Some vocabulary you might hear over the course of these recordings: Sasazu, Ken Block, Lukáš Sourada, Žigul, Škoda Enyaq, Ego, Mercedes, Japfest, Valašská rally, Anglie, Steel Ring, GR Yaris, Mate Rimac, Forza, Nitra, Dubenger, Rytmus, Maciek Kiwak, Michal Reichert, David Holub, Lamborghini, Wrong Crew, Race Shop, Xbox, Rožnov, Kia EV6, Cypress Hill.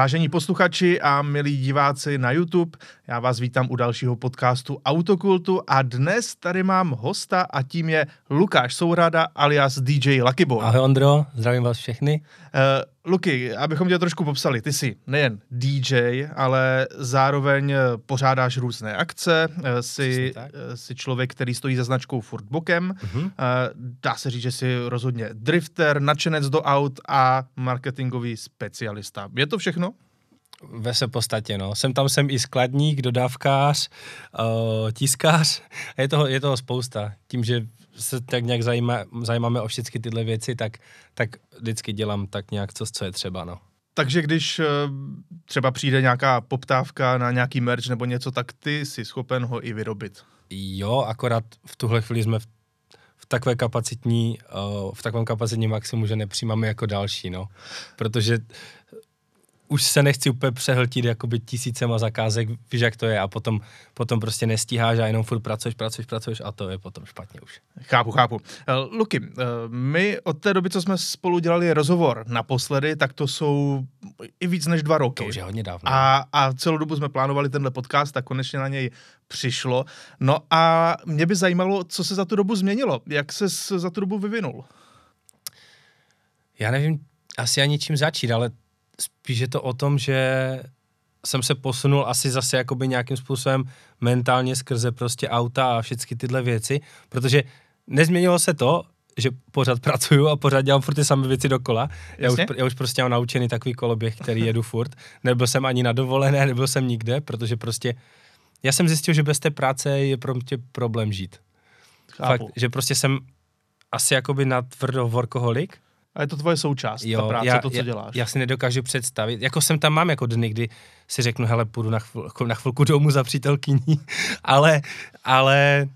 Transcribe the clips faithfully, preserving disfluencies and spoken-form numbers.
Vážení posluchači a milí diváci na YouTube, já vás vítám u dalšího podcastu Autokultu a dnes tady mám hosta a tím je Lukáš Sourada alias dý džej Lakybon. Ahoj Ondro, zdravím vás všechny. Uh, Luky, abychom tě trošku popsali, ty jsi nejen dý džej, ale zároveň pořádáš různé akce, jsi, jsi člověk, který stojí za značkou Furt Bokem, uh-huh. uh, dá se říct, že jsi rozhodně drifter, nadšenec do aut a marketingový specialista. Je to všechno? Ve se podstatě, no. Jsem tam jsem i skladník, dodávkář, uh, tiskář, je toho, je toho spousta. Tím, že se tak nějak zajímá, zajímáme o všechny tyhle věci, tak, tak vždycky dělám tak nějak, co, co je třeba, no. Takže když třeba přijde nějaká poptávka na nějaký merch nebo něco, tak ty jsi schopen ho i vyrobit. Jo, akorát v tuhle chvíli jsme v, v takové kapacitní, uh, v takovém kapacitní maximu, že nepřijímáme jako další, no. Protože už se nechci úplně přehltit jakoby tisícema zakázek, víš, jak to je, a potom, potom prostě nestíháš a jenom furt pracuješ, pracuješ, pracuješ a to je potom špatně už. Chápu, chápu. Luky, my od té doby, co jsme spolu dělali rozhovor naposledy, tak to jsou i víc než dva roky. To už je hodně dávno. A, a celou dobu jsme plánovali tenhle podcast, tak konečně na něj přišlo. No a mě by zajímalo, co se za tu dobu změnilo, jak ses za tu dobu vyvinul. Já nevím, asi ani čím začít, ale spíš je to o tom, že jsem se posunul asi zase jakoby nějakým způsobem mentálně skrze prostě auta a všechny tyhle věci, protože nezměnilo se to, že pořád pracuju a pořád dělám furt ty samé věci dokola. Já už, já už prostě mám naučený takový koloběh, který jedu furt. Nebyl jsem ani na dovolené, nebyl jsem nikde, protože prostě já jsem zjistil, že bez té práce je pro mě problém žít. Fakt, že prostě jsem asi jakoby na tvrdo workoholik. A je to tvoje součást, jo, ta práce, já, to, co děláš. Já si nedokážu představit, jako jsem tam mám jako dny, kdy si řeknu, hele, půjdu na, chvil, na chvilku domů za přítelkyní, ale, ale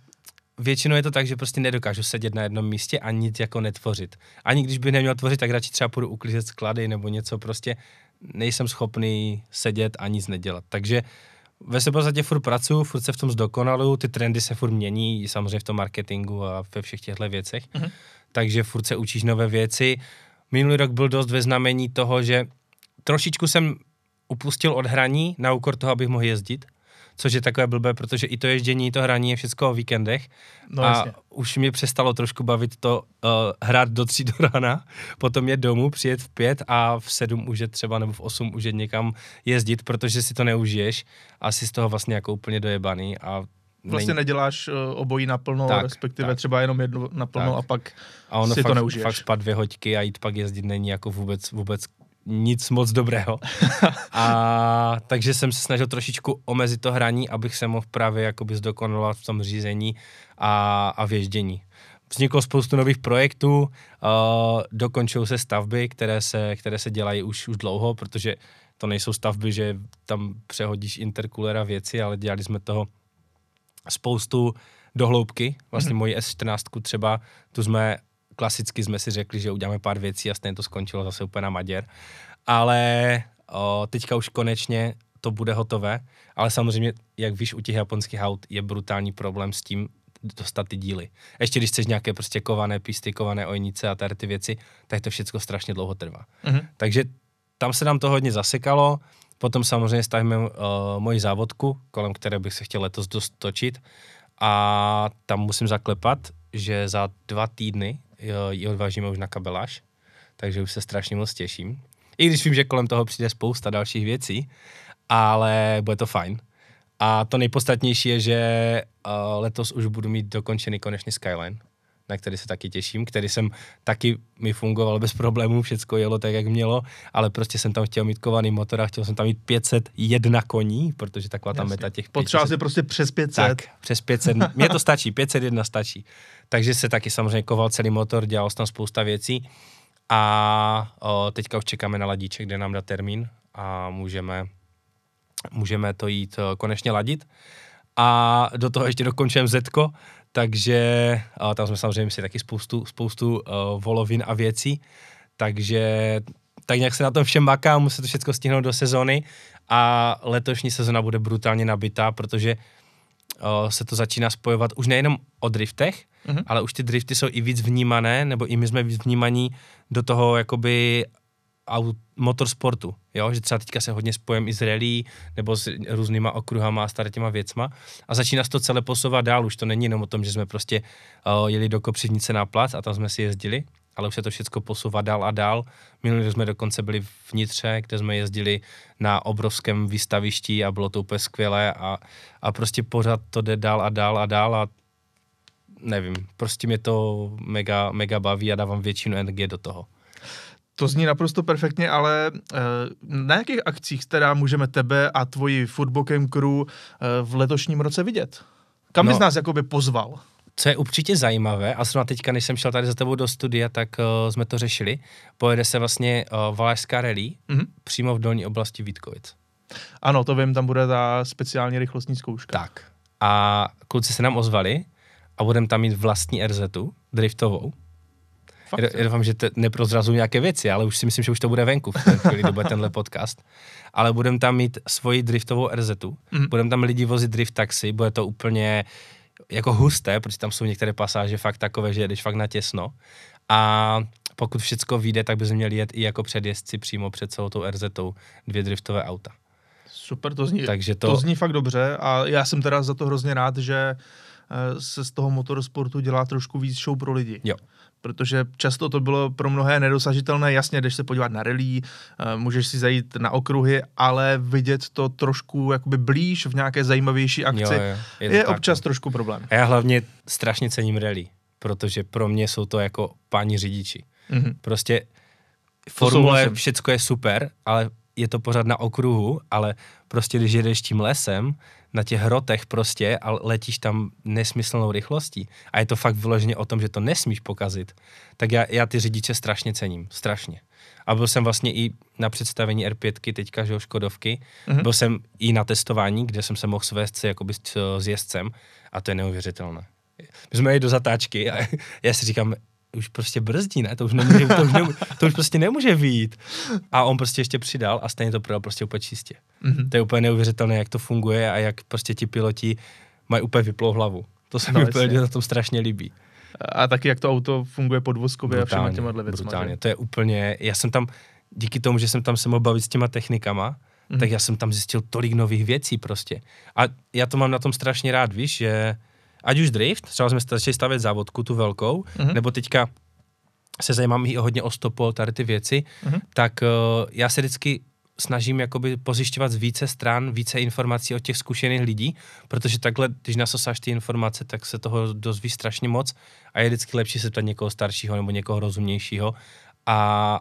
většinou je to tak, že prostě nedokážu sedět na jednom místě a nic jako netvořit. Ani když bych neměl tvořit, tak radši třeba půjdu uklízet sklady nebo něco, prostě nejsem schopný sedět a nic nedělat. Takže ve se podstatě furt pracuju, furt se v tom zdokonaluju, ty trendy se furt mění, samozřejmě v tom marketingu a ve všech těchto věcech. Mhm. Takže furt se učíš nové věci. Minulý rok byl dost ve znamení toho, že trošičku jsem upustil od hraní na úkor toho, abych mohl jezdit, což je takové blbé, protože i to ježdění, i to hraní je všecko o víkendech. No, a jasně. Už mě přestalo trošku bavit to uh, hrát do tří do rána, potom jet domů, přijet v pět a v sedm už je třeba, nebo v osm už je někam jezdit, protože si to neužiješ a jsi z toho vlastně jako úplně dojebaný a vlastně neděláš obojí naplno, tak, respektive tak. Třeba jenom jednu naplno tak. A pak a ono si fakt, to neužiješ. Fakt spat dvě hoďky a jít pak jezdit není jako vůbec, vůbec nic moc dobrého. A takže jsem se snažil trošičku omezit to hraní, abych se mohl právě jakoby zdokonalovat v tom řízení a, a věždění. Vzniklo spoustu nových projektů, uh, dokončují se stavby, které se, které se dělají už, už dlouho, protože to nejsou stavby, že tam přehodíš interkulera věci, ale dělali jsme toho spoustu dohloubky, vlastně moji es čtrnáct třeba, tu jsme klasicky jsme si řekli, že uděláme pár věcí a stejně to skončilo zase úplně na maděr, ale o, teďka už konečně to bude hotové, ale samozřejmě, jak víš, u těch japonských aut je brutální problém s tím dostat ty díly. Ještě když chceš nějaké prostě kované písty, kované ojnice a tady ty věci, tak to všechno strašně dlouho trvá. Mm-hmm. Takže tam se nám to hodně zasekalo. Potom samozřejmě stavíme uh, moji závodku, kolem které bych se chtěl letos dostočit a tam musím zaklepat, že za dva týdny ji odvážíme už na kabeláž, takže už se strašně moc těším. I když vím, že kolem toho přijde spousta dalších věcí, ale bude to fajn. A to nejpodstatnější je, že uh, letos už budu mít dokončený konečně Skyline, na který se taky těším, který jsem taky mi fungoval bez problémů, všecko jelo tak, jak mělo, ale prostě jsem tam chtěl mít kovaný motor a chtěl jsem tam mít pět set jedna koní, protože taková tam meta těch pět set. Potřeba si prostě přes pět set. Tak, přes pět set, mně to stačí, pět set jedna stačí. Takže se taky samozřejmě koval celý motor, dělal jsem tam spousta věcí a o, teďka už čekáme na ladíček, kde nám dá termín a můžeme, můžeme to jít o, konečně ladit. A do toho ještě dokončujeme Zetko, takže tam jsme samozřejmě si taky spoustu, spoustu uh, volovin a věcí, takže tak nějak se na tom všem maká, musí to všechno stihnout do sezony a letošní sezona bude brutálně nabitá, protože uh, se to začíná spojovat už nejenom o driftech, mm-hmm. ale už ty drifty jsou i víc vnímané, nebo i my jsme víc vnímaní do toho jakoby motorsportu, jo? Že třeba teďka se hodně spojím i s rally, nebo s různýma okruhama a starýma věcma a začíná se to celé posouvat dál, už to není jenom o tom, že jsme prostě uh, jeli do Kopřivnice na plac a tam jsme si jezdili, ale už se to všechno posouvá dál a dál. Minulý jsme dokonce byli v Nitře, kde jsme jezdili na obrovském výstavišti a bylo to úplně skvělé a, a prostě pořád to jde dál a dál a dál a nevím, prostě mě to mega, mega baví a dávám většinu energie do toho. To zní naprosto perfektně, ale na jakých akcích teda můžeme tebe a tvoji Furt Bokem crew v letošním roce vidět? Kam no, bys nás jakoby pozval? Co je určitě zajímavé, a zrovna teďka, než jsem šel tady za tebou do studia, tak uh, jsme to řešili, pojede se vlastně uh, Valašská rally mm-hmm. přímo v dolní oblasti Vítkovic. Ano, to vím, tam bude ta speciální rychlostní zkouška. Tak. A kluci se nám ozvali a budeme tam mít vlastní erzetu, driftovou. Já, já doufám, že te, neprozrazuji nějaké věci, ale už si myslím, že už to bude venku v té chvíli, to bude tenhle podcast. Ale budeme tam mít svoji driftovou erzetu, mm-hmm. budeme tam lidi vozit drift taxi, bude to úplně jako husté, protože tam jsou některé pasáže fakt takové, že jedeš fakt na těsno. A pokud všecko vyjde, tak bychom měli jet i jako předjezdci přímo před celou tou erzetou dvě driftové auta. Super, to zní, Takže to... to zní fakt dobře a já jsem teda za to hrozně rád, že se z toho motorsportu dělá trošku víc show pro lidi. Jo. Protože často to bylo pro mnohé nedosažitelné, jasně, jdeš se podívat na rally, můžeš si zajít na okruhy, ale vidět to trošku jakoby blíž v nějaké zajímavější akci jo, jo, je, je občas tak, trošku problém. A já hlavně strašně cením rally, protože pro mě jsou to jako páni řidiči. Mm-hmm. Prostě formule, všecko je super, ale je to pořád na okruhu, ale prostě když jedeš tím lesem, na těch hrotech prostě a letíš tam nesmyslnou rychlostí a je to fakt vyloženě o tom, že to nesmíš pokazit, tak já, já ty řidiče strašně cením, strašně. A byl jsem vlastně i na představení er pět teďka, že Škodovky, mm-hmm. byl jsem i na testování, kde jsem se mohl svést se jakoby s jezdcem a to je neuvěřitelné. My jsme jeli do zatáčky a já si říkám, už prostě brzdí, ne? To už, nemůže, to, už nemůže, to už prostě nemůže vyjít. A on prostě ještě přidal a stejně to prodal prostě úplně čistě. Mm-hmm. To je úplně neuvěřitelné, jak to funguje a jak prostě ti piloti mají úplně vyplou hlavu. To se no, mi úplně na tom strašně líbí. A taky jak to auto funguje podvozkově a všema těma věcma. Brutálně, to je úplně, já jsem tam, díky tomu, že jsem tam se mohl bavit s těma technikama, mm-hmm. tak já jsem tam zjistil tolik nových věcí prostě. A já to mám na tom strašně rád, víš, že ať už drift, třeba jsme začali stavět závodku, tu velkou, mm-hmm. nebo teďka se zajímám i hodně o stopol, tady ty věci, mm-hmm. tak uh, já se vždycky snažím jakoby pozjišťovat z více stran, více informací od těch zkušených lidí, protože takhle, když nasosáš ty informace, tak se toho dozví strašně moc a je vždycky lepší se ptát někoho staršího nebo někoho rozumnějšího a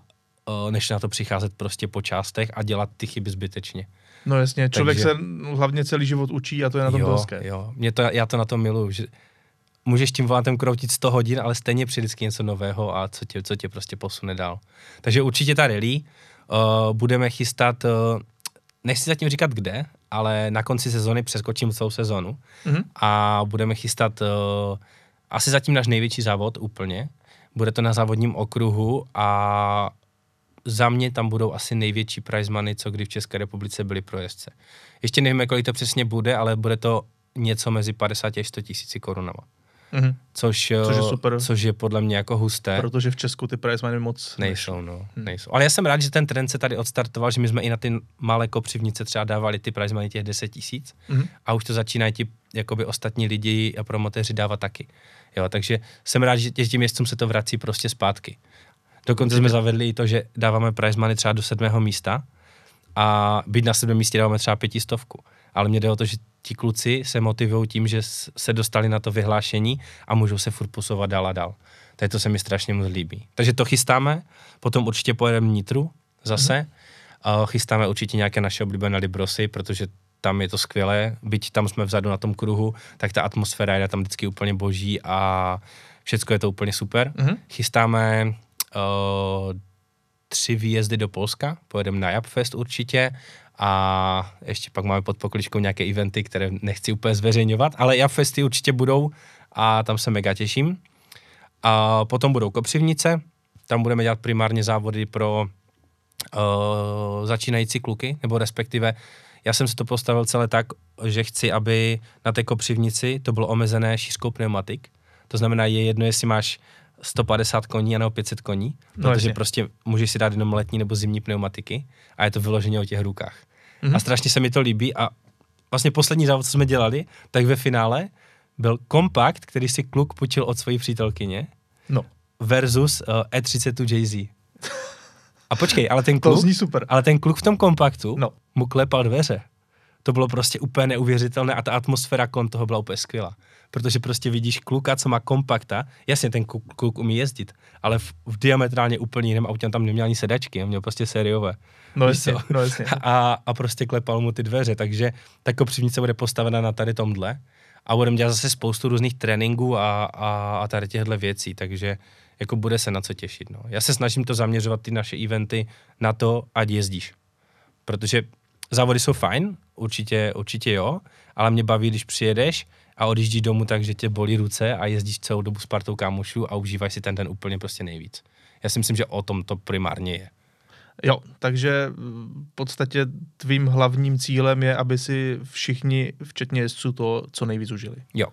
uh, než na to přicházet prostě po částech a dělat ty chyby zbytečně. No jasně, člověk Takže, se hlavně celý život učí a to je na tom hezké. Jo, jo, to, já to na tom miluju, že můžeš tím volantem kroutit sto hodin, ale stejně přijde něco nového a co tě, co tě prostě posune dál. Takže určitě ta rally uh, budeme chystat, uh, nechci zatím říkat kde, ale na konci sezony přeskočím celou sezonu mm-hmm. a budeme chystat uh, asi zatím náš největší závod úplně. Bude to na závodním okruhu a za mě tam budou asi největší prize money, co kdy v České republice byly pro jezdce. Ještě nevíme, kolik to přesně bude, ale bude to něco mezi padesát až sto tisíci korunama. Mm-hmm. Což, což, je super. což je podle mě jako husté. Protože v Česku ty prize money moc nejsou. No, hmm. nejsou. Ale já jsem rád, že ten trend se tady odstartoval, že my jsme i na ty malé Kopřivnice třeba dávali ty prize money těch deset tisíc mm-hmm. a už to začínají ti jakoby ostatní lidi a promotéři dávat taky. Jo, takže jsem rád, že těm jezdcům se to vrací prostě zpátky. Dokonce jsme zavedli i to, že dáváme prize money třeba do sedmého místa a být na sedmém místě dáváme třeba pětistovku. Ale mě jde o to, že ti kluci se motivují tím, že se dostali na to vyhlášení a můžou se furt posouvat dál a dál. Takže to se mi strašně moc líbí. Takže to chystáme, potom určitě pojedeme Nitru zase. Mm-hmm. Chystáme určitě nějaké naše oblíbené Librosy, protože tam je to skvělé. Byť tam jsme vzadu na tom kruhu, tak ta atmosféra je tam vždycky úplně boží a všecko je to úplně super. Mm-hmm. Chystáme Uh, tři výjezdy do Polska, pojedeme na Japfest určitě a ještě pak máme pod pokličkou nějaké eventy, které nechci úplně zveřejňovat, ale Japfesty určitě budou a tam se mega těším. A potom budou Kopřivnice, tam budeme dělat primárně závody pro uh, začínající kluky, nebo respektive já jsem si to postavil celé tak, že chci, aby na té Kopřivnici to bylo omezené šířkou pneumatik, to znamená je jedno, jestli máš sto padesát koní a nebo pět set koní, no protože je. prostě můžeš si dát jenom letní nebo zimní pneumatiky a je to vyloženě o těch rukách. Mm-hmm. A strašně se mi to líbí a vlastně poslední závod, co jsme dělali, tak ve finále byl kompakt, který si kluk půjčil od svojí přítelkyně no. versus uh, E třicet Jay-Z. A počkej, ale ten kluk, super. ale ten kluk v tom kompaktu no. mu klepal dveře. To bylo prostě úplně neuvěřitelné a ta atmosféra kolem toho byla úplně skvělá. Protože prostě vidíš kluka, co má kompakta, jasně ten kluk, kluk umí jezdit, ale v, v diametrálně úplně jiném autě, on tam neměl ani sedačky, on měl prostě sériové. No jasně, no jasně. A, a prostě klepal mu ty dveře, takže ta Kopřivnice bude postavena na tady tomhle a budeme dělat zase spoustu různých tréninků a, a, a tady těchto věcí, takže jako bude se na co těšit. No. Já se snažím to zaměřovat ty naše eventy na to, ať jezdíš. Protože závody jsou fajn, určitě, určitě jo, ale mě baví, když přijedeš a odjíždíš domů tak, že tě bolí ruce a jezdíš celou dobu s partou kámošů a užíváš si ten den úplně prostě nejvíc. Já si myslím, že o tom to primárně je. Jo, takže v podstatě tvým hlavním cílem je, aby si všichni, včetně jezdců, to co nejvíc užili. Jo.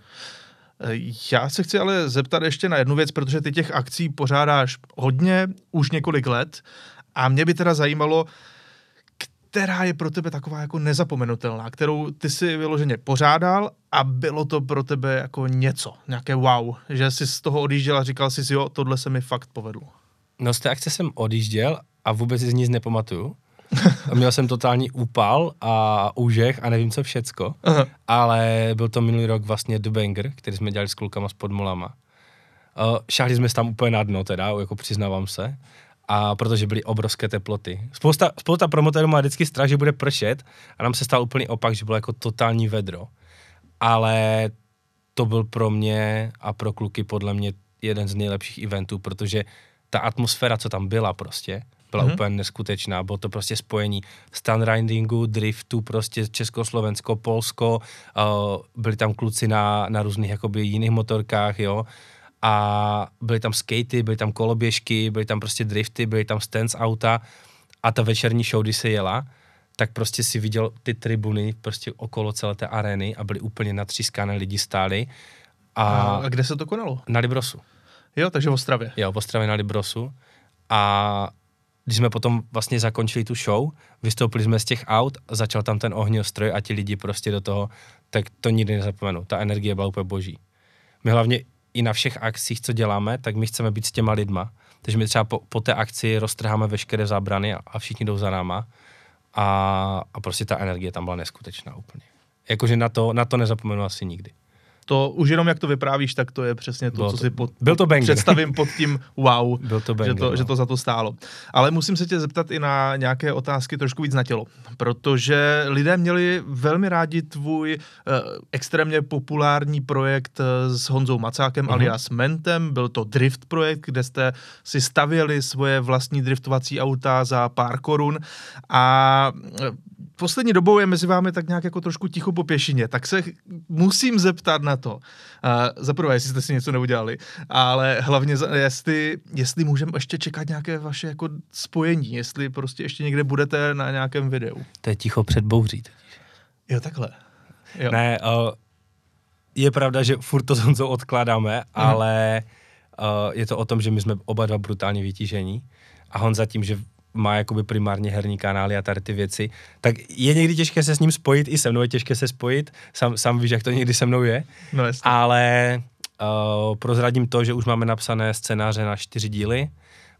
Já se chci ale zeptat ještě na jednu věc, protože ty těch akcí pořádáš hodně, už několik let a mě by teda zajímalo, která je pro tebe taková jako nezapomenutelná, kterou ty si vyloženě pořádal a bylo to pro tebe jako něco, nějaké wow, že jsi z toho odjížděl a říkal jsi si, jo, tohle se mi fakt povedlo. No z té akce jsem odjížděl a vůbec si z nic nepamatuju. Měl jsem totální úpal a úžeh a nevím co všecko, aha. ale byl to minulý rok vlastně Dubenger, který jsme dělali s klukama s Podmolama. Uh, šáhli jsme tam úplně na dno teda, jako přiznávám se. A protože byly obrovské teploty. Spousta, spousta promotérů má vždycky strach, že bude pršet a nám se stal úplný opak, že bylo jako totální vedro. Ale to byl pro mě a pro kluky podle mě jeden z nejlepších eventů, protože ta atmosféra, co tam byla prostě, byla mm-hmm. úplně neskutečná. Bylo to prostě spojení stuntridingu, driftu, prostě Československo, Polsko, uh, byli tam kluci na, na různých jakoby jiných motorkách, jo. A byly tam skatey, byly tam koloběžky, byly tam prostě drifty, byly tam stands auta a ta večerní show, když se jela, tak prostě si viděl ty tribuny prostě okolo celé té arény a byly úplně natřískané, lidi stáli. A, a kde se to konalo? Na Librosu. Jo, takže v Ostravě. Jo, v Ostravě na Librosu a když jsme potom vlastně zakončili tu show, vystoupili jsme z těch aut, začal tam ten ohňostroj a ti lidi prostě do toho, tak to nikdy nezapomenu, ta energie byla úplně boží. My hlavně i na všech akcích, co děláme, tak my chceme být s těma lidma. Takže my třeba po, po té akci roztrháme veškeré zábrany a, a všichni jdou za náma. A, a prostě ta energie tam byla neskutečná úplně. Jakože na to, na to nezapomenu asi nikdy. To už jenom jak to vyprávíš, tak to je přesně to, bylo co to, si pod, byl to představím pod tím wow, byl to banger, že, to, no. že to za to stálo. Ale musím se tě zeptat i na nějaké otázky trošku víc na tělo, protože lidé měli velmi rádi tvůj eh, extrémně populární projekt s Honzou Macákem uh-huh. alias Mentem, byl to Drift Projekt, kde jste si stavěli svoje vlastní driftovací auta za pár korun a poslední dobou je mezi vámi tak nějak jako trošku ticho po pěšině, tak se musím zeptat na to. Uh, za prvé, jestli jste si něco neudělali, ale hlavně jestli, jestli můžeme ještě čekat nějaké vaše jako spojení, jestli prostě ještě někde budete na nějakém videu. To je ticho před bouří. Jo, takhle. Jo. Ne, uh, je pravda, že furt to s Honzou odkládáme, aha. ale uh, je to o tom, že my jsme oba dva brutálně vytížení a Honza tím, že má jakoby primárně herní kanály a tady ty věci, tak je někdy těžké se s ním spojit, i se mnou je těžké se spojit, sám, sám víš, jak to někdy se mnou je, no, ale uh, prozradím to, že už máme napsané scénáře na čtyři díly,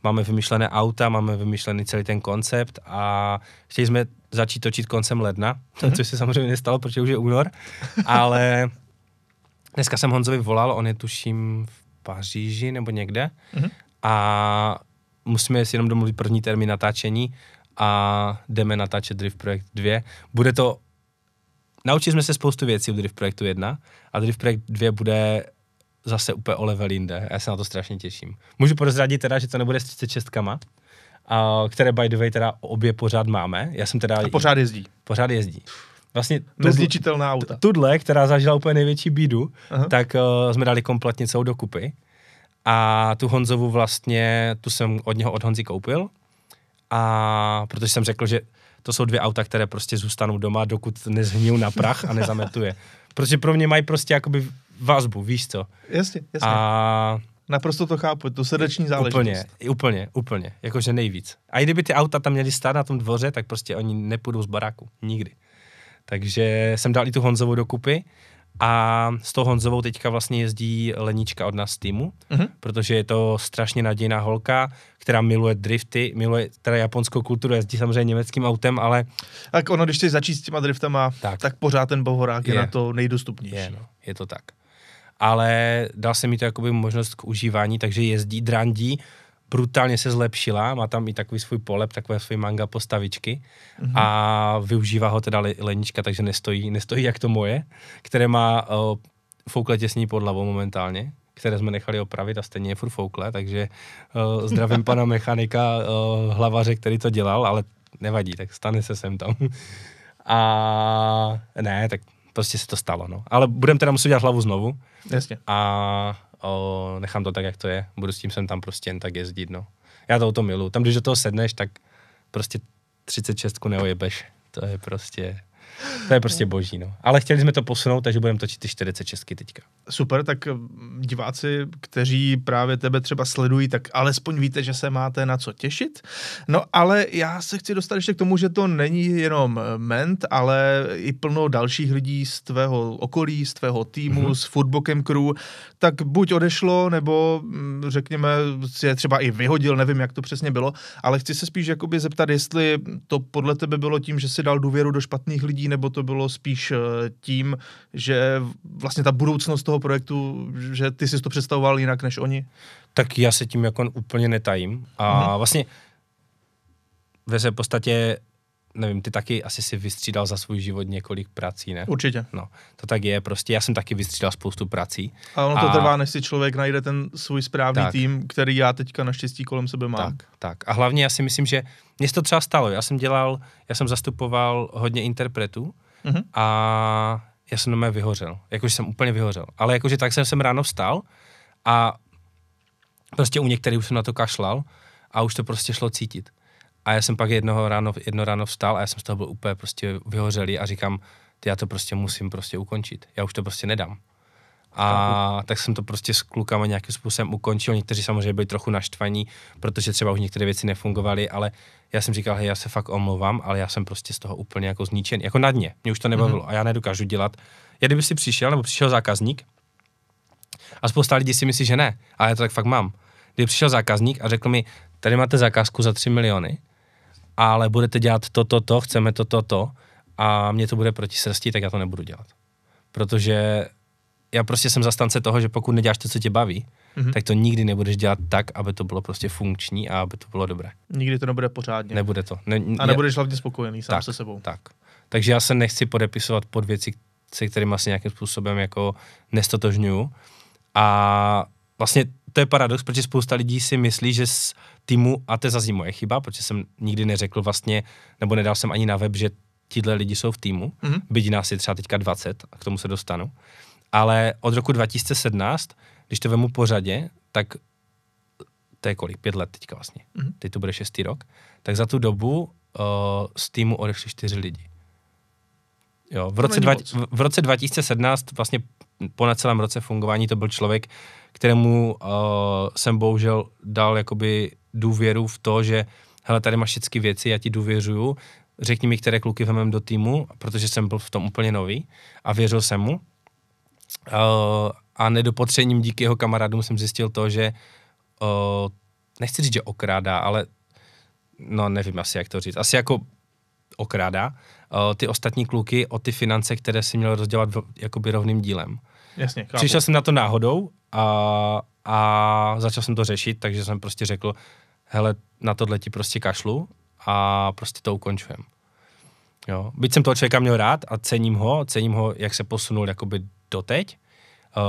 máme vymyšlené auta, máme vymyšlený celý ten koncept a chtěli jsme začít točit koncem ledna, mm-hmm. což se samozřejmě nestalo, protože už je únor, ale dneska jsem Honzovi volal, on je tuším v Paříži nebo někde mm-hmm. a musíme si jenom domluvit první termín natáčení a jdeme natáčet Drift Projekt dva. Bude to... Naučili jsme se spoustu věcí u Drift Projektu jedna a Drift Projekt dva bude zase úplně o level jinde. Já se na to strašně těším. Můžu prozradit teda, že to nebude s třicet šestkama, a, které by the way teda obě pořád máme. Já jsem teda... A pořád jezdí. Pořád jezdí. Vlastně nezničitelná auta. Tudle, která zažila úplně největší bídu, aha. tak uh, jsme dali kompletně celou dokupy. A tu Honzovu vlastně, tu jsem od něho, od Honzy koupil, a protože jsem řekl, že to jsou dvě auta, které prostě zůstanou doma, dokud nezhnijou na prach a nezametuje. Protože pro mě mají prostě jakoby vazbu, víš co? Jasně, jasně. A Naprosto to chápu, to srdeční záležitost. Úplně, úplně, úplně, jakože nejvíc. A i kdyby ty auta tam měly stát na tom dvoře, tak prostě oni nepůjdou z baráku, nikdy. Takže jsem dal i tu Honzovou dokupy a s tou Honzovou teďka vlastně jezdí Lenička od nás z týmu, uh-huh. protože je to strašně nadějná holka, která miluje drifty, miluje teda japonskou kulturu, jezdí samozřejmě německým autem, ale... Tak ono, když chceš začít s těma driftama, tak, tak pořád ten Bohorák je, je na to nejdostupnější. Je, no, je to tak. Ale dal se mi to jakoby možnost k užívání, takže jezdí, drandí, brutálně se zlepšila, má tam i takový svůj polep, takové svůj manga postavičky mm-hmm. a využívá ho teda le- Lenička, takže nestojí, nestojí jak to moje, které má o, foukle těsní pod hlavou momentálně, které jsme nechali opravit a stejně je furt foukle, takže o, zdravím pana mechanika, o, hlavaře, který to dělal, ale nevadí, tak stane se sem tam. A ne, tak... Prostě se to stalo, no. Ale budem teda muset dělat hlavu znovu. Jasně. A o, nechám to tak, jak to je. Budu s tím sem tam prostě jen tak jezdit, no. Já to o to miluju. Tam, když do toho sedneš, tak prostě třicet šestku neojebeš. To je prostě, to je prostě boží, no. Ale chtěli jsme to posunout, takže budeme točit ty čtyřicet šestky teďka. Super, tak diváci, kteří právě tebe třeba sledují, tak alespoň víte, že se máte na co těšit. No ale já se chci dostat ještě k tomu, že to není jenom Ment, ale i plno dalších lidí z tvého okolí, z tvého týmu, mm-hmm. s Furt Bokem crew, tak buď odešlo, nebo řekněme, je třeba i vyhodil, nevím, jak to přesně bylo, ale chci se spíš jakoby zeptat, jestli to podle tebe bylo tím, že si dal důvěru do špatných lidí, nebo to bylo spíš tím, že vlastně ta budoucnost toho projektu, že ty jsi to představoval jinak než oni? Tak já se tím jako úplně netajím. A hmm. vlastně ve se podstatě, nevím, ty taky asi si vystřídal za svůj život několik prací, ne? Určitě. No, to tak je prostě. Já jsem taky vystřídal spoustu prací. A ono to a... trvá, než si člověk najde ten svůj správný tak. tým, který já teďka naštěstí kolem sebe mám. Tak, tak. A hlavně já si myslím, že mě se to třeba stalo. Já jsem dělal, já jsem zastupoval hodně interpretů mm-hmm. a já jsem na mě vyhořel. Jakože jsem úplně vyhořel. Ale jakože tak jsem, jsem ráno vstal a prostě u některých už jsem na to kašlal a už to prostě šlo cítit. A já jsem pak jednoho ráno, jedno ráno vstal a já jsem z toho byl úplně prostě vyhořelý a říkám, ty já to prostě musím prostě ukončit. Já už to prostě nedám. A tak jsem to prostě s klukama nějakým způsobem ukončil. Někteří samozřejmě byli trochu naštvaní, protože třeba už některé věci nefungovaly, ale já jsem říkal, hej, já se fakt omlouvám, ale já jsem prostě z toho úplně jako zničen, jako na dně. Mě už to nebavilo mm-hmm. a já nedokážu dělat. Já kdyby si přišel, nebo přišel zákazník a spousta lidí si myslí, že ne, ale já to tak fakt mám. Kdyby přišel zákazník a řekl mi, tady máte zakázku za tři miliony, ale budete dělat to, to, to, chceme to, to, to a mě to bude proti srsti, tak já to nebudu dělat. Protože já prostě jsem zastánce toho, že pokud neděláš to, co tě baví, mm-hmm. tak to nikdy nebudeš dělat tak, aby to bylo prostě funkční a aby to bylo dobré. Nikdy to nebude pořádně. Nebude to. Ne, a nebudeš hlavně spokojený sám tak, se sebou. Tak. Takže já se nechci podepisovat pod věci, se kterými asi nějakým způsobem jako nestotožňuju. A vlastně to je paradox, protože spousta lidí si myslí, že z týmu, a to je zase moje chyba, protože jsem nikdy neřekl vlastně, nebo nedal jsem ani na web, že tíhle lidi jsou v týmu, mm-hmm. byť nás je třeba teďka dvacet, a k tomu se dostanu. Ale od roku dva tisíce sedmnáct, když to vemu pořadě, tak to je kolik, pět let teďka vlastně, mm-hmm. teď to bude šestý rok, tak za tu dobu uh, z týmu odešli čtyři lidi. Jo, v roce, dva, v roce dva tisíce sedmnáct, vlastně po na celém roce fungování, to byl člověk, kterému uh, jsem bohužel dal jakoby důvěru v to, že hele, tady máš všechny věci, já ti důvěřuju, řekni mi, které kluky vemem do týmu, protože jsem byl v tom úplně nový a věřil jsem mu. Uh, a nedopatřením díky jeho kamarádům jsem zjistil to, že uh, nechci říct, že okrádá, ale no nevím asi, jak to říct. Asi jako okrádá uh, ty ostatní kluky o ty finance, které si měl rozdělat v, jakoby rovným dílem. Jasně, chápu. Přišel jsem na to náhodou a, a začal jsem to řešit, takže jsem prostě řekl, hele, na tohle ti prostě kašlu a prostě to ukončujem. Jo. Byť jsem toho člověka měl rád a cením ho, cením ho, jak se posunul jakoby doteď,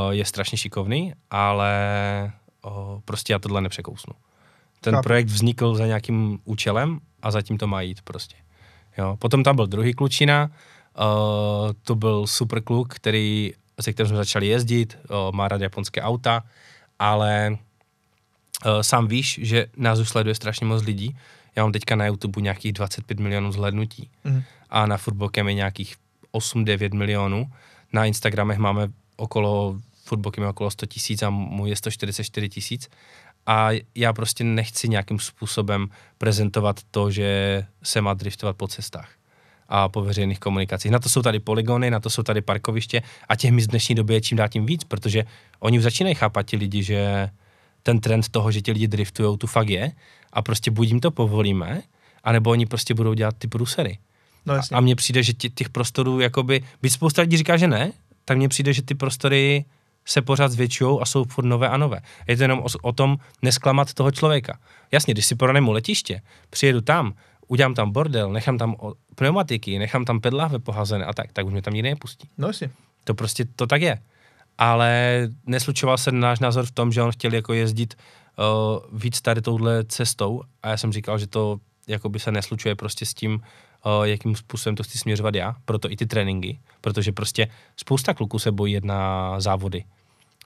uh, je strašně šikovný, ale uh, prostě já tohle nepřekousnu. Ten chápu. Projekt vznikl za nějakým účelem a zatím to má jít prostě. Jo. Potom tam byl druhý klučina, uh, to byl super kluk, který, se kterým jsme začali jezdit, uh, má rád japonské auta, ale uh, sám víš, že nás už sleduje strašně moc lidí. Já mám teďka na YouTube nějakých dvacet pět milionů zhlédnutí mm. a na Furt Bokem je nějakých osm devět milionů. Na Instagramech máme okolo Furt Bokem okolo sto tisíc a můj je sto čtyřicet čtyři tisíc. A já prostě nechci nějakým způsobem prezentovat to, že se má driftovat po cestách a po veřejných komunikacích. Na to jsou tady polygony, na to jsou tady parkoviště a těch míst v dnešní době je čím dál tím víc, protože oni už začínají chápat ti lidi, že ten trend toho, že ti lidi driftujou, tu fakt je a prostě buď jim to povolíme, anebo oni prostě budou dělat ty průsery. No jasně. A, a mně přijde, že těch prostorů jakoby, byť spousta lidí říká, že ne, tak mně přijde, že ty prostory se pořád zvětšujou a jsou furt nové a nové. Je to jenom o, o tom nesklamat toho člověka. Jasně, když si pronajmu mu letiště, přijedu tam, udělám tam bordel, nechám tam pneumatiky, nechám tam pedláve poházené a tak, tak už mě tam nikdy nepustí. No jasně. To prostě, to tak je. Ale neslučoval se náš názor v tom, že on chtěl jako jezdit uh, víc tady touhle cestou a já jsem říkal, že to jakoby se neslučuje prostě s tím, Uh, jakým způsobem to chci směřovat já, proto i ty tréninky, protože prostě spousta kluků se bojí na závody,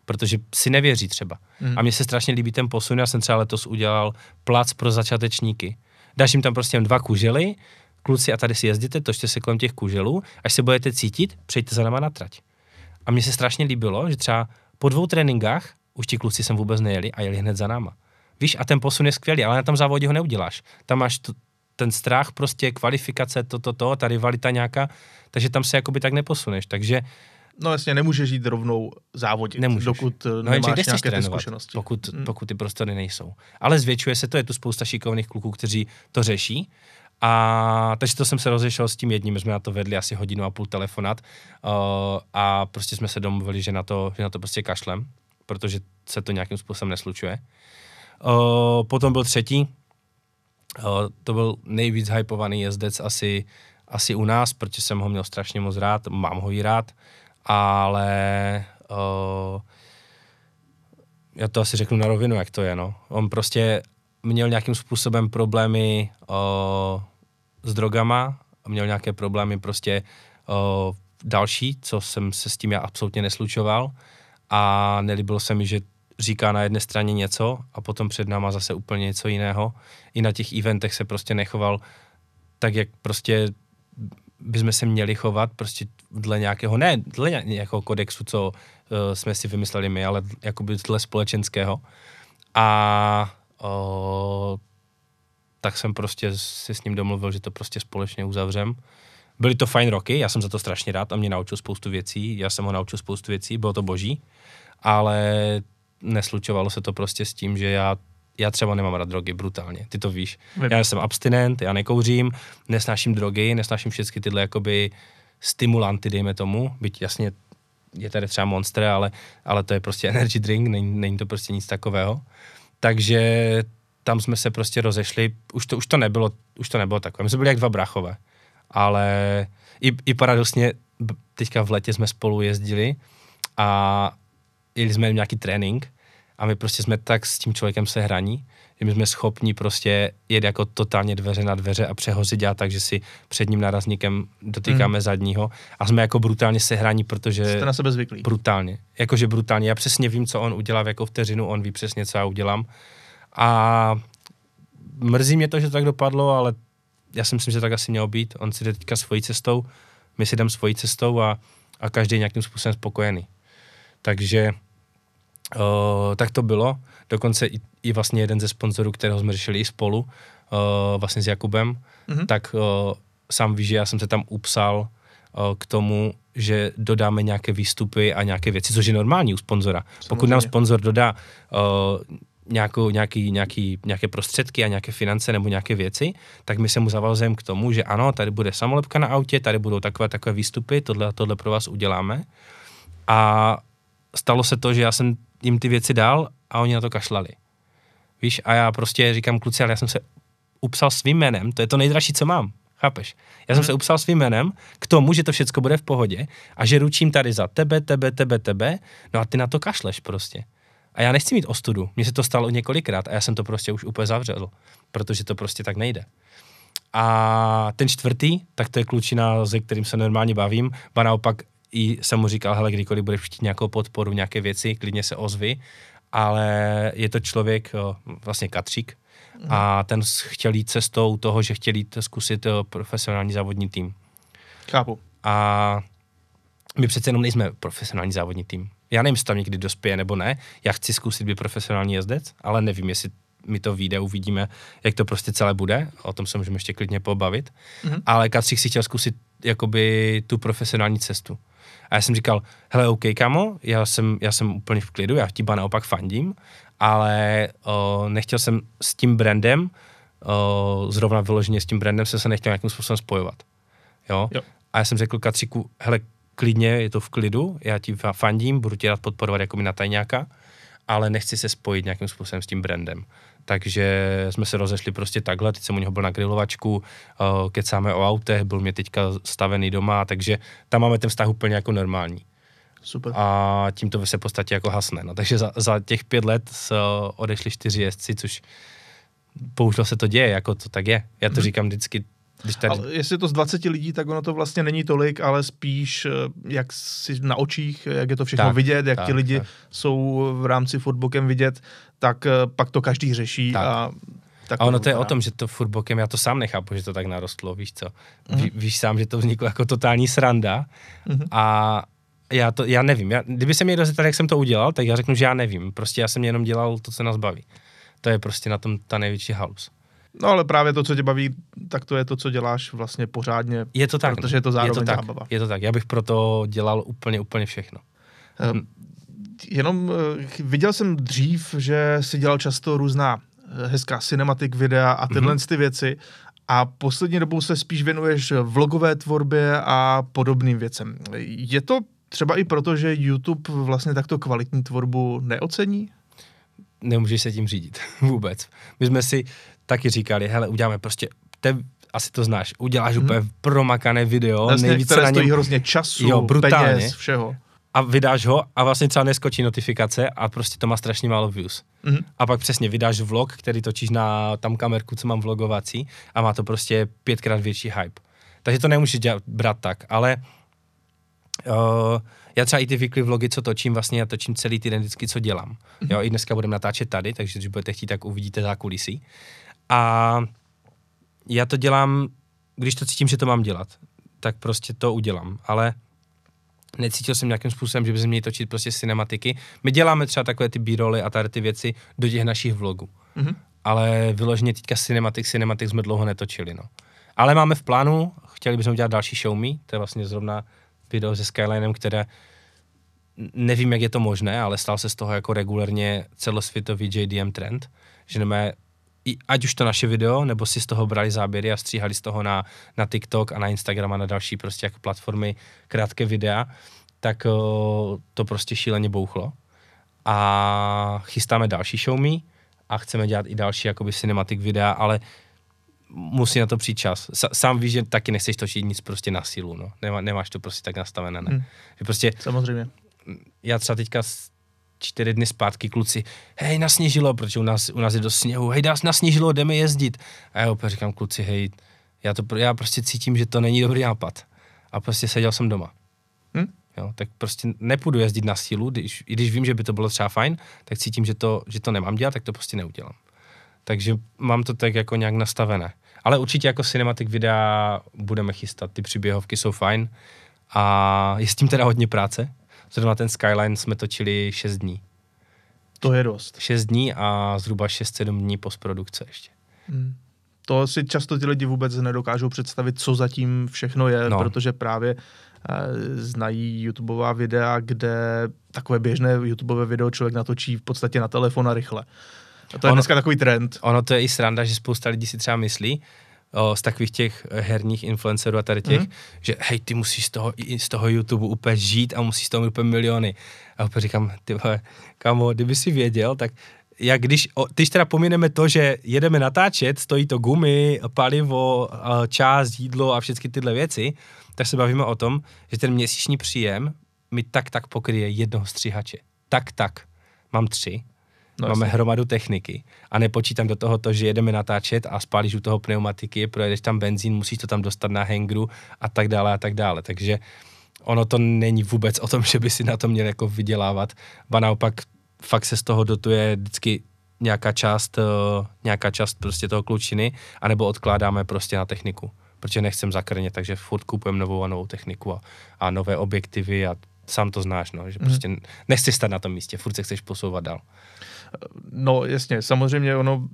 protože si nevěří třeba. Mm. A mně se strašně líbí ten posun, já jsem třeba letos udělal plac pro začátečníky. Dáš jim tam prostě dva kužely, kluci a tady si jezdíte, točte se kolem těch kuželů, až se budete cítit, přejďte za náma na trať. A mně se strašně líbilo, že třeba po dvou tréninkách už ti kluci sem vůbec nejeli a jeli hned za náma. Víš, a ten posun je skvělý, ale na tom závodě ho neuděláš. Tam máš t- ten strach, prostě kvalifikace, to, to, to, ta rivalita nějaká, takže tam se jakoby tak neposuneš, takže... No jasně, nemůžeš jít rovnou závodit, nemůžeš. Dokud no, nemáš nějaké trénovat, ty zkušenosti. Pokud, hmm. pokud ty prostory nejsou. Ale zvětšuje se to, je tu spousta šikovných kluků, kteří to řeší, a takže to jsem se rozešel s tím jedním, jsme na to vedli asi hodinu a půl telefonát uh, a prostě jsme se domluvili, že na to, že na to prostě kašlem, protože se to nějakým způsobem neslučuje. Uh, potom byl třetí, Uh, to byl nejvíc hypovaný jezdec asi, asi u nás, protože jsem ho měl strašně moc rád, mám ho i rád, ale uh, já to asi řeknu na rovinu, jak to je, no. On prostě měl nějakým způsobem problémy uh, s drogama, měl nějaké problémy prostě uh, další, co jsem se s tím já absolutně neslučoval a nelíbilo se mi, že říká na jedné straně něco a potom před náma zase úplně něco jiného. I na těch eventech se prostě nechoval tak, jak prostě bychom se měli chovat, prostě dle nějakého, ne dle nějakého kodexu, co uh, jsme si vymysleli my, ale jakoby dle společenského. A uh, tak jsem prostě si s ním domluvil, že to prostě společně uzavřem. Byly to fajn roky, já jsem za to strašně rád a mě naučil spoustu věcí, já jsem ho naučil spoustu věcí, bylo to boží, ale neslučovalo se to prostě s tím, že já, já třeba nemám rád drogy, brutálně, ty to víš. Já jsem abstinent, já nekouřím, nesnáším drogy, nesnáším všechny tyhle jakoby stimulanty, dejme tomu, byť jasně je tady třeba Monster, ale, ale to je prostě energy drink, není, není to prostě nic takového. Takže tam jsme se prostě rozešli, už to, už to, nebylo, už to nebylo takové, my jsme byli jak dva brachové, ale i, i paradoxně teďka v létě jsme spolu jezdili a jeli jsme jim nějaký trénink a my prostě jsme tak s tím člověkem se hraní, že my jsme schopni prostě jet jako totálně dveře na dveře a přehozit dělat tak, že si před ním nárazníkem dotýkáme mm. zadního a jsme jako brutálně se hraní, protože... Jste na sebe zvyklí. Brutálně, jakože brutálně. Já přesně vím, co on udělá v jakou vteřinu, on ví přesně, co já udělám a mrzí mě to, že to tak dopadlo, ale já si myslím, že tak asi mělo být. On si jde teďka svojí cestou, my si jdeme svojí cestou a, a každý je nějakým způsobem spokojený. Takže Uh, tak to bylo, dokonce i, i vlastně jeden ze sponzorů, kterého jsme řešili i spolu, uh, vlastně s Jakubem, mm-hmm. tak uh, sám víš, že já jsem se tam upsal uh, k tomu, že dodáme nějaké výstupy a nějaké věci, což je normální u sponzora. Samozřejmě. Pokud nám sponzor dodá uh, nějakou, nějaký, nějaký, nějaké prostředky a nějaké finance nebo nějaké věci, tak my se mu zavazujeme k tomu, že ano, tady bude samolepka na autě, tady budou takové takové výstupy, tohle, tohle pro vás uděláme. A stalo se to, že já jsem jim ty věci dal a oni na to kašlali. Víš, a já prostě říkám, kluci, ale já jsem se upsal svým jménem, to je to nejdražší, co mám, chápeš? Já jsem hmm. se upsal svým jménem k tomu, že to všecko bude v pohodě a že ručím tady za tebe, tebe, tebe, tebe, no a ty na to kašleš prostě. A já nechci mít ostudu, mně se to stalo několikrát a já jsem to prostě už úplně zavřel, protože to prostě tak nejde. A ten čtvrtý, tak to je klučina, se kterým se normálně bavím, ba naopak i jsem mu říkal, hele, kdykoliv budeš chtít nějakou podporu, nějaké věci, klidně se ozvi, ale je to člověk, vlastně Katřík, a ten chtěl jít cestou toho, že chtěl jít zkusit profesionální závodní tým. Chápu. A my přece jenom nejsme profesionální závodní tým. já nevím, jestli tam někdy dospěje nebo ne, já chci zkusit být profesionální jezdec, ale nevím, jestli mi to vyjde, uvidíme, jak to prostě celé bude, o tom se můžeme ještě klidně pobavit, mm-hmm. ale Kacík si chtěl zkusit jakoby tu profesionální cestu. A já jsem říkal, hele, OK, kamo, já jsem, já jsem úplně v klidu, já tíba naopak fandím, ale o, nechtěl jsem s tím brandem, o, zrovna vyloženě s tím brandem jsem se nechtěl nějakým způsobem spojovat. Jo? Jo. A já jsem řekl Kacíku, hele, klidně, je to v klidu, já ti fandím, budu tě rád podporovat jako mi na tajňáka, ale nechci se spojit nějakým způsobem s tím brandem. Takže jsme se rozešli prostě takhle, teď jsem u něho byl na grilovačku, uh, kecáme o autech, byl mě teďka stavený doma, takže tam máme ten vztah úplně jako normální. Super. A tím to se v podstatě jako hasne. No, takže za, za těch pět let uh, odešli čtyři jezdci, což bohužel se to děje, jako to tak je. Já to hmm. říkám vždycky. Tady... Ale jestli je to z dvaceti lidí, tak ono to vlastně není tolik, ale spíš jak si na očích, jak je to všechno tak, vidět, jak tak, ti lidi tak. jsou v rámci Furt Bokem vidět, tak pak to každý řeší. Tak. A, tak a ono to je o tom, že to Furt Bokem, já to sám nechápu, že to tak narostlo, víš co. Mm-hmm. Ví, víš sám, že to vzniklo jako totální sranda mm-hmm. a já to, já nevím. Já, kdyby se mě dozvěděl, jak jsem to udělal, tak já řeknu, že já nevím. Prostě já jsem jenom dělal to, co nás baví. To je prostě na tom ta největší halus. No ale právě to, co tě baví, tak to je to, co děláš vlastně pořádně, je to tak, protože je to zároveň je to tak, zábava. Je to tak, já bych proto dělal úplně, úplně všechno. Uh, jenom uh, viděl jsem dřív, že si dělal často různá hezká cinematik videa a tyhle mm-hmm. ty věci a poslední dobou se spíš věnuješ vlogové tvorbě a podobným věcem. Je to třeba i proto, že YouTube vlastně takto kvalitní tvorbu neocení? Nemůžeš se tím řídit vůbec. My jsme si taky říkali, hele, uděláme prostě, te, asi to znáš, uděláš mm-hmm. úplně promakané video, vlastně, nejvíc které na něm, stojí hrozně času, jo, brutálně, peněz, všeho. A vydáš ho a vlastně třeba neskočí notifikace a prostě to má strašně málo views. Mm-hmm. A pak přesně vydáš vlog, který točíš na tam kamerku, co mám vlogovací a má to prostě pětkrát větší hype. Takže to nemůžeš dělat, brát tak, ale uh, já třeba i ty weekly vlogy, co točím, vlastně já točím celý týden vždycky, co dělám. Mm-hmm. Jo, i dneska budeme natáčet tady, takže když budete chtít, tak uvidíte zákulisí. A já to dělám, když to cítím, že to mám dělat, tak prostě to udělám, ale necítil jsem nějakým způsobem, že bychom měli točit prostě cinematiky. My děláme třeba takové ty b-roly a tady ty věci do těch našich vlogů, mm-hmm. ale vyloženě teďka cinematik, cinematik jsme dlouho netočili, no. Ale máme v plánu, chtěli bychom udělat další show me, to je vlastně zrovna video se Skylinem, které nevím, jak je to možné, ale stal se z toho jako regulérně celosvětový J D M trend, že nemáme I, ať už to naše video, nebo si z toho brali záběry a stříhali z toho na, na TikTok a na Instagram a na další prostě jako platformy krátké videa, tak o, to prostě šíleně bouchlo. A chystáme další show me a chceme dělat i další jakoby cinematic videa, ale musí na to přijít čas. S, sám víš, že taky nechceš točit nic prostě na sílu, no. Nemá, nemáš to prostě tak nastavené, ne. Hmm. Že prostě, samozřejmě. Já třeba teďka čtyři dny zpátky kluci, hej, nasněžilo, protože u nás, u nás je do sněhu, hej, nás nasněžilo, jdeme jezdit. A já opět říkám, kluci, hej, já, to, já prostě cítím, že to není dobrý nápad. A prostě seděl jsem doma. Hm? Jo, tak prostě nepůjdu jezdit na sílu, když, i když vím, že by to bylo třeba fajn, tak cítím, že to, že to nemám dělat, tak to prostě neudělám. Takže mám to tak jako nějak nastavené. Ale určitě jako cinematic videa budeme chystat, ty příběhovky jsou fajn a je s tím teda hodně práce. Zrovna ten Skyline jsme točili šest dní. To je dost. šest dní a zhruba šest sedm dní postprodukce ještě. Hmm. To si často ti lidi vůbec nedokážou představit, co zatím všechno je, no. Protože právě e, znají YouTubeová videa, kde takové běžné YouTubeové video člověk natočí v podstatě na telefon a rychle. A to je ono, dneska takový trend. Ono to je i sranda, že spousta lidí si třeba myslí, O, z takových těch herních influencerů a tady těch, mm. že hej, ty musíš z toho, z toho YouTube úplně žít a musíš z toho mít úplně miliony. A opět říkám, ty vole, kamo, kdyby si věděl, tak jak když, o, když teda pomineme to, že jedeme natáčet, stojí to gumy, palivo, čas, jídlo a všechny tyhle věci, tak se bavíme o tom, že ten měsíční příjem mi tak tak pokryje jednoho stříhače. Tak tak. Mám tři. No, Máme jasný. hromadu techniky a nepočítám do toho to, že jedeme natáčet a spálíš u toho pneumatiky, projedeš tam benzín, musíš to tam dostat na hangru a tak dále a tak dále. Takže ono to není vůbec o tom, že by si na to měl jako vydělávat, ba naopak fakt se z toho dotuje vždycky nějaká část, nějaká část prostě toho klučiny, anebo odkládáme prostě na techniku, protože nechcem zakrnět, takže furt kupujeme novou a novou techniku a, a nové objektivy a sám to znáš, no, že prostě mm. nechci stát na tom místě, furt se chceš posouvat dál. No jasně, samozřejmě ono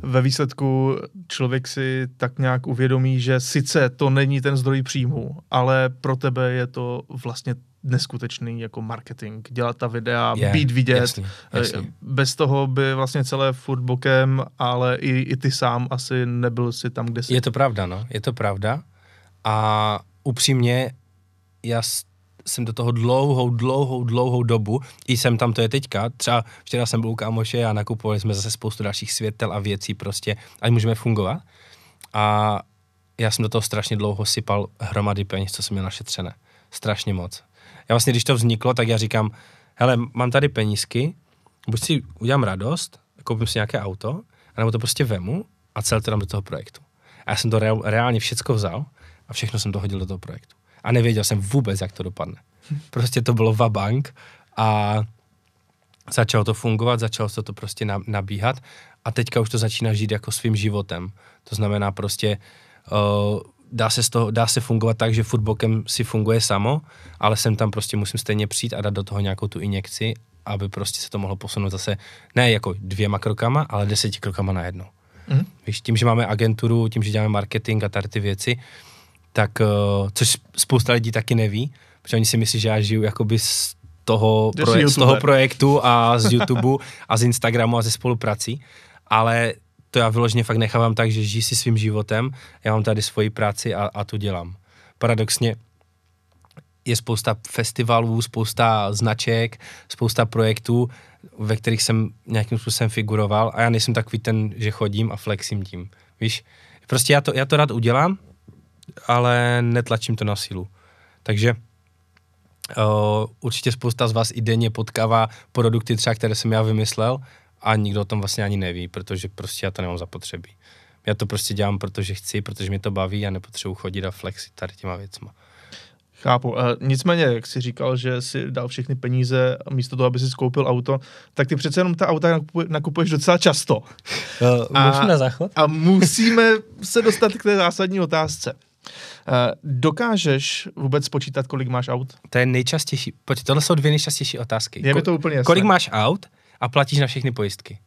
ve výsledku člověk si tak nějak uvědomí, že sice to není ten zdroj příjmu, ale pro tebe je to vlastně neskutečný jako marketing, dělat ta videa, yeah, být vidět. Jasný, jasný. Bez toho by vlastně celé Furt Bokem, ale i, i ty sám asi nebyl si tam, kde jsi. Je to pravda, no, je to pravda. A upřímně, já jsem do toho dlouhou, dlouhou, dlouhou dobu, i jsem tam, to je teďka, třeba včera jsem byl u kámoše a nakupovali jsme zase spoustu dalších světel a věcí prostě, ať můžeme fungovat. A já jsem do toho strašně dlouho sypal hromady peněz, co jsem měl našetřené. Strašně moc. Já vlastně, když to vzniklo, tak já říkám, hele, mám tady penízky, buď si udělám radost, koupím si nějaké auto, anebo to prostě vemu a celé to dám do toho projektu. A já jsem to re- reálně všecko vzal a všechno jsem to hodil do toho projektu. A nevěděl jsem vůbec, jak to dopadne. Prostě to bylo vabank a začalo to fungovat, začalo se to prostě nabíhat a teďka už to začíná žít jako svým životem. To znamená prostě... Uh, Dá se, z toho, dá se fungovat tak, že Furt Bokem si funguje samo, ale sem tam prostě musím stejně přijít a dát do toho nějakou tu injekci, aby prostě se to mohlo posunout zase, ne jako dvěma krokama, ale deseti krokama najednou. Mm. Víš, tím, že máme agenturu, tím, že děláme marketing a tady ty věci, tak, což spousta lidí taky neví, protože oni si myslí, že já žiju jakoby z toho, proje- z toho projektu a z YouTube a z Instagramu a ze spoluprací, ale to já vyloženě fakt nechávám tak, že žij si svým životem, já mám tady svoji práci a, a tu dělám. Paradoxně je spousta festivalů, spousta značek, spousta projektů, ve kterých jsem nějakým způsobem figuroval a já nejsem takový ten, že chodím a flexím tím. Víš, prostě já to, já to rád udělám, ale netlačím to na sílu. Takže o, určitě spousta z vás i denně potkává produkty třeba, které jsem já vymyslel, a nikdo o tom vlastně ani neví, protože prostě já to nemám zapotřebí. Já to prostě dělám, protože chci, protože mě to baví a nepotřebuji chodit a flexit tady těma věcma. Chápu. Uh, nicméně, jak jsi říkal, že jsi dal všechny peníze a místo toho, aby jsi koupil auto, tak ty přece jenom ta auta nakupuješ docela často. No, a, na záchod? A musíme se dostat k té zásadní otázce. Uh, dokážeš vůbec spočítat, kolik máš aut? To je nejčastější. Pojď, tohle jsou dvě nejčastější otázky. Je mi to úplně jasné. Kolik máš aut? A platíš na všechny pojistky.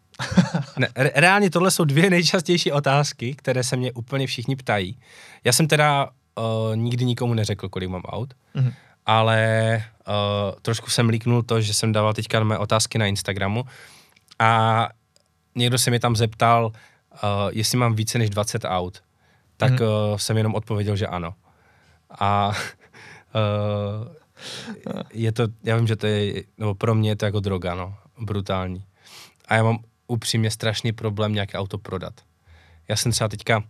Ne, re- reálně tohle jsou dvě nejčastější otázky, které se mě úplně všichni ptají. Já jsem teda uh, nikdy nikomu neřekl, kolik mám aut, mm-hmm. ale uh, trošku jsem líknul to, že jsem dával teďka mé otázky na Instagramu a někdo se mě tam zeptal, uh, jestli mám více než dvacet aut, tak mm-hmm. uh, jsem jenom odpověděl, že ano. A... Uh, je to, já vím, že to je, nebo pro mě je to jako droga, no, brutální. A já mám upřímně strašný problém nějaké auto prodat. Já jsem třeba teďka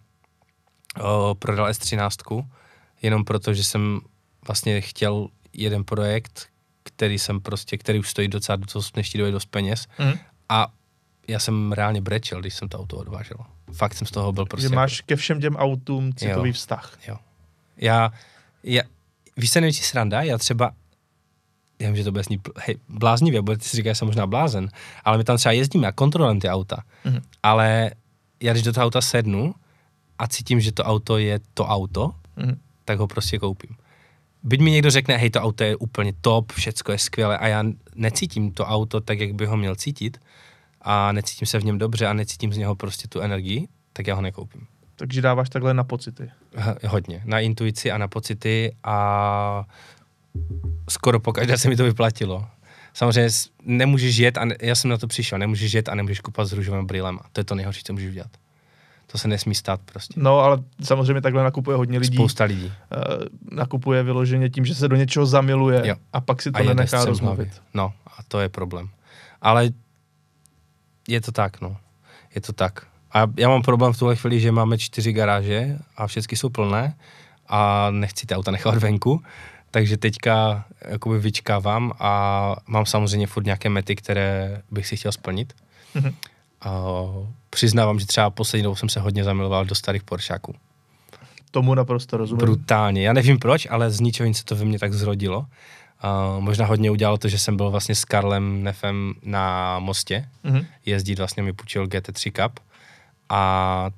o, prodal es třináct, jenom proto, že jsem vlastně chtěl jeden projekt, který jsem prostě, který už stojí docela do dnešní doby dost peněz mm. a já jsem reálně brečel, když jsem to auto odvážel. Fakt jsem z toho byl prostě... Že máš jako... ke všem těm autům citový jo, vztah. Jo. Já, já víš, se největší sranda, já třeba, já vím, že to bude sní hej, bláznivě, budete si říkat, že jsem možná blázen, ale my tam třeba jezdíme a kontrolujeme ty auta, mm-hmm. ale já když do toho auta sednu a cítím, že to auto je to auto, mm-hmm. tak ho prostě koupím. Byť mi někdo řekne, hej, to auto je úplně top, všecko je skvělé a já necítím to auto tak, jak by ho měl cítit a necítím se v něm dobře a necítím z něho prostě tu energii, tak já ho nekoupím. Takže dáváš takhle na pocity. Hodně. Na intuici a na pocity a skoro pokaždé se mi to vyplatilo. Samozřejmě nemůžeš jet a ne, já jsem na to přišel, nemůžeš jet a nemůžeš kupat s růžovým brýlem. To je to nejhorší, co můžeš udělat. To se nesmí stát prostě. No, ale samozřejmě takhle nakupuje hodně lidí. Spousta lidí. Nakupuje vyloženě tím, že se do něčeho zamiluje jo. a pak si to a nenechá rozmluvit. No, a to je problém. Ale je to tak, no. Je to tak. A já mám problém v tuhle chvíli, že máme čtyři garáže a všechny jsou plné a nechci ty auta nechat venku, takže teďka jakoby vyčkávám a mám samozřejmě furt nějaké mety, které bych si chtěl splnit. Mm-hmm. A přiznávám, že třeba poslední dobou jsem se hodně zamiloval do starých Poršáků. Tomu naprosto rozumím. Brutálně, já nevím proč, ale z ničeho nic se to ve mně tak zrodilo. A možná hodně udělalo to, že jsem byl vlastně s Karlem Nefem na Mostě, mm-hmm. jezdit vlastně mi půjčil G T tři Cup. A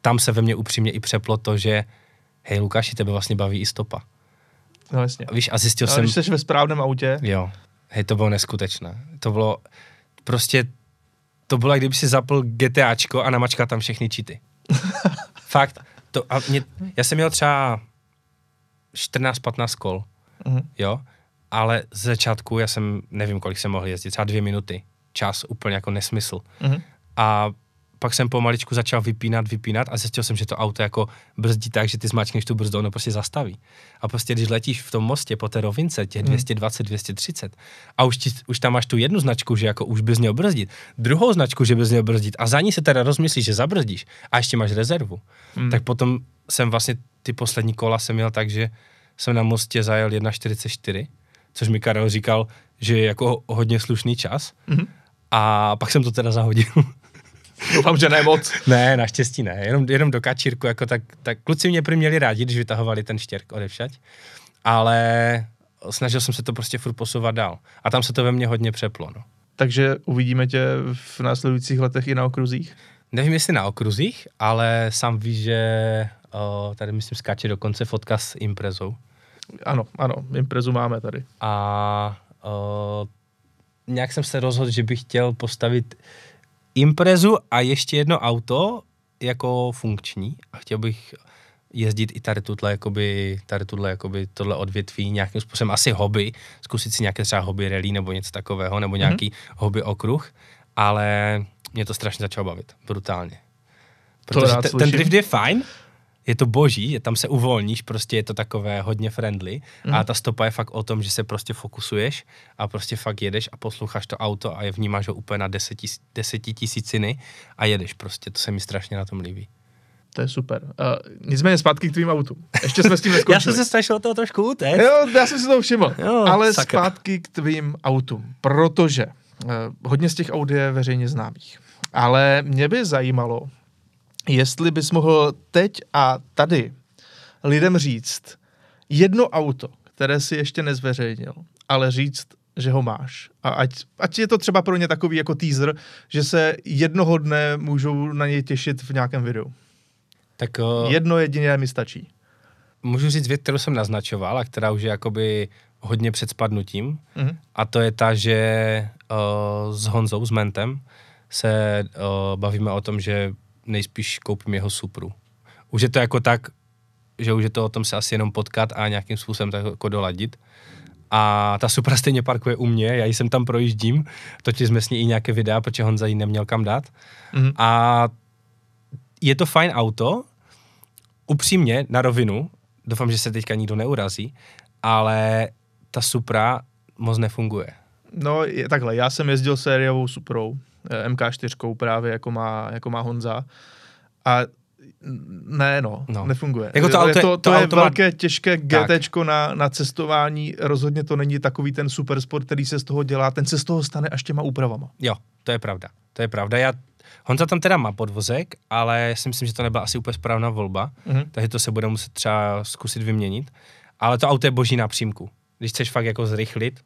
tam se ve mně upřímně i přeplo to, že hej Lukáši, tebe vlastně baví i stopa. no jasně. Víš, a zjistil no, jsem... Když jsi ve správném autě. Jo, hej, to bylo neskutečné. To bylo prostě, to bylo, kdyby si zapl GTAčko a namačkal tam všechny cheaty. Fakt. To, a mě, já jsem měl třeba čtrnáct patnáct kol, mm-hmm. jo, ale z začátku já jsem, nevím, kolik jsem mohl jezdit, třeba dvě minuty. Čas úplně jako nesmysl. Mm-hmm. A pak jsem pomaličku začal vypínat, vypínat a zjistil jsem, že to auto jako brzdí tak, že ty zmáčkneš tu brzdu, ono prostě zastaví. A prostě když letíš v tom mostě po té rovince, těch dvě stě dvacet, dvě stě třicet a už, ti, už tam máš tu jednu značku, že jako už bys měl brzdit, druhou značku, že bys měl brzdit a za ní se teda rozmyslíš, že zabrzdíš a ještě máš rezervu. Mm. Tak potom jsem vlastně ty poslední kola jsem měl tak, že jsem na mostě zajel jedna čtyřicet čtyři, což mi Karel říkal, že je jako hodně slušný čas. Mm. A pak jsem to teda zahodil. Doufám, že ne moc. Ne, naštěstí ne, jenom, jenom do kačírku, jako tak, tak kluci mě prý měli rádi, když vytahovali ten štěrk odevšať, ale snažil jsem se to prostě furt posouvat dál a tam se to ve mně hodně přeplo, no. Takže uvidíme tě v následujících letech i na okruzích? Nevím, jestli na okruzích, ale sám víš, že o, tady myslím skáče dokonce fotka s Imprezou. Ano, ano, Imprezu máme tady. A o, nějak jsem se rozhodl, že bych chtěl postavit Imprezu a ještě jedno auto jako funkční a chtěl bych jezdit i tady tuhle, jakoby, tady tuhle, jakoby tohle odvětví nějakým způsobem, asi hobby, zkusit si nějaké třeba hobby rally nebo něco takového, nebo nějaký mm-hmm. hobby okruh, ale mě to strašně začalo bavit, brutálně. Protože te, ten drift je fajn, je to boží, tam se uvolníš, prostě je to takové hodně friendly mm. a ta stopa je fakt o tom, že se prostě fokusuješ a prostě fakt jedeš a posloucháš to auto a je vnímáš ho úplně na desetitisíciny a jedeš prostě, to se mi strašně na tom líbí. To je super. Uh, nicméně zpátky k tvým autům. Ještě jsme s tím neskončili. Já jsem se snažil o toho trošku utéct. Jo, já jsem si to všiml. Jo, ale sakra. Zpátky k tvým autům, protože uh, hodně z těch aut je veřejně známých, ale mě by zajímalo, jestli bys mohl teď a tady lidem říct jedno auto, které si ještě nezveřejnil, ale říct, že ho máš. A ať, ať je to třeba pro ně takový jako teaser, že se jednoho dne můžou na něj těšit v nějakém videu. Tak, uh, jedno jediné mi stačí. Můžu říct věc, kterou jsem naznačoval a která už je jakoby hodně před spadnutím. Mm-hmm. A to je ta, že uh, s Honzou, s Mentem, se uh, bavíme o tom, že nejspíš koupím jeho Supru. Už je to jako tak, že už je to o tom se asi jenom potkat a nějakým způsobem tak jako doladit. A ta Supra stejně parkuje u mě, já ji sem tam projíždím, totiž jsme s ní i nějaké videa, protože Honza ji neměl kam dát. Mm-hmm. A je to fajn auto, upřímně, na rovinu, doufám, že se teďka nikdo neurazí, ale ta Supra moc nefunguje. No je, takhle, já jsem jezdil sériovou Suprou, em ká čtyři právě, jako má, jako má Honza. A ne, no, no. nefunguje. Jako to, auto, je to, to, to auto je velké, má... těžké GTčko na, na cestování. Rozhodně to není takový ten supersport, který se z toho dělá. Ten se z toho stane až těma úpravama. Jo, to je pravda. To je pravda. Já, Honza tam teda má podvozek, ale si myslím, že to nebyla asi úplně správná volba. Mm-hmm. Takže to se bude muset třeba zkusit vyměnit. Ale to auto je boží na přímku. Když chceš fakt jako zrychlit,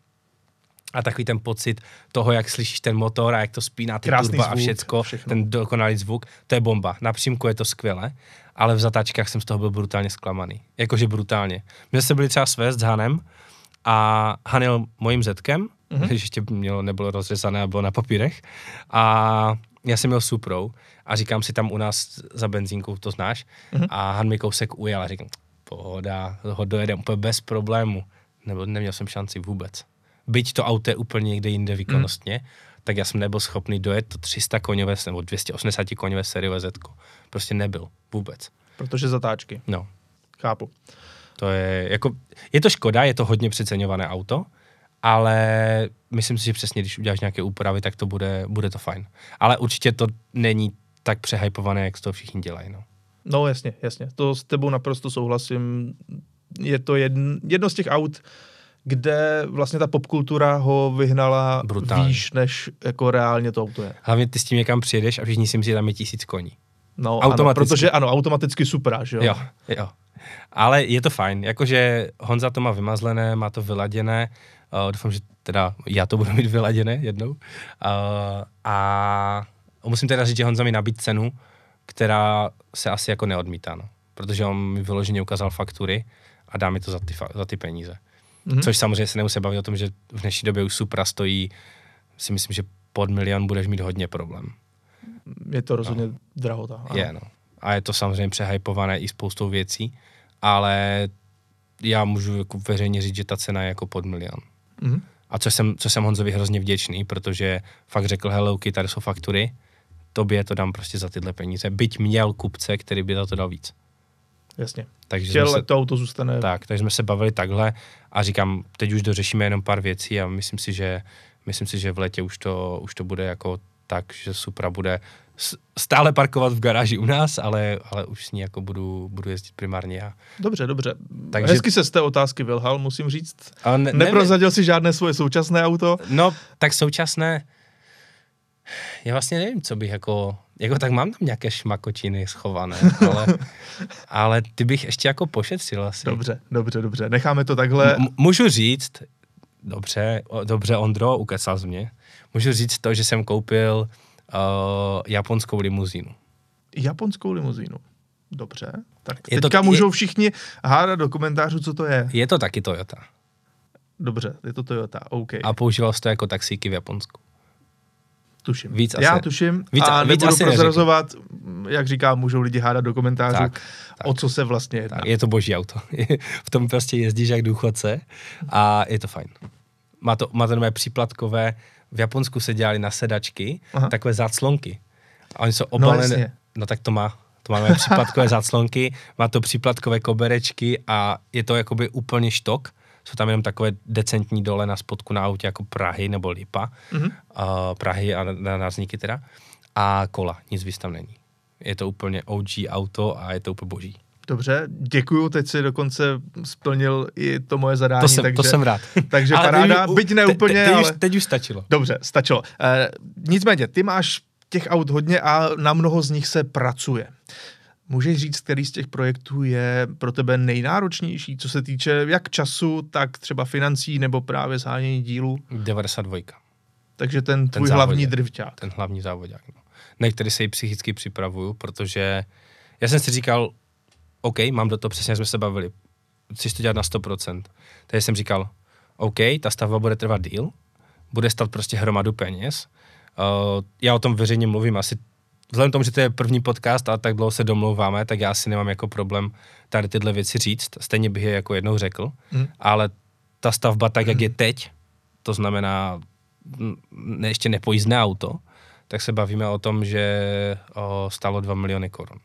a takový ten pocit toho, jak slyšíš ten motor a jak to spíná ty krásný turba zvuk, a všecko, všechno. Ten dokonalý zvuk, to je bomba. Na přímku je to skvělé, ale v zatáčkách jsem z toho byl brutálně zklamaný. Jakože brutálně. My jsme byli třeba svést s Hanem a Han jel mojím zetkem, mm-hmm. když ještě mělo, nebylo rozřezané a bylo na papírech a já jsem měl Suprou a říkám si tam u nás za benzínkou, to znáš, mm-hmm. a Han mi kousek ujel a říkám, pohoda, ho dojedem úplně bez problému. Nebo neměl jsem šanci vůbec. Byť to auto je úplně někde jinde výkonnostně, mm. tak já jsem nebyl schopný dojet to tři sta koňové nebo dvě stě osmdesát koňové sériové zetko. Prostě nebyl vůbec. Protože zatáčky. No. Chápu. To je jako, je to škoda, je to hodně přeceňované auto, ale myslím si, že přesně, když uděláš nějaké úpravy, tak to bude, bude to fajn. Ale určitě to není tak přehypované, jak to všichni dělají, no. No jasně, jasně. To s tebou naprosto souhlasím. Je to jedn, jedno z těch aut, kde vlastně ta popkultura ho vyhnala brutálně výš, než jako reálně to auto je. Hlavně ty s tím někam přijedeš a všichni si myslí, že tam je tisíc koní. No, ano, protože ano, automaticky Supra, že jo? Jo, jo. Ale je to fajn, jakože Honza to má vymazlené, má to vyladěné, uh, doufám, že teda já to budu mít vyladěné jednou. Uh, a musím teda říct, že Honza mi nabídl cenu, která se asi jako neodmítá, no. Protože on mi vyloženě ukázal faktury, a dá mi to za ty, za ty peníze. Mm-hmm. Což samozřejmě se nemusí bavit o tom, že v dnešní době už Supra stojí, si myslím, že pod milion budeš mít hodně problém. Je to rozhodně no. drahota. Je, no. A je to samozřejmě přehypované i spoustou věcí, ale já můžu jako veřejně říct, že ta cena je jako pod milion. Mm-hmm. A co jsem, co jsem Honzovi hrozně vděčný, protože fakt řekl, hele, tady jsou faktury, tobě to dám prostě za tyhle peníze, byť měl kupce, který by za to dal víc. Jasně. Takže se, to auto zůstane. Tak, takže jsme se bavili takhle a říkám, teď už dořešíme jenom pár věcí a myslím si, že, myslím si, že v létě už to, už to bude jako tak, že Supra bude stále parkovat v garáži u nás, ale, ale už s ní jako budu, budu jezdit primárně já. Dobře, dobře. Takže... Hezky se z té otázky vylhal, musím říct. Ne, ne, Neprozradil ne, si žádné svoje současné auto? No, tak současné... Já vlastně nevím, co bych jako... Jako tak mám tam nějaké šmakočiny schované, ale, ale ty bych ještě jako pošetřil asi. Dobře, dobře, dobře. Necháme to takhle. M- můžu říct... Dobře, o, dobře, Ondro, ukecal z mě. Můžu říct to, že jsem koupil... Uh, japonskou limuzínu. Japonskou limuzínu. Dobře. Tak je teďka to, můžou je, všichni hádat do komentářů, co to je. Je to taky Toyota. Dobře, je to Toyota, OK. A používal jsi to jako taxíky v Japonsku. Tuším. Víc Já asi, tuším víc, a víc nebudu asi prozrazovat, neříkám. Jak říkám, můžou lidi hádat do komentářů, tak, tak, o co se vlastně jedná. Je to boží auto. V tom prostě jezdíš jak důchodce a je to fajn. Má to, má to nové příplatkové. V Japonsku se dělali na sedačky, aha, takové záclonky. A oni jsou obalené. No, no tak to má. To máme příplatkové záclonky, má to příplatkové koberečky a je to jakoby úplně štok. Jsou tam jenom takové decentní dole na spodku na autě jako Prahy nebo Lipa. Mm-hmm. Uh, Prahy a nárazníky teda. A kola, nic víc tam není. Je to úplně ó gé auto a je to úplně boží. Dobře, děkuju, teď si dokonce splnil i to moje zadání. To jsem, takže, to jsem rád. Takže paráda, byť neúplně, ale... Teď, teď už stačilo. Dobře, stačilo. E, nicméně, ty máš těch aut hodně a na mnoho z nich se pracuje. Můžeš říct, který z těch projektů je pro tebe nejnáročnější, co se týče jak času, tak třeba financí nebo právě zhánění dílů? devadesát dva. Takže ten tvůj ten hlavní drvťák. Ten hlavní závodák, no. Na který se i psychicky připravuju, protože já jsem si říkal, OK, mám do toho, přesně jsme se bavili, chceš to dělat na sto procent. Takže jsem říkal, OK, ta stavba bude trvat díl, bude stát prostě hromadu peněz. Uh, já o tom veřejně mluvím asi, vzhledem k tomu, že to je první podcast a tak dlouho se domlouváme, tak já asi nemám jako problém tady tyhle věci říct, stejně bych je jako jednou řekl, mm. ale ta stavba tak, jak je teď, to znamená ne, ještě nepojízdné auto, tak se bavíme o tom, že o, stálo dva miliony korun.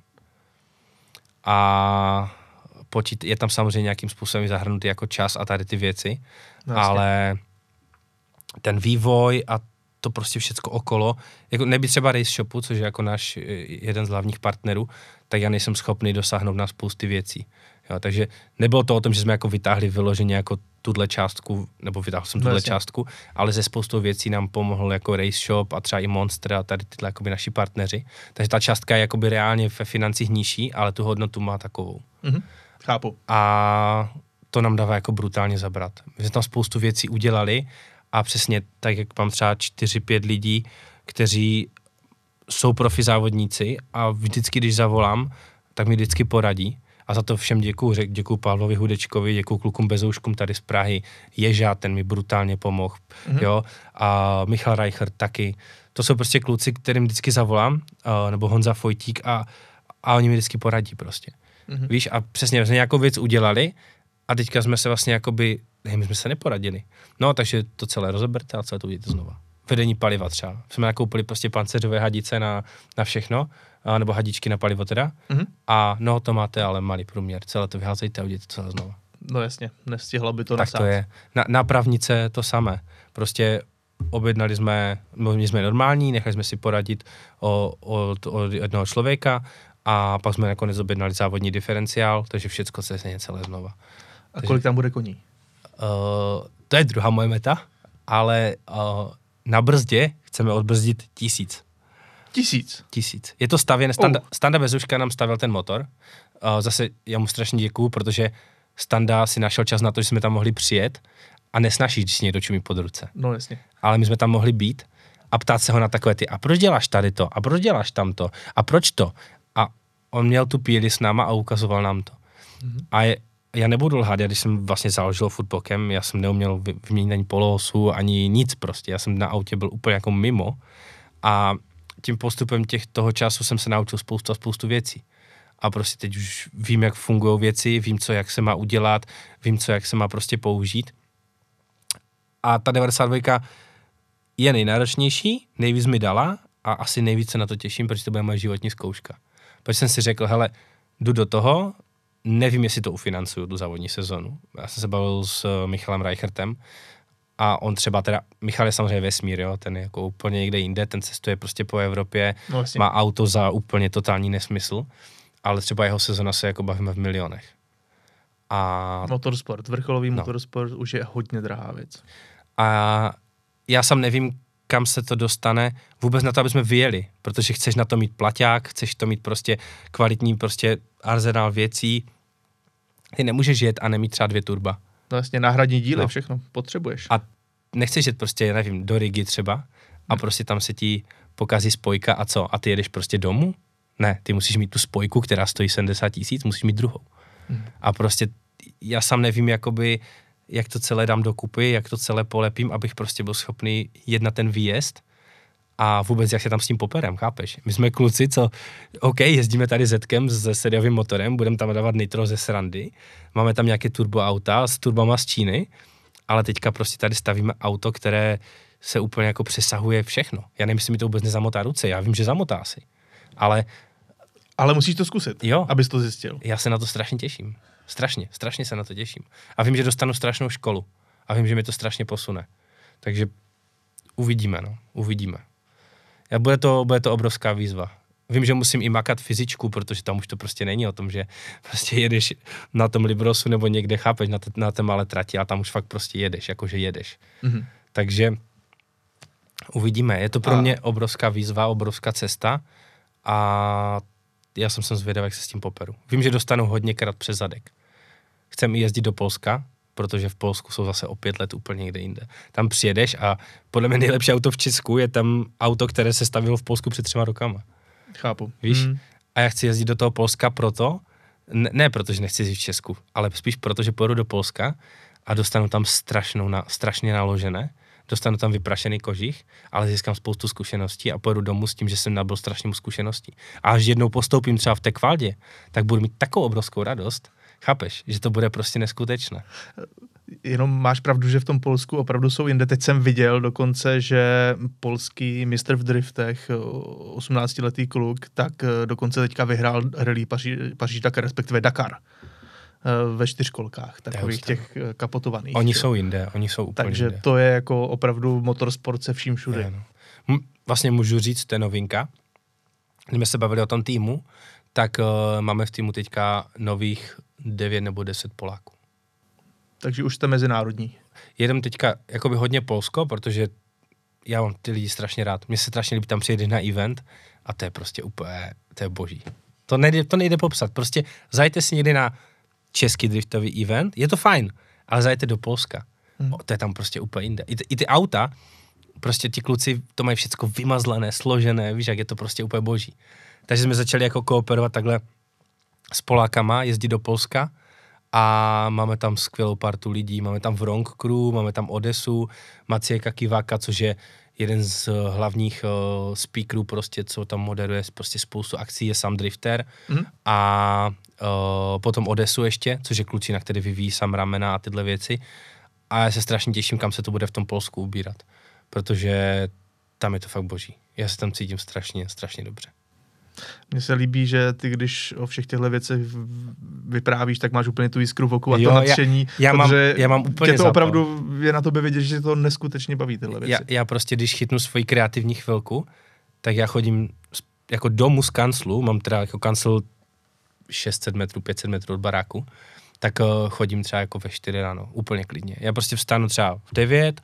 A počít, je tam samozřejmě nějakým způsobem zahrnutý jako čas a tady ty věci, vlastně. Ale ten vývoj a to prostě všecko okolo, jako nebýt třeba Race Shopu, což je jako náš jeden z hlavních partnerů, tak já nejsem schopný dosáhnout na spousty věcí. Jo, takže nebylo to o tom, že jsme jako vytáhli vyloženě jako tuhle částku, nebo vytáhl jsem tuhle vlastně. částku, ale ze spoustou věcí nám pomohl jako Race Shop a třeba i Monster a tady tyhle jakoby naši partneři. Takže ta částka je jakoby reálně ve financích nižší, ale tu hodnotu má takovou. Mm-hmm. Chápu. A to nám dává jako brutálně zabrat. My jsme tam spoustu věcí udělali a přesně tak, jak mám třeba čtyři pět lidí, kteří jsou profi závodníci a vždycky, když zavolám, tak mi vždycky poradí. A za to všem děkuju, děkuju Pavlovi Hudečkovi, děkuju klukům Bezouškům tady z Prahy, Ježa, ten mi brutálně pomohl, mm-hmm. jo, a Michal Reichert taky. To jsou prostě kluci, kterým vždycky zavolám, uh, nebo Honza Fojtík a, a oni mi vždycky poradí prostě. Mm-hmm. Víš, a přesně jsme nějakou věc udělali a teďka jsme se vlastně jakoby, hej, my jsme se neporadili. No, takže to celé rozeberte a celé to udělíte znova. Vedení paliva třeba. Jsme nakoupili prostě pancéřové hadice na, na všechno, a, nebo hadičky na palivo teda. Mm-hmm. A no, to máte ale malý průměr. Celé to vyházejte a udějte celé znovu. No jasně, nestihla by to nasát. Tak to je. Na, nápravnice to samé. Prostě objednali jsme, my jsme normální, nechali jsme si poradit o, o, o jednoho člověka a pak jsme nakonec objednali závodní diferenciál, takže všecko se změní celé znova. A kolik takže, tam bude koní? Uh, to je druhá moje meta, ale... Uh, na brzdě chceme odbrzdit tisíc. Tisíc? Tisíc. Je to stavěné, Standa, oh. Standa Bezuška nám stavěl ten motor. Zase já mu strašně děkuju, protože Standa si našel čas na to, že jsme tam mohli přijet a nesnažit, když si někdo čumí pod ruce. No jasně. Ale my jsme tam mohli být a ptát se ho na takové ty, a proč děláš tady to? A proč děláš tamto? A proč to? A on měl tu píli s náma a ukazoval nám to. Mm-hmm. A je, já nebudu lhát, já když jsem vlastně založil Furt Bokem, já jsem neuměl vyměnit ani polosu, ani nic prostě, já jsem na autě byl úplně jako mimo a tím postupem těch toho času jsem se naučil spoustu a spoustu věcí. A prostě teď už vím, jak fungují věci, vím, co, jak se má udělat, vím, co, jak se má prostě použít. A ta devadesát dva je nejnáročnější, nejvíc mi dala a asi nejvíc se na to těším, protože to bude moje životní zkouška. Protože jsem si řekl, hele, jdu do toho, nevím, jestli to ufinancuju tu závodní sezonu. Já jsem se bavil s Michalem Reichertem a on třeba teda, Michal je samozřejmě vesmír, jo, ten je jako úplně někde jinde, ten cestuje prostě po Evropě, no, má auto za úplně totální nesmysl, ale třeba jeho sezona se jako bavíme v milionech. A... Motorsport, vrcholový no. motorsport už je hodně drahá věc. A já sám nevím, kam se to dostane vůbec na to, aby jsme vyjeli, protože chceš na to mít plaťák, chceš to mít prostě kvalitní prostě arzenál věcí. Ty nemůžeš jet a nemít třeba dvě turba. No jasně, náhradní díly, no. všechno potřebuješ. A nechceš jet prostě, nevím, do Rigi třeba a hmm. prostě tam se ti pokazí spojka a co? A ty jedeš prostě domů? Ne, ty musíš mít tu spojku, která stojí sedmdesát tisíc, musíš mít druhou. Hmm. A prostě já sám nevím, jakoby, jak to celé dám dokupy, jak to celé polepím, abych prostě byl schopný jet na ten výjezd a vůbec jak se tam s tím poperem, chápeš? My jsme kluci, co, OK, jezdíme tady Zetkem se seriovým motorem, budeme tam dávat nitro ze srandy, máme tam nějaké turboauta s turbama z Číny, ale teďka prostě tady stavíme auto, které se úplně jako přesahuje všechno. Já nevím, jestli mi to vůbec nezamotá ruce, já vím, že zamotá si, ale... Ale musíš to zkusit, jo, abys to zjistil. Já se na to strašně těším. Strašně, strašně se na to těším. A vím, že dostanu strašnou školu. A vím, že mi to strašně posune. Takže uvidíme, no. Uvidíme. Já bude to, bude to obrovská výzva. Vím, že musím i makat fyzičku, protože tam už to prostě není o tom, že prostě jedeš na tom Librosu nebo někde, chápeš, na, t- na té malé trati a tam už fakt prostě jedeš, jakože jedeš. Mm-hmm. Takže uvidíme. Je to pro a... mě obrovská výzva, obrovská cesta a já jsem sem zvědav, jak se s tím poperu. Vím, že dostanu hodněkrát přes zadek. Chcem i jezdit do Polska, protože v Polsku jsou zase o pět let úplně někde jinde. Tam přijedeš a podle mě nejlepší auto v Česku je tam auto, které se stavilo v Polsku před třema rokama. Chápu. Víš? Mm. A já chci jezdit do toho Polska proto, ne, ne protože nechci jezdit v Česku, ale spíš proto, že pojedu do Polska a dostanu tam strašnou, na, strašně naložené, dostanu tam vyprašený kožich, ale získám spoustu zkušeností a pojedu domů s tím, že jsem nabyl strašnou zkušeností. A až jednou postoupím třeba v té kvaldě, tak budu mít takovou obrovskou radost, chápeš, že to bude prostě neskutečné. Jenom máš pravdu, že v tom Polsku opravdu jsou jinde. Teď jsem viděl dokonce, že polský mistr v driftech, osmnáctiletý kluk, tak dokonce teďka vyhrál rally Paří, Paříž, tak respektive Dakar. Ve čtyřkolkách, takových těch kapotovaných. Oni jsou jinde, oni jsou úplně Takže jinde. To je jako opravdu motorsport se vším všude. Je, no. M- vlastně můžu říct, to je novinka. Když jsme se bavili o tom týmu, tak uh, máme v týmu teďka nových devět nebo deset Poláků. Takže už jste mezinárodní. Jedem teďka jakoby hodně Polsko, protože já mám ty lidi strašně rád. Mně se strašně líbí tam přijet na event a to je prostě úplně, to je boží. To nejde, to nejde popsat, prostě zajďte si někdy na český driftový event, je to fajn, ale zajete do Polska. Hmm. O, to je tam prostě úplně jinde. I ty, i ty auta, prostě ti kluci to mají všecko vymazlené, složené, víš, jak je to prostě úplně boží. Takže jsme začali jako kooperovat takhle s Polákama, jezdit do Polska a máme tam skvělou partu lidí, máme tam Wrong Crew, máme tam Odesu, Macieka Kiváka, což je jeden z hlavních uh, speakerů prostě, co tam moderuje prostě spoustu akcí, je sám drifter mm. a uh, potom Odesu ještě, což je klučina, který vyvíjí sám ramena a tyhle věci a já se strašně těším, kam se to bude v tom Polsku ubírat, protože tam je to fakt boží. Já se tam cítím strašně, strašně dobře. Mně se líbí, že ty, když o všech těchto věcech vyprávíš, tak máš úplně tu jiskru v oku a jo, to nadšení, já, já protože mám, já mám úplně tě to opravdu je na tobě vidět, že to neskutečně baví tyhle věci. Já, já prostě, když chytnu svoji kreativní chvilku, tak já chodím jako domů z kanclu, mám teda jako kancel šest set metrů, pět set metrů od baráku, tak uh, chodím třeba jako ve čtyři ráno, úplně klidně. Já prostě vstanu třeba v devět,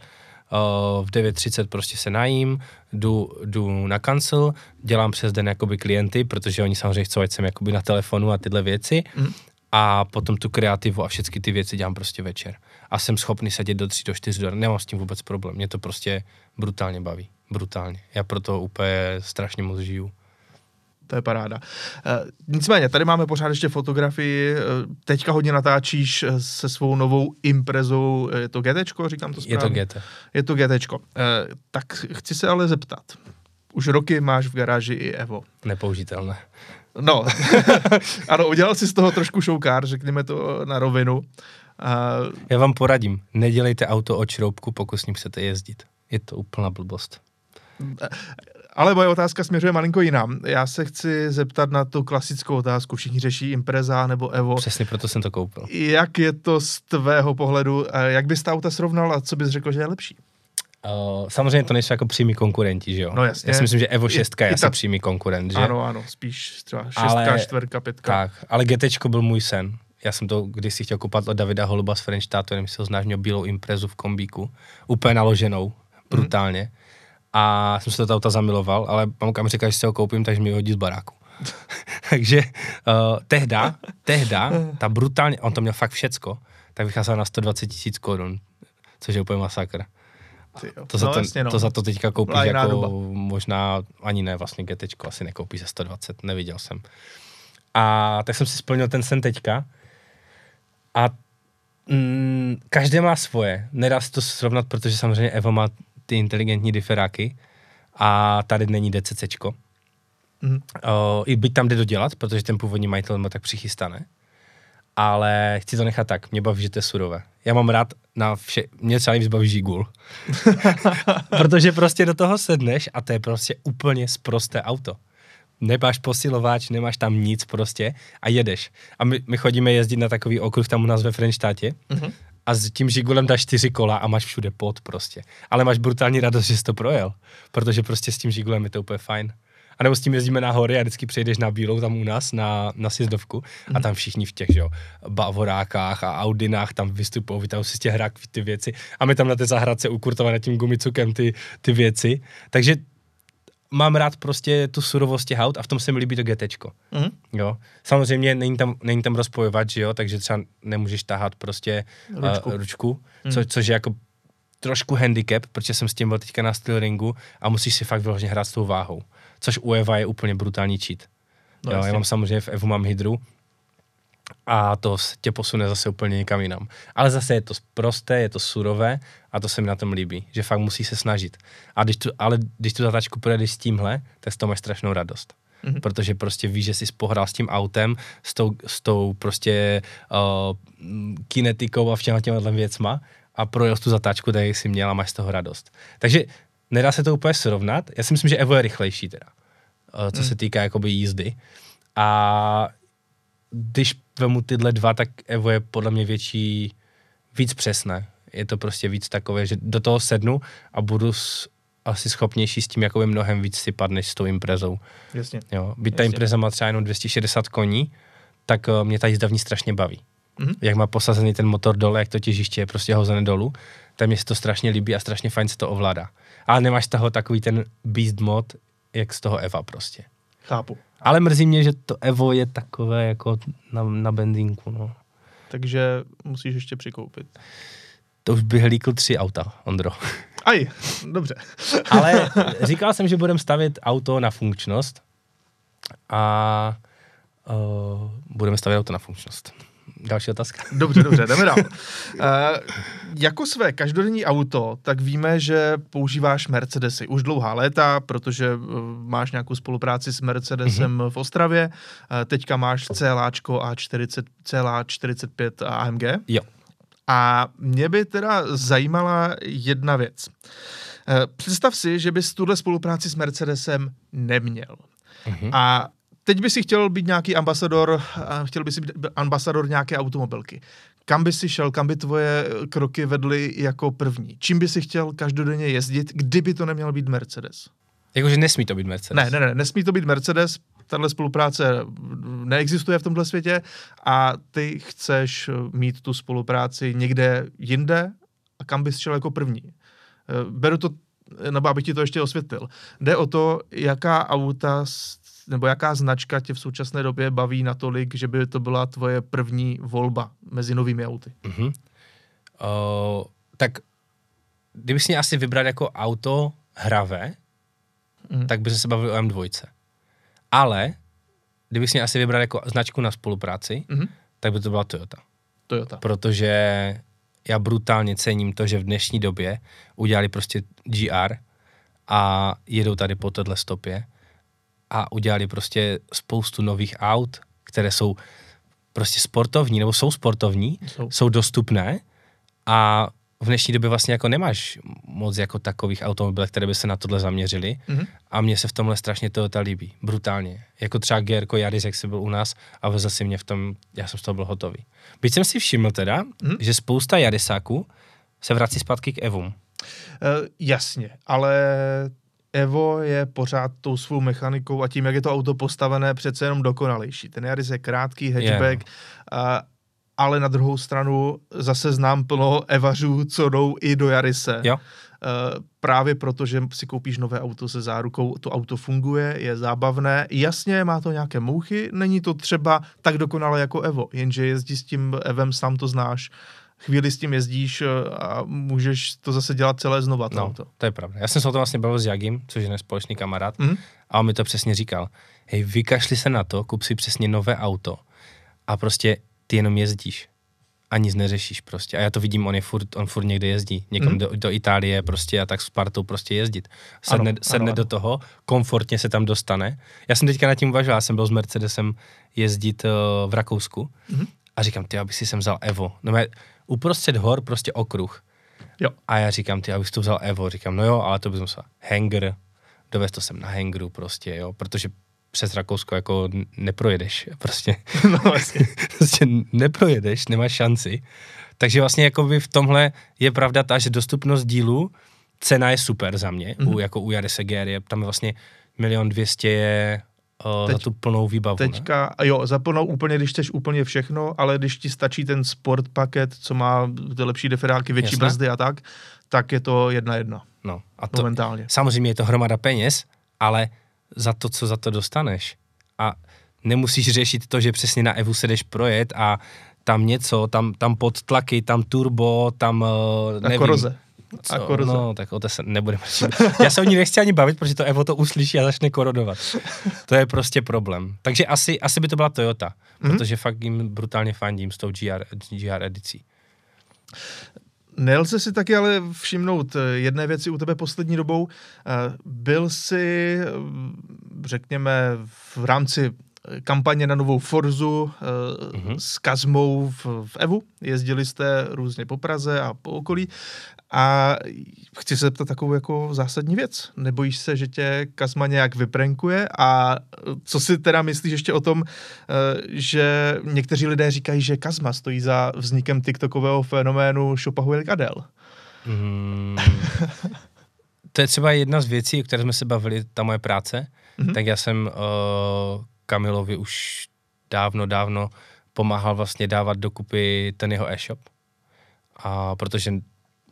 v devět třicet prostě se najím, jdu, jdu na kancel, dělám přes den jakoby klienty, protože oni samozřejmě chcou, ať jsem jakoby na telefonu a tyhle věci mm. a potom tu kreativu a všechny ty věci dělám prostě večer. A jsem schopný sedět do tří, do čtyř, do... nemám s tím vůbec problém, mě to prostě brutálně baví, brutálně. Já proto úplně strašně moc žiju. To je paráda. E, nicméně, tady máme pořád ještě fotografii. E, teďka hodně natáčíš se svou novou Imprezou. Je to GTčko, říkám to správně? Je to G T. Je to GTčko. E, tak chci se ale zeptat. Už roky máš v garáži i Evo. Nepoužitelné. No, ano, udělal jsi z toho trošku šoukár, řekněme to na rovinu. A... Já vám poradím, nedělejte auto od šroubku, pokud s ním chcete jezdit. Je to úplná blbost. Ale moje otázka směřuje malinko jinam. Já se chci zeptat na tu klasickou otázku. Všichni řeší Impreza nebo Evo. Přesně proto jsem to koupil. Jak je to z tvého pohledu? Jak bys ta auta srovnal a co bys řekl, že je lepší? Uh, samozřejmě to nejsou jako přímí konkurenti, že jo? No jasně. Já si myslím, že Evo šest je, je asi ta... přímý konkurent, že? Ano, ano, spíš třeba šestka, čtvrtka, pětka. Tak, ale GTčko byl můj sen. Já jsem to když si chtěl koupat od Davida Holuba z Frenštátu, nevím, jestli ho znáš, měl bílou Imprezu v kombíku, úplně naloženou, brutálně. Mm. A jsem se do toho auta zamiloval, ale mamka mi řekla, že si ho koupím, takže mi ho hodí z baráku. Takže uh, tehda, tehda, ta brutálně, on to měl fakt všecko, tak vycházel na sto dvacet tisíc korun, což je úplně masakr. To za, no, ten, jasně, no. To za to teďka koupíš Lajná jako doba. Možná ani ne, vlastně GTčko asi nekoupíš za sto dvacet, neviděl jsem. A tak jsem si splnil ten sen teďka. A mm, každé má svoje. Nedá se to srovnat, protože samozřejmě Evo má ty inteligentní diferáky a tady není DCCčko. Mm. O, I byť tam jde dodělat, protože ten původní majitel má tak přichystané. Ale chci to nechat tak, mě baví, že to je surové. Já mám rád na vše, mě třeba nejvíc baví Žigul. Protože prostě do toho sedneš a to je prostě úplně sprosté auto. Nemáš posilováč, nemáš tam nic prostě a jedeš. A my, my chodíme jezdit na takový okruh tam u nás ve Frenštátě mm-hmm. a s tím Žigulem dáš čtyři kola a máš všude pot prostě. Ale máš brutální radost, že jsi to projel, protože prostě s tím Žigulem je to úplně fajn. A nebo s tím jezdíme na hory a vždycky přejdeš na Bílou tam u nás na, na sjezdovku mm-hmm. a tam všichni v těch, že jo, bavorákách a Audinách tam vystupují, vytahují si z těch hrák ty věci a my tam na té zahradce ukurtované tím gumicukem ty, ty věci. Takže mám rád prostě tu surovost těch aut a v tom se mi líbí to GTčko. Mm-hmm. Jo. Samozřejmě není tam, není tam rozpojovat, že jo, takže třeba nemůžeš tahat prostě ručku, uh, ručku mm-hmm. co, což je jako trošku handicap, protože jsem s tím byl teďka na steel ringu a musíš si fakt vyloženě hrát s tou váhou. Což u Eva je úplně brutální cheat. No, jo, já mám samozřejmě v Evu mám hydru a to tě posune zase úplně někam jinam. Ale zase je to prosté, je to surové a to se mi na tom líbí, že fakt musí se snažit. A když tu, ale když tu zatáčku projedeš s tímhle, tak z toho máš strašnou radost. Mm-hmm. Protože prostě víš, že jsi pohrál s tím autem, s tou, s tou prostě uh, kinetikou a všema těma věcma a projel tu zatáčku tak, jak jsi měl a máš z toho radost. Takže nedá se to úplně srovnat. Já si myslím, že Evo je rychlejší teda, co hmm. se týká jakoby jízdy. A když vemu tyhle dva, tak Evo je podle mě větší, víc přesné. Je to prostě víc takové, že do toho sednu a budu s, asi schopnější s tím jakoby mnohem víc sypat, než s tou Imprezou. Jasně. Jo, byť ta Impreza má třeba jenom dvě stě šedesát koní, tak mě ta jízda v ní strašně baví. Mm-hmm. Jak má posazený ten motor dole, jak to těžiště je prostě hozené dolů, tak mě se to strašně líbí a strašně fajn se to ovládá. Ale nemáš z toho takový ten beast mod, jak z toho Eva prostě. Chápu. Ale mrzí mě, že to Evo je takové jako na, na bendinku, no. Takže musíš ještě přikoupit. To už bych líkl tři auta, Ondro. Aj, dobře. Ale říkal jsem, že budem stavět auto na funkčnost a uh, budeme stavět auto na funkčnost. Další otázka. Dobře, dobře, jdeme dál. Uh, jako své každodenní auto, tak víme, že používáš Mercedesy už dlouhá léta, protože uh, máš nějakou spolupráci s Mercedesem mm-hmm. v Ostravě. Uh, teďka máš CLáčko A čtyřicet, C L A čtyřicet pět a A M G. Jo. A mě by teda zajímala jedna věc. Uh, představ si, že bys tuhle spolupráci s Mercedesem neměl. Mm-hmm. A teď by si chtěl být nějaký ambasador, chtěl by si být ambasador nějaké automobilky. Kam by si šel, kam by tvoje kroky vedly jako první? Čím by si chtěl každodenně jezdit, kdyby to neměl být Mercedes? Jakože nesmí to být Mercedes. Ne, ne, ne, nesmí to být Mercedes, tahle spolupráce neexistuje v tomhle světě a ty chceš mít tu spolupráci někde jinde a kam bys šel jako první? Beru to, nebo abych ti to ještě osvětlil. Jde o to, jaká auta nebo jaká značka tě v současné době baví natolik, že by to byla tvoje první volba mezi novými auty? Mm-hmm. Uh, tak kdybych si mě asi vybral jako auto hravé, mm. tak bych se bavil o M dvě. Ale kdybych měl asi vybrat jako značku na spolupráci, mm-hmm. tak by to byla Toyota. Toyota. Protože já brutálně cením to, že v dnešní době udělali prostě G R a jedou tady po téhle stopě a udělali prostě spoustu nových aut, které jsou prostě sportovní, nebo jsou sportovní, jsou, jsou dostupné a v dnešní době vlastně jako nemáš moc jako takových automobilů, které by se na tohle zaměřili mm-hmm. a mně se v tomhle strašně Toyota líbí, brutálně. Jako třeba G R Yaris, jak jsi byl u nás a vezl si mě v tom, já jsem z toho byl hotový. Byť jsem si všiml teda, mm-hmm. že spousta Yarisáků se vrací zpátky k Evům. Uh, jasně, ale Evo je pořád tou svou mechanikou a tím, jak je to auto postavené, přece jenom dokonalejší. Ten Yaris je krátký hatchback, yeah. uh, ale na druhou stranu zase znám plno evařů, co jdou i do Yarise. Jo. Právě proto, že si koupíš nové auto se zárukou, to auto funguje, je zábavné, jasně má to nějaké mouchy, není to třeba tak dokonale jako Evo, jenže jezdí s tím Evem, sám to znáš, chvíli s tím jezdíš a můžeš to zase dělat celé znova. To no, auto. To je pravda. Já jsem se o tom vlastně bavil s Jagim, což je náš společný kamarád, mm-hmm. a on mi to přesně říkal. Hej, vykašli se na to, kup si přesně nové auto a prostě ty jenom jezdíš a nic neřešíš prostě. A já to vidím, on je furt, on furt někde jezdí, někam mm. do, do Itálie prostě a tak s partou prostě jezdit. Sedne, ano, sedne ano, do ano. toho, komfortně se tam dostane. Já jsem teďka nad tím uvažoval, jsem byl s Mercedesem jezdit uh, v Rakousku mm. a říkám, ty, abych si sem vzal Evo. No já, uprostřed hor prostě okruh. Jo. A já říkám, ty, abych si to vzal Evo. Říkám, no jo, ale to bych musel hangar, dovez to sem na hangaru prostě, jo, protože přes Rakousko jako neprojedeš, prostě, no, vlastně. prostě neprojedeš, nemáš šanci. Takže vlastně jakoby v tomhle je pravda ta, že dostupnost dílu, cena je super za mě, mm-hmm. u, jako u Yarise G R je tam vlastně milion dvěstě je uh, Teď, za tu plnou výbavu. Teďka, ne? Jo, za plnou úplně, když chceš úplně všechno, ale když ti stačí ten sport paket, co má ty lepší diferáky, větší Jasné? brzdy a tak, tak je to jedna jedna. No, a to, momentálně. Samozřejmě je to hromada peněz, ale za to, co za to dostaneš. A nemusíš řešit to, že přesně na Evu se jdeš projet a tam něco, tam, tam podtlaky, tam turbo, tam nevím. A koroze. A koroze. No, tak o to se nebudeme. Já se o ní nechci ani bavit, protože to Evo to uslyší a začne korodovat. To je prostě problém. Takže asi, asi by to byla Toyota, mm-hmm. protože fakt jim brutálně fandím s tou G R, G R edicí. Nelze si taky ale všimnout jedné věci u tebe poslední dobou. Byl jsi, řekněme, v rámci kampaně na novou Forzu mm-hmm. s Kazmou v, v Evu. Jezdili jste různě po Praze a po okolí. A chci se zeptat takovou jako zásadní věc. Nebojíš se, že tě Kazma nějak vyprenkuje? A co si teda myslíš ještě o tom, že někteří lidé říkají, že Kazma stojí za vznikem TikTokového fenoménu Šopahujelik Adel? Hmm. To je třeba jedna z věcí, o které jsme se bavili, ta moje práce. Mm-hmm. Tak já jsem uh, Kamilovi už dávno, dávno pomáhal vlastně dávat dokupy ten jeho e-shop. A protože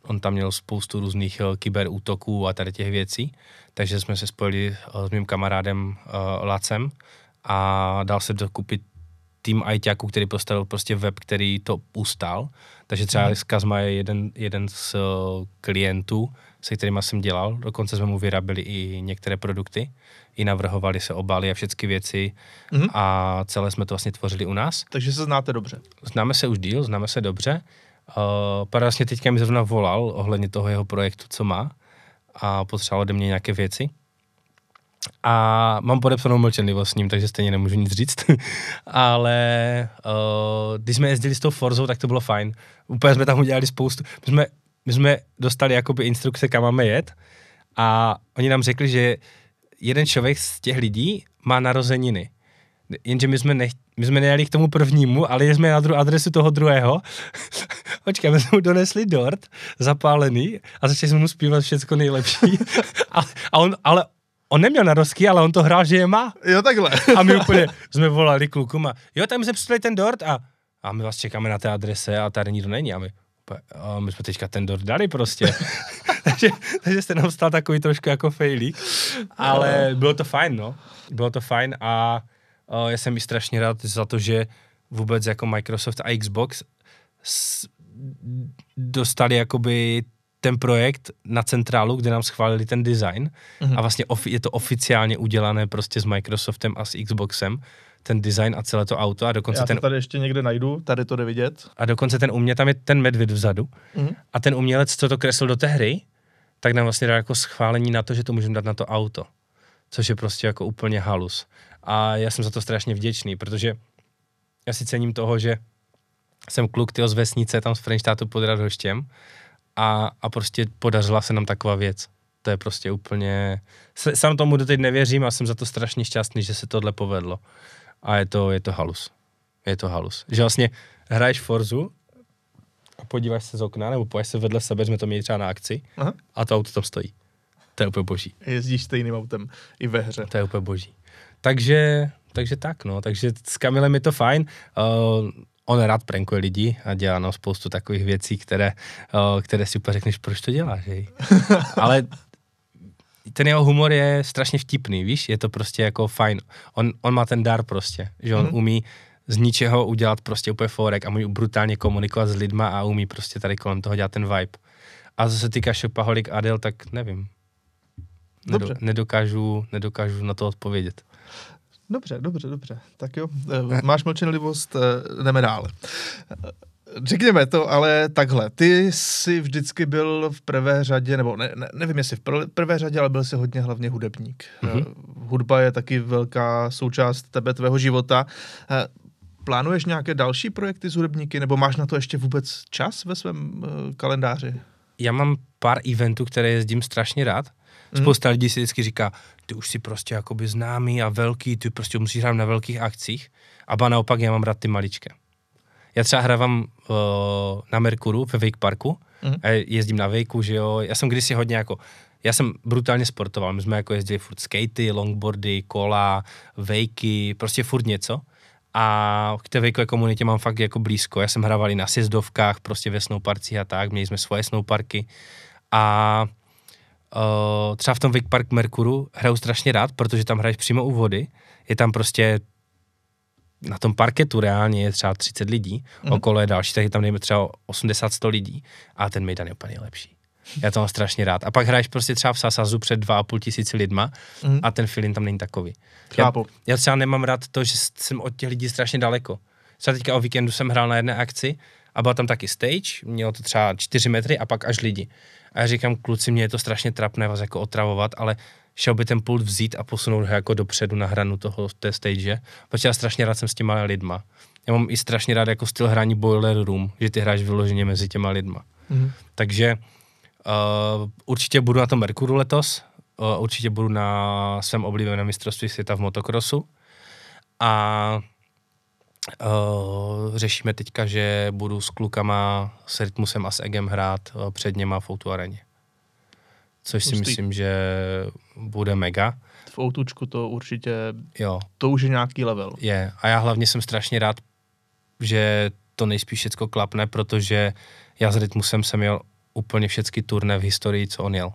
on tam měl spoustu různých uh, kyberútoků a tady těch věcí, takže jsme se spojili uh, s mým kamarádem uh, Lacem a dal se dokupit tým ajťáků, který postavil prostě web, který to ustál. Takže třeba mm. Kazma je jeden, jeden z uh, klientů, se kterýma jsem dělal. Dokonce jsme mu vyráběli i některé produkty, i navrhovali se obaly a všechny věci mm. a celé jsme to vlastně tvořili u nás. Takže se znáte dobře. Známe se už díl, známe se dobře. Uh, Paradoxně teďka mi zrovna volal ohledně toho jeho projektu, co má a potřeboval ode mě nějaké věci a mám podepsanou mlčenlivost s ním, takže stejně nemůžu nic říct, ale uh, když jsme jezdili s tou Forzou, tak to bylo fajn, úplně jsme tam udělali spoustu, my jsme, my jsme dostali jakoby instrukce, kam máme jet a oni nám řekli, že jeden člověk z těch lidí má narozeniny, jenže my jsme nechtěli, my jsme nejeli k tomu prvnímu, ale jsme na druhou adresu toho druhého. Počkej, my jsme mu donesli dort, zapálený a začali jsme mu zpívat všecko nejlepší. A, a on, ale on neměl narosky, ale on to hrál, že je má. Jo, takhle. A my úplně jsme volali klukům a jo, tam se přidali ten dort a, a my vás čekáme na té adrese a tady nikdo není a my, a my jsme teďka ten dort dali prostě. takže, takže se nám stal takový trošku jako failík, ale bylo to fajn, no. Bylo to fajn a Uh, já jsem i strašně rád za to, že vůbec jako Microsoft a Xbox s, dostali jakoby ten projekt na centrálu, kde nám schválili ten design, mm-hmm. a vlastně ofi- je to oficiálně udělané prostě s Microsoftem a s Xboxem, ten design a celé to auto a dokonce já to ten... tady ještě někde najdu, tady to jde vidět. A dokonce ten umělec, tam je ten medvěd vzadu, mm-hmm. a ten umělec, co to kreslil do té hry, tak nám vlastně dá jako schválení na to, že to můžeme dát na to auto, což je prostě jako úplně halus. A já jsem za to strašně vděčný, protože já si cením toho, že jsem kluk tyho z vesnice, tam z Frenštátu pod Radhoštěm, a, a prostě podařila se nám taková věc. To je prostě úplně... Sám tomu doteď nevěřím a jsem za to strašně šťastný, že se tohle povedlo. A je to, je to halus. Je to halus. Že vlastně hraješ Forzu a podíváš se z okna, nebo pojíš se vedle sebe, jsme to měli třeba na akci, aha. a to auto tam stojí. To je úplně boží. Jezdíš stejným autem i ve hře. To je úplně boží. Takže, takže tak, no. Takže s Kamilem je to fajn. Uh, on rád prankuje lidi a dělá nám spoustu takových věcí, které, uh, které si úplně řekneš, proč to děláš, hej? Ale ten jeho humor je strašně vtipný, víš? Je to prostě jako fajn. On, on má ten dar prostě, že on mm-hmm. umí z ničeho udělat prostě úplně forek a umí brutálně komunikovat s lidma a umí prostě tady kolem toho dělat ten vibe. A co se týká Shopaholik Adel, tak nevím. Dobře. Nedokážu, nedokážu na to odpovědět. Dobře, dobře, dobře. Tak jo, máš mlčenlivost, jdeme dál. Řekněme to, ale takhle. Ty jsi vždycky byl v prvé řadě, nebo ne, ne, nevím jestli v prvé řadě, ale byl jsi hodně hlavně hudebník. Mm-hmm. Hudba je taky velká součást tebe, tvého života. Plánuješ nějaké další projekty s hudebníky, nebo máš na to ještě vůbec čas ve svém kalendáři? Já mám pár eventů, které jezdím strašně rád. Spousta lidí si vždycky říká, ty už jsi prostě jakoby známý a velký, ty prostě musíš hrát na velkých akcích. A ba naopak, já mám rád ty maličké. Já třeba hrávám uh, na Merkuru ve Wake Parku, mm. a jezdím na Wakeu, že jo. Já jsem kdysi hodně jako, já jsem brutálně sportoval, my jsme jako jezdili furt skatey, longboardy, kola, wakey, prostě furt něco. A k té wakeové komunitě mám fakt jako blízko. Já jsem hrával i na sjezdovkách, prostě ve snowparcích a tak, měli jsme svoje snowparky. A Uh, třeba v tom Wake Park Merkuru hraju strašně rád, protože tam hraješ přímo u vody, je tam prostě na tom parketu reálně je třeba třicet lidí, mm. okolo je další, takže tam dejme třeba osmdesát sto lidí a ten mejdan je úplně nejlepší. Já to mám strašně rád. A pak hraješ prostě třeba v Sasazu před dva a půl tisíci lidma mm. a ten feeling tam není takový. Já, já třeba nemám rád to, že jsem od těch lidí strašně daleko. Třeba teďka o víkendu jsem hrál na jedné akci a byla tam taky stage, mělo to třeba čtyři metry a pak až lidi. A já říkám, kluci, mě je to strašně trapné vás jako otravovat, ale šel by ten pult vzít a posunout ho jako dopředu na hranu toho, té stage, protože já strašně rád jsem s těma lidma. Já mám i strašně rád jako styl hraní boiler room, že ty hráš vyloženě mezi těma lidma. Mm-hmm. Takže uh, určitě budu na tom Merkuru letos, uh, určitě budu na svém oblíbeném mistrovství světa v motokrosu a Uh, řešíme teďka, že budu s klukama, s Rytmusem a s Egem hrát uh, před něma v ó dvě areně. Což si myslím, že bude mega. V ó dvě to určitě, jo. To už je nějaký level. Je, a já hlavně jsem strašně rád, že to nejspíš všecko klapne, protože já s Rytmusem jsem jel úplně všechny turné v historii, co on jel.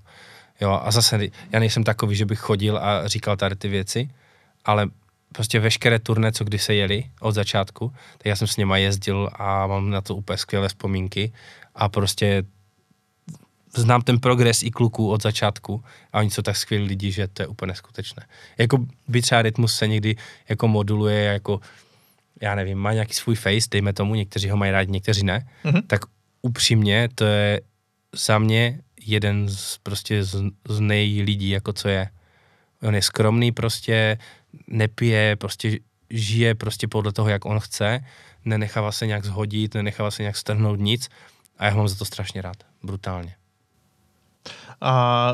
Jo, a zase, já nejsem takový, že bych chodil a říkal tady ty věci, ale prostě veškeré turné, co kdy se jeli od začátku, tak já jsem s něma jezdil a mám na to úplně skvělé vzpomínky a prostě znám ten progres i kluků od začátku a oni jsou tak skvělí lidi, že to je úplně neskutečné. Jako by třeba Rytmus se někdy jako moduluje, jako já nevím, má nějaký svůj face, dejme tomu, někteří ho mají rádi, někteří ne, mm-hmm. tak upřímně to je za mě jeden z prostě z, z nejlidí, jako co je. On je skromný prostě, nepije, prostě žije prostě podle toho, jak on chce, nenechává se nějak zhodit, nenechává se nějak strhnout nic a já ho mám za to strašně rád, brutálně. A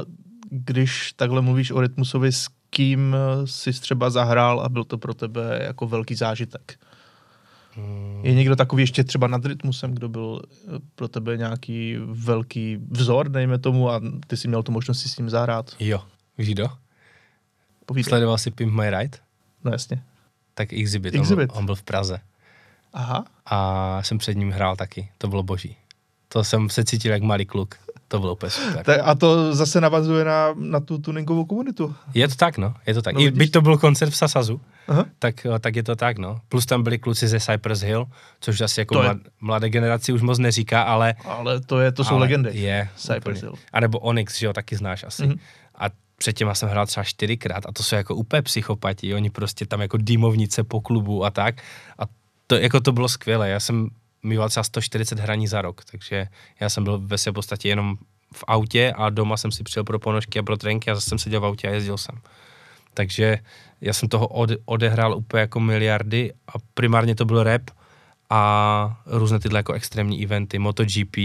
když takhle mluvíš o Rytmusovi, s kým jsi třeba zahrál a byl to pro tebe jako velký zážitek? Hmm. Je někdo takový ještě třeba nad Rytmusem, kdo byl pro tebe nějaký velký vzor, dejme tomu, a ty jsi měl tu možnost si s ním zahrát? Jo, Žido. Povídej. Sledoval si Pimp My Ride? No jasně. Tak Exhibit, Exhibit. On, byl, on byl v Praze. Aha. A jsem před ním hrál taky, to bylo boží. To jsem se cítil jak malý kluk. To bylo úplně super. Tak a to zase navazuje na, na tu tuningovou komunitu. Je to tak, no. Je to tak. No, i byť to byl koncert v Sasazu, tak, tak je to tak, no. Plus tam byli kluci ze Cypress Hill, což asi jako mlad, je... mladé generaci už moc neříká, ale... Ale to, je, to jsou ale legendy. Je. Cypress Hill. A nebo Onyx, že jo, taky znáš asi. Mm-hmm. A předtím jsem hrál třeba čtyřikrát a to jsou jako úplně psychopati. Oni prostě tam jako dýmovnice po klubu a tak. A to, jako to bylo skvělé. Já jsem mýval třeba sto čtyřicet hraní za rok, takže já jsem byl ve své podstatě jenom v autě a doma jsem si přijel pro ponožky a pro trenky a zase jsem seděl v autě a jezdil jsem. Takže já jsem toho od, odehrál úplně jako miliardy a primárně to byl rap a různé tyhle jako extrémní eventy, MotoGP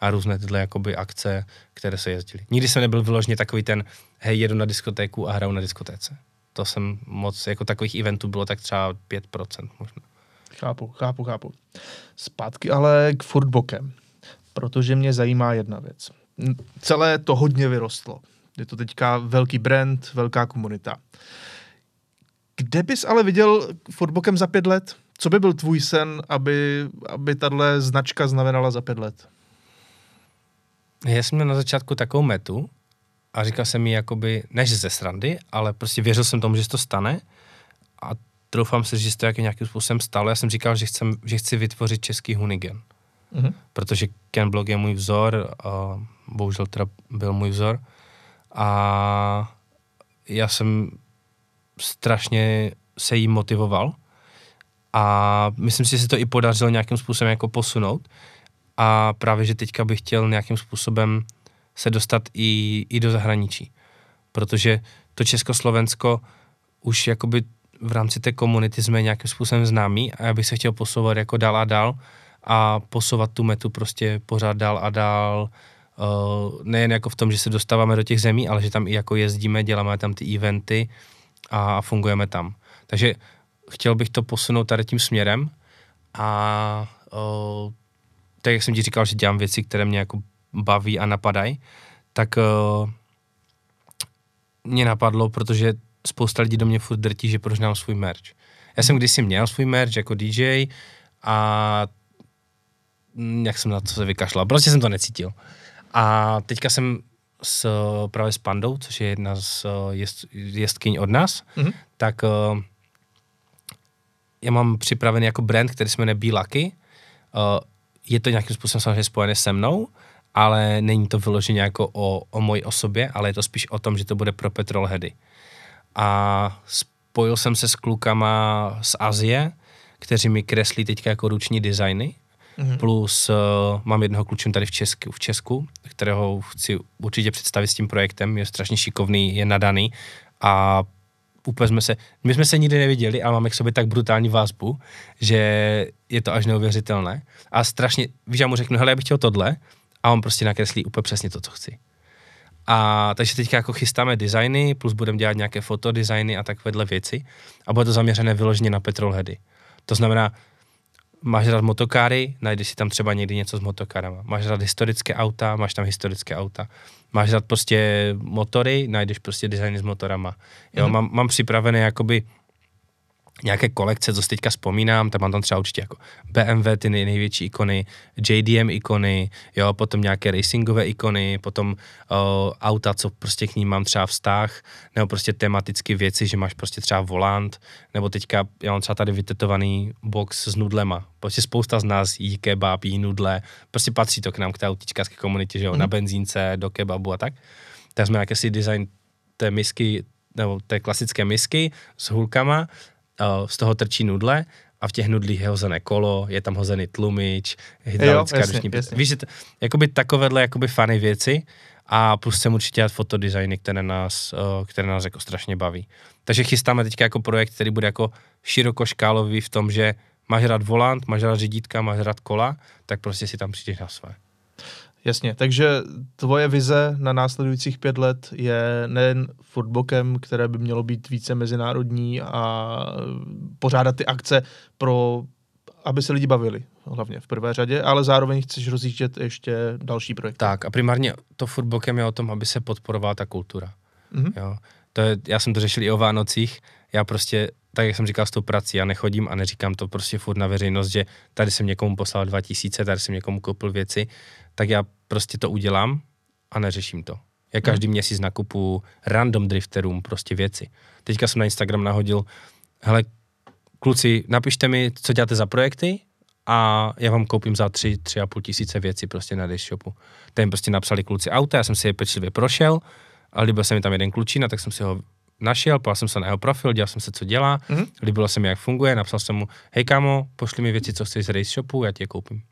a různé tyhle jakoby akce, které se jezdily. Nikdy jsem nebyl vyloženě takový ten, hej, jedu na diskotéku a hraju na diskotéce. To jsem moc, jako takových eventů bylo tak třeba pět procent možná. Chápu, chápu, chápu. Zpátky ale k Furt Bokem, protože mě zajímá jedna věc. Celé to hodně vyrostlo. Je to teďka velký brand, velká komunita. Kde bys ale viděl Furt Bokem za pět let? Co by byl tvůj sen, aby, aby tahle značka znamenala za pět let? Já jsem měl na začátku takovou metu a říkal jsem jí jakoby, než ze srandy, ale prostě věřil jsem tomu, že se to stane a doufám si, že se to nějakým způsobem stalo. Já jsem říkal, že, chcem, že chci vytvořit český Hoonigan. Mm-hmm. Protože Ken Block je můj vzor, a bohužel teda byl můj vzor. A já jsem strašně se jí motivoval. A myslím si, že se to i podařilo nějakým způsobem jako posunout. A právě, že teďka bych chtěl nějakým způsobem se dostat i, i do zahraničí. Protože to Československo už jakoby v rámci té komunity jsme nějakým způsobem známí a já bych se chtěl posouvat jako dál a dál a posouvat tu metu prostě pořád dál a dál. Uh, nejen jako v tom, že se dostáváme do těch zemí, ale že tam i jako jezdíme, děláme tam ty eventy a fungujeme tam. Takže chtěl bych to posunout tady tím směrem a uh, tak, jak jsem ti říkal, že dělám věci, které mě jako baví a napadají, tak uh, mě napadlo, protože spousta lidí do mě furt drtí, že proč nemám svůj merch. Já jsem kdysi měl svůj merch jako D J a jak jsem na to se vykašlal, prostě jsem to necítil. A teďka jsem s, právě s Pandou, což je jedna z jest, jestkyň od nás, mm-hmm. tak uh, já mám připravený jako brand, který se jmenuje Be Lucky. Uh, je to nějakým způsobem samozřejmě spojené se mnou, ale není to vyloženě jako o, o mojí osobě, ale je to spíš o tom, že to bude pro petrolheady. A spojil jsem se s klukama z Azie, kteří mi kreslí teďka jako ruční designy, mm-hmm. plus uh, mám jednoho klučem tady v Česku, v Česku, kterého chci určitě představit s tím projektem, je strašně šikovný, je nadaný a úplně jsme se, my jsme se nikdy neviděli, ale máme k sobě tak brutální vazbu, že je to až neuvěřitelné a strašně, víš, já mu řeknu, hele, já bych chtěl tohle a on prostě nakreslí úplně přesně to, co chci. A takže teďka jako chystáme designy, plus budeme dělat nějaké fotodesigny a takovéhle věci. A bude to zaměřené vyloženě na petrolheady. To znamená, máš rád motokáry, najdeš si tam třeba někdy něco s motokárama. Máš rád historické auta, máš tam historické auta. Máš rád prostě motory, najdeš prostě designy s motorama. Jo, mm. mám, mám připravené jakoby nějaké kolekce, co si teďka vzpomínám, tak mám tam třeba určitě jako B M W, ty největší ikony, J D M ikony, jo, potom nějaké racingové ikony, potom o, auta, co prostě k ním mám třeba vztah, nebo prostě tematicky věci, že máš prostě třeba volant, nebo teďka, já mám třeba tady vytetovaný box s nudlema, prostě spousta z nás jí kebab, jí nudle, prostě patří to k nám, k té autičkářské komunitě, že jo, mm. na benzínce, do kebabu a tak. Tak jsme jakési design té misky, nebo té klasické misky s hulkama, z toho trčí nudle a v těch nudlích je hozené kolo, je tam hozený tlumič, hydraulická ruční... Víš, že to, jakoby takovéhle jakoby funny věci a plus jsem určitě dělat fotodesigny, které nás, které nás jako strašně baví. Takže chystáme teďka jako projekt, který bude jako širokoškálový v tom, že máš rád volant, máš rád řídítka, máš rád kola, tak prostě si tam přijdeš na své. Jasně, takže tvoje vize na následujících pět let je nejen Furt Bokem, které by mělo být více mezinárodní a pořádat ty akce pro, aby se lidi bavili, hlavně v prvé řadě, ale zároveň chceš rozjíždět ještě další projekty. Tak a primárně to Furt Bokem je o tom, aby se podporovala ta kultura. Mm-hmm. Jo, to je, já jsem to řešil i o Vánocích, já prostě, tak jak jsem říkal s tou prací, já nechodím a neříkám to prostě furt na veřejnost, že tady jsem někomu poslal dva tisíce, tady jsem někomu koupil věci, tak já prostě to udělám a neřeším to. Já každý měsíc nakupuju random drifterům prostě věci. Teďka jsem na Instagram nahodil, hele, kluci, napište mi, co děláte za projekty a já vám koupím za tři, tři a půl tisíce věci prostě na Race Shopu. Tam prostě napsali kluci auta, já jsem si je pečlivě prošel, ale líbil se mi tam jeden klučina, tak jsem si ho našel, pojel jsem se na jeho profil, dělal jsem se, co dělá, mm-hmm. líbilo se mi, jak funguje, napsal jsem mu, hej kámo, pošli mi věci, co chceš z Race Shopu, já ti je koupím.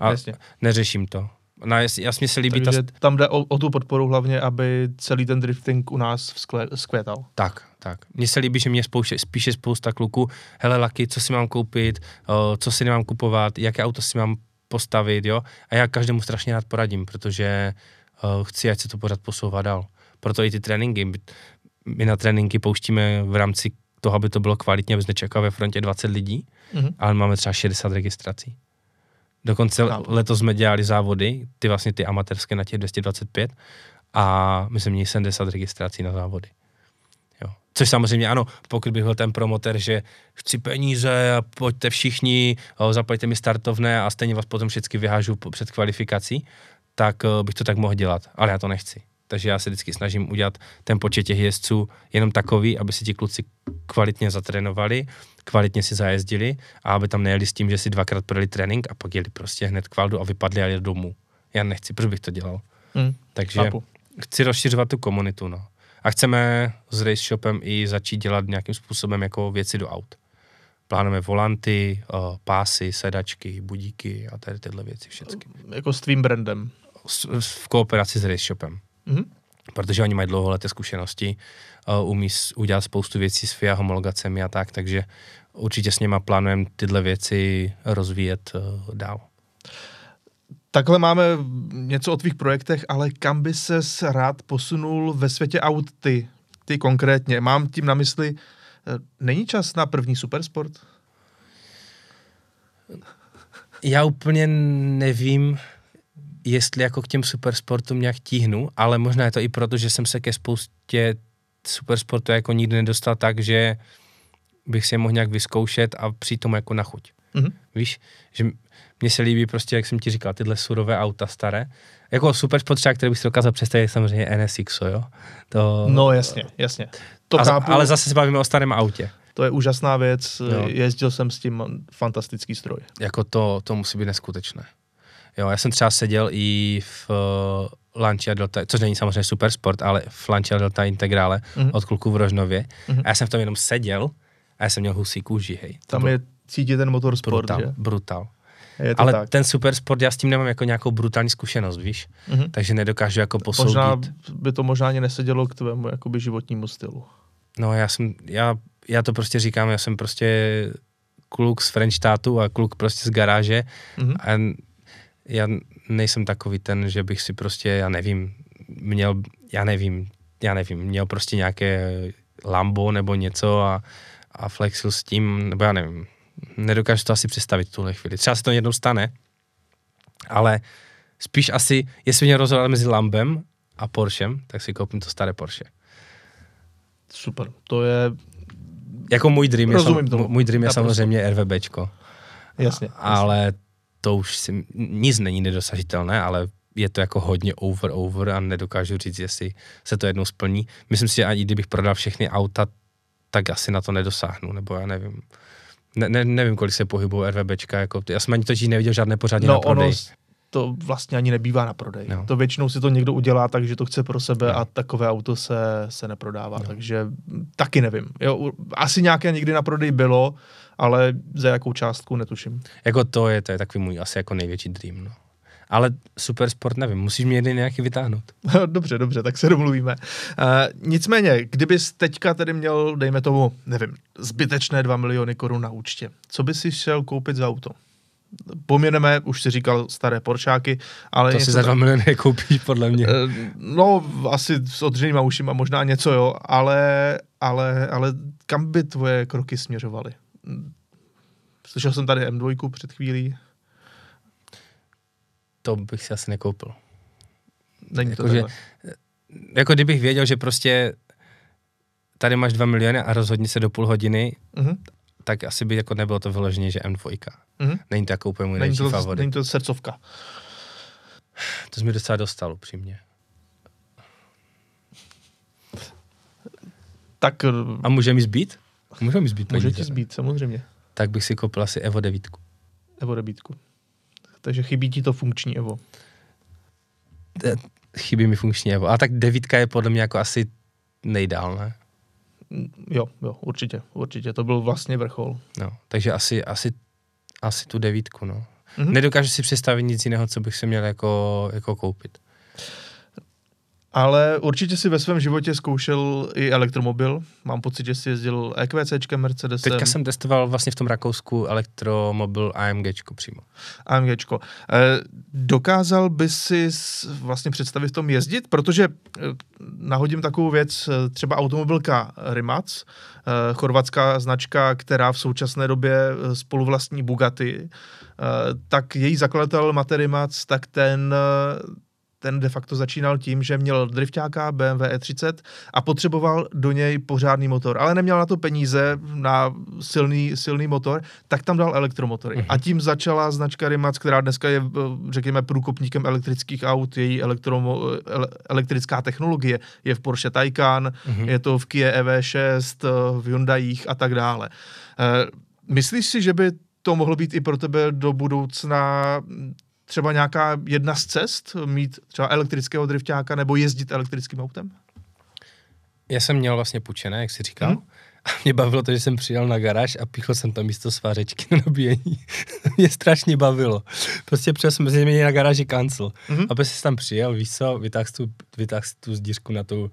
A jasně. neřeším to. No, jasně se líbí. Takže ta... tam jde o, o tu podporu hlavně, aby celý ten drifting u nás vzkvétal. Tak, tak. Mně se líbí, že mě spouště, spíše spousta kluků, hele Laky, co si mám koupit, o, co si nemám kupovat, jaké auto si mám postavit, jo. A já každému strašně rád poradím, protože o, chci, ať se to pořád posouvá dál. Proto i ty tréninky. My na tréninky pouštíme v rámci toho, aby to bylo kvalitně, aby jsme čekali ve frontě dvacet lidí, mm-hmm. ale máme třeba šedesát registrací. Dokonce letos jsme dělali závody, ty vlastně ty amatérské na těch dvě stě dvacet pět a my jsme měli sedmdesát registrací na závody. Jo. Což samozřejmě ano, pokud bych byl ten promotér, že chci peníze, pojďte všichni, zaplaťte mi startovné a stejně vás potom všichni vyhážu před kvalifikací, tak bych to tak mohl dělat, ale já to nechci. Takže já se vždycky snažím udělat ten počet těch jezdců jenom takový, aby si ti kluci kvalitně zatrénovali, kvalitně si zajezdili a aby tam nejeli s tím, že si dvakrát prodali trénink a pak jeli prostě hned k valdu a vypadli a jeli domů. Já nechci, proč bych to dělal. Mm, Takže chápu. Chci rozšiřovat tu komunitu. No. A chceme s Race Shopem i začít dělat nějakým způsobem jako věci do aut. Plánujeme volanty, pásy, sedačky, budíky a tady tyhle věci všechny. Jako s tvým brandem? S, v kooperaci s Race Shopem. Mm-hmm. Protože oni mají dlouholeté zkušenosti, uh, umí udělat spoustu věcí s F I A homologacemi a tak, takže určitě s nima plánujeme tyhle věci rozvíjet uh, dál. Takhle máme něco o tvých projektech, ale kam by ses rád posunul ve světě aut ty, ty konkrétně? Mám tím na mysli, není čas na první supersport? Já úplně nevím, jestli jako k těm supersportům nějak tíhnu, ale možná je to i proto, že jsem se ke spoustě supersportu jako nikdy nedostal tak, že bych si je mohl nějak vyzkoušet a přijít tomu jako na chuť. Mm-hmm. Víš, že mně se líbí prostě, jak jsem ti říkal, tyhle surové auta staré. Jako supersport třeba, který bych si dokázal představit, samozřejmě N S X o, jo? To, no jasně, jasně. To a, ale zase se bavíme o starém autě. To je úžasná věc, no. Jezdil jsem s tím, fantastický stroj. Jako to, to musí být neskutečné. Jo, já jsem třeba seděl i v uh, Lancia Delta, což není samozřejmě supersport, ale v Lancia Delta Integrále mm-hmm. od kluků v Rožnově. Mm-hmm. A já jsem v tom jenom seděl a já jsem měl husí kůži, hej. Tam je cítit ten motorsport, brutál, že? Brutál. Ale tak. Ten supersport, já s tím nemám jako nějakou brutální zkušenost, víš? Mm-hmm. Takže nedokážu jako posoudit. Možná by to možná ani nesedělo k tvému jakoby životnímu stylu. No já jsem, já, já to prostě říkám, já jsem prostě kluk z Frenštátu a kluk prostě z garáže mm-hmm. a já nejsem takový ten, že bych si prostě, já nevím, měl, já nevím, já nevím, měl prostě nějaké Lambo nebo něco a, a flexil s tím, nebo já nevím, nedokážu to asi představit tuhle chvíli. Třeba se to jednou stane, ale spíš asi, jestli mě rozhodl mezi Lambem a Porschem, tak si koupím to staré Porsche. Super, to je... Jako můj dream je, sam, můj dream je samozřejmě prostě. RVBčko. Jasně. A, ale... to už si, nic není nedosažitelné, ale je to jako hodně over, over a nedokážu říct, jestli se to jednou splní. Myslím si, že ani kdybych prodal všechny auta, tak asi na to nedosáhnu, nebo já nevím. Ne, ne, nevím, kolik se pohybují RVBčka, jako, já jsem ani totiž neviděl žádné pořádně no, na prodej. Ono to vlastně ani nebývá na prodej. No. To většinou si to někdo udělá, takže to chce pro sebe no. a takové auto se, se neprodává, no. takže taky nevím. Jo, asi nějaké někdy na prodej bylo, ale za jakou částku netuším. Jako to je, to je takový můj asi jako největší dream, no. Ale supersport nevím, musíš mě jeden nějaký vytáhnout. Dobře, dobře, tak se domluvíme. E, nicméně, kdybys teďka tedy měl, dejme tomu, nevím, zbytečné dva miliony korun na účtě, co bys si šel koupit za auto? Poměneme, už si říkal, staré Poršáky, ale... To si za dva miliony koupíš, podle mě. E, no, asi s odřenýma ušima, možná něco, jo, ale, ale, ale kam by tvoje kroky směřovaly? Slyšel jsem tady M dva před chvílí. To bych si asi nekoupil. Není to jako, že, jako kdybych věděl, že prostě tady máš dva miliony a rozhodni se do půl hodiny, uh-huh. tak asi by jako nebylo to vyloženě, že M dva. Uh-huh. Není to jako úplně můj největší favorit. Není to srdcovka. To jsi mi docela dostal, upřímně. Tak... A může mi zbýt? Může mi zbýt. Může ti zbýt, samozřejmě. Tak bych si koupil asi Evo devět. Evo devět. Takže chybí ti to funkční Evo. Chybí mi funkční Evo. A tak devítka je podle mě jako asi nejdál, ne? Jo, jo, určitě, určitě. To byl vlastně vrchol. No, takže asi, asi, asi tu devítku, no. Mm-hmm. Nedokážu si představit nic jiného, co bych si měl jako, jako koupit. Ale určitě si ve svém životě zkoušel i elektromobil. Mám pocit, že si jezdil EQCčkem, Mercedesem. Teďka jsem testoval vlastně v tom Rakousku elektromobil AMGčko přímo. AMGčko. E, dokázal bys si vlastně představit v tom jezdit? Protože nahodím takovou věc, třeba automobilka Rimac, e, chorvatská značka, která v současné době spoluvlastní Bugatti, e, tak její zakladatel Mate Rimac, tak ten... ten de facto začínal tím, že měl driftáka bé em vé E třicet a potřeboval do něj pořádný motor, ale neměl na to peníze, na silný, silný motor, tak tam dal elektromotory. Mm-hmm. A tím začala značka Rimac, která dneska je, řekněme, průkopníkem elektrických aut, její elektromo- elektrická technologie je v Porsche Taycan, mm-hmm. je to v Kia E V šest, v Hyundaích a tak dále. Myslíš si, že by to mohlo být i pro tebe do budoucna... třeba nějaká jedna z cest, mít třeba elektrického driftáka nebo jezdit elektrickým autem? Já jsem měl vlastně půjčené, jak jsi říkal. Hmm? A mě bavilo to, že jsem přijel na garáž a píchl jsem tam místo svářečky na nabíjení. Mě strašně bavilo. Prostě přijel jsem mezi na garáži kancel. Hmm? Aby jsi tam přijel, víš co, vytáhl tu, tu zdířku na tu,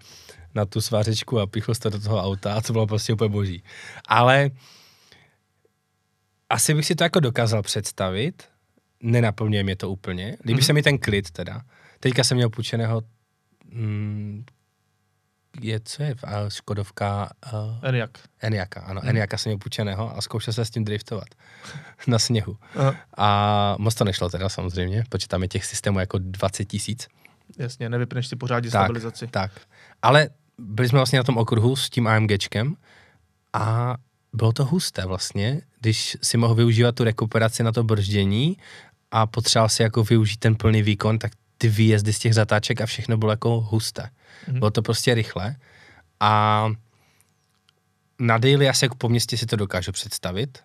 na tu svářečku a píchl jsi to do toho auta a to bylo prostě úplně boží. Ale asi bych si to jako dokázal představit, nenaplňuje mě to úplně. Líbí mm-hmm. se mi ten klid teda. Teďka jsem měl půjčeného mm, je, co je? A Škodovka? Uh, Enyaq. Enyaq, ano. Mm. Enyaq jsem měl půjčeného a zkoušel se s tím driftovat. Na sněhu. Aha. A moc to nešlo teda samozřejmě, protože tam je těch systémů jako dvacet tisíc. Jasně, nevypneš si pořádně stabilizaci. Tak, ale byli jsme vlastně na tom okruhu s tím AMGčkem a bylo to husté vlastně, když si mohl využívat tu rekuperaci na to brždění a potřeboval si jako využít ten plný výkon, tak ty výjezdy z těch zatáček a všechno bylo jako husté. Mm-hmm. Bylo to prostě rychle a na daily asi jako po městě si to dokážu představit,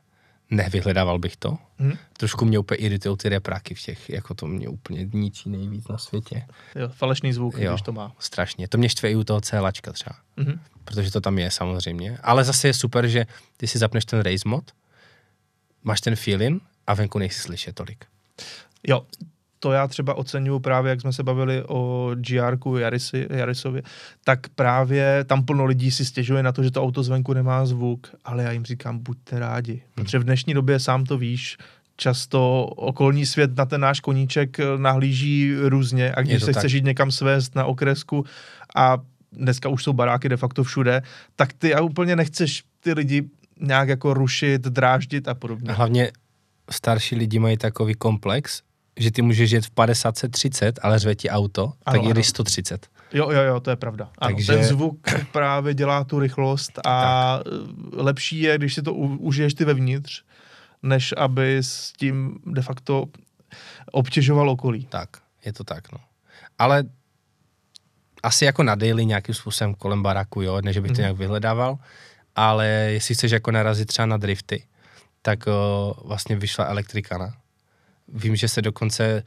nevyhledával bych to. Mm-hmm. Trošku mě úplně iritují ty repráky v těch, jako to mě úplně ničí nejvíc na světě. Jo, falešný zvuk, jo, když to má. Strašně, to mě štve i u toho célačka třeba. Mm-hmm. Protože to tam je samozřejmě, ale zase je super, že ty si zapneš ten race mod, máš ten feeling a venku nejsi slyšet tolik. Jo, to já třeba oceňuju právě, jak jsme se bavili o gé erku Yarisy, Yarisově, tak právě tam plno lidí si stěžuje na to, že to auto zvenku nemá zvuk, ale já jim říkám, buďte rádi, protože v dnešní době, sám to víš, často okolní svět na ten náš koníček nahlíží různě a když se tak chceš jít někam svést na okresku a dneska už jsou baráky de facto všude, tak ty a úplně nechceš ty lidi nějak jako rušit, dráždit a podobně. A hlavně starší lidi mají takový komplex, že ty můžeš jet v padesátce třicet, ale řve ti auto, ano, tak jdeš sto třicet. Jo, jo, jo, to je pravda. Ano, takže... ten zvuk právě dělá tu rychlost a tak. Lepší je, když si to užiješ ty vevnitř, než aby s tím de facto obtěžoval okolí. Tak, je to tak, no. Ale asi jako na daily nějakým způsobem kolem baráku, jo, než bych to nějak vyhledával, ale jestli chceš jako narazit třeba na drifty, tak o, vlastně vyšla elektrikana. Vím, že se dokonce,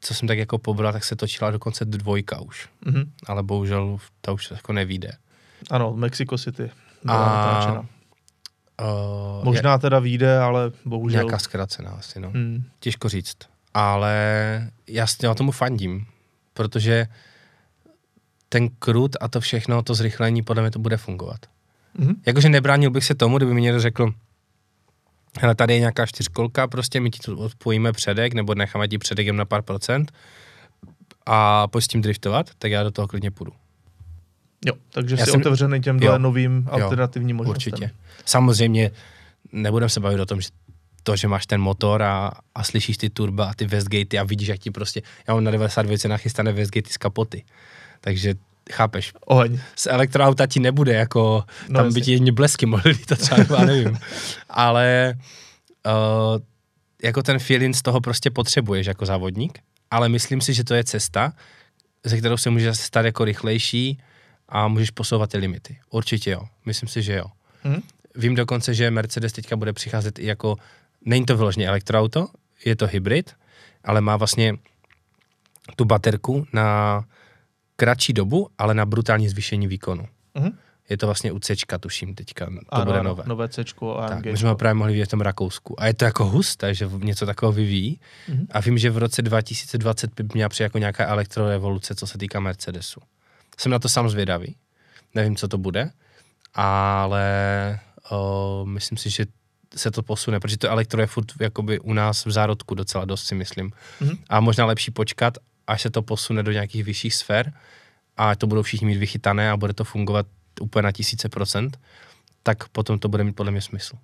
co jsem tak jako pobral, tak se točila dokonce dvojka už, mm-hmm. ale bohužel ta už jako nevíde. Ano, Mexico City byla natáčena. O, možná je, teda vyjde, ale bohužel. Nějaká zkracená asi, no. Mm. Těžko říct, ale jasně, já tomu fandím, protože ten krut a to všechno, to zrychlení, podle mě to bude fungovat. Mm-hmm. Jakože nebránil bych se tomu, kdyby mi někdo řekl, hele, tady je nějaká čtyřkolka, prostě my ti tu odpojíme předek, nebo necháme ti předekem na pár procent a pojď s tím driftovat, tak já do toho klidně půjdu. Jo, takže já jsi jsem... otevřený těm jo, novým alternativním jo, možnostem. Určitě. Samozřejmě nebudem se bavit o tom, že to, že máš ten motor a, a slyšíš ty turba a ty Westgatey a vidíš, jak ti prostě, já mám na devadesát dvě nachystané Westgatey z kapoty. Takže chápeš, oheň. Z elektroauta ti nebude, jako no, tam by ti jedni blesky mohly lítat třeba, nevím. Ale uh, jako ten feeling z toho prostě potřebuješ jako závodník ale myslím si, že to je cesta, ze kterou se může stát jako rychlejší a můžeš posouvat ty limity. Určitě jo, myslím si, že jo. Hmm. Vím dokonce, že Mercedes teďka bude přicházet i jako, není to vyloženě elektroauto, je to hybrid, ale má vlastně tu baterku na kratší dobu, ale na brutální zvýšení výkonu. Hmm. Je to vlastně u Cčka, tuším teďka, to ano, bude nové. nové Cčko a tak, my jsme ho právě mohli vidět v tom Rakousku. A je to jako husté, že něco takového vyvíjí. Mm-hmm. A vím, že v roce dva tisíce dvacet pět měla přijít jako nějaká elektrorevoluce, co se týká Mercedesu. Jsem na to sám zvědavý. Nevím, co to bude, ale o, myslím si, že se to posune, protože to elektro je furt jakoby u nás v zárodku docela dost, si myslím. Mm-hmm. A možná lepší počkat, až se to posune do nějakých vyšších sfér a to budou všichni mít vychytané a bude to fungovat úplně na tisíce procent, tak potom to bude mít podle mě smysl.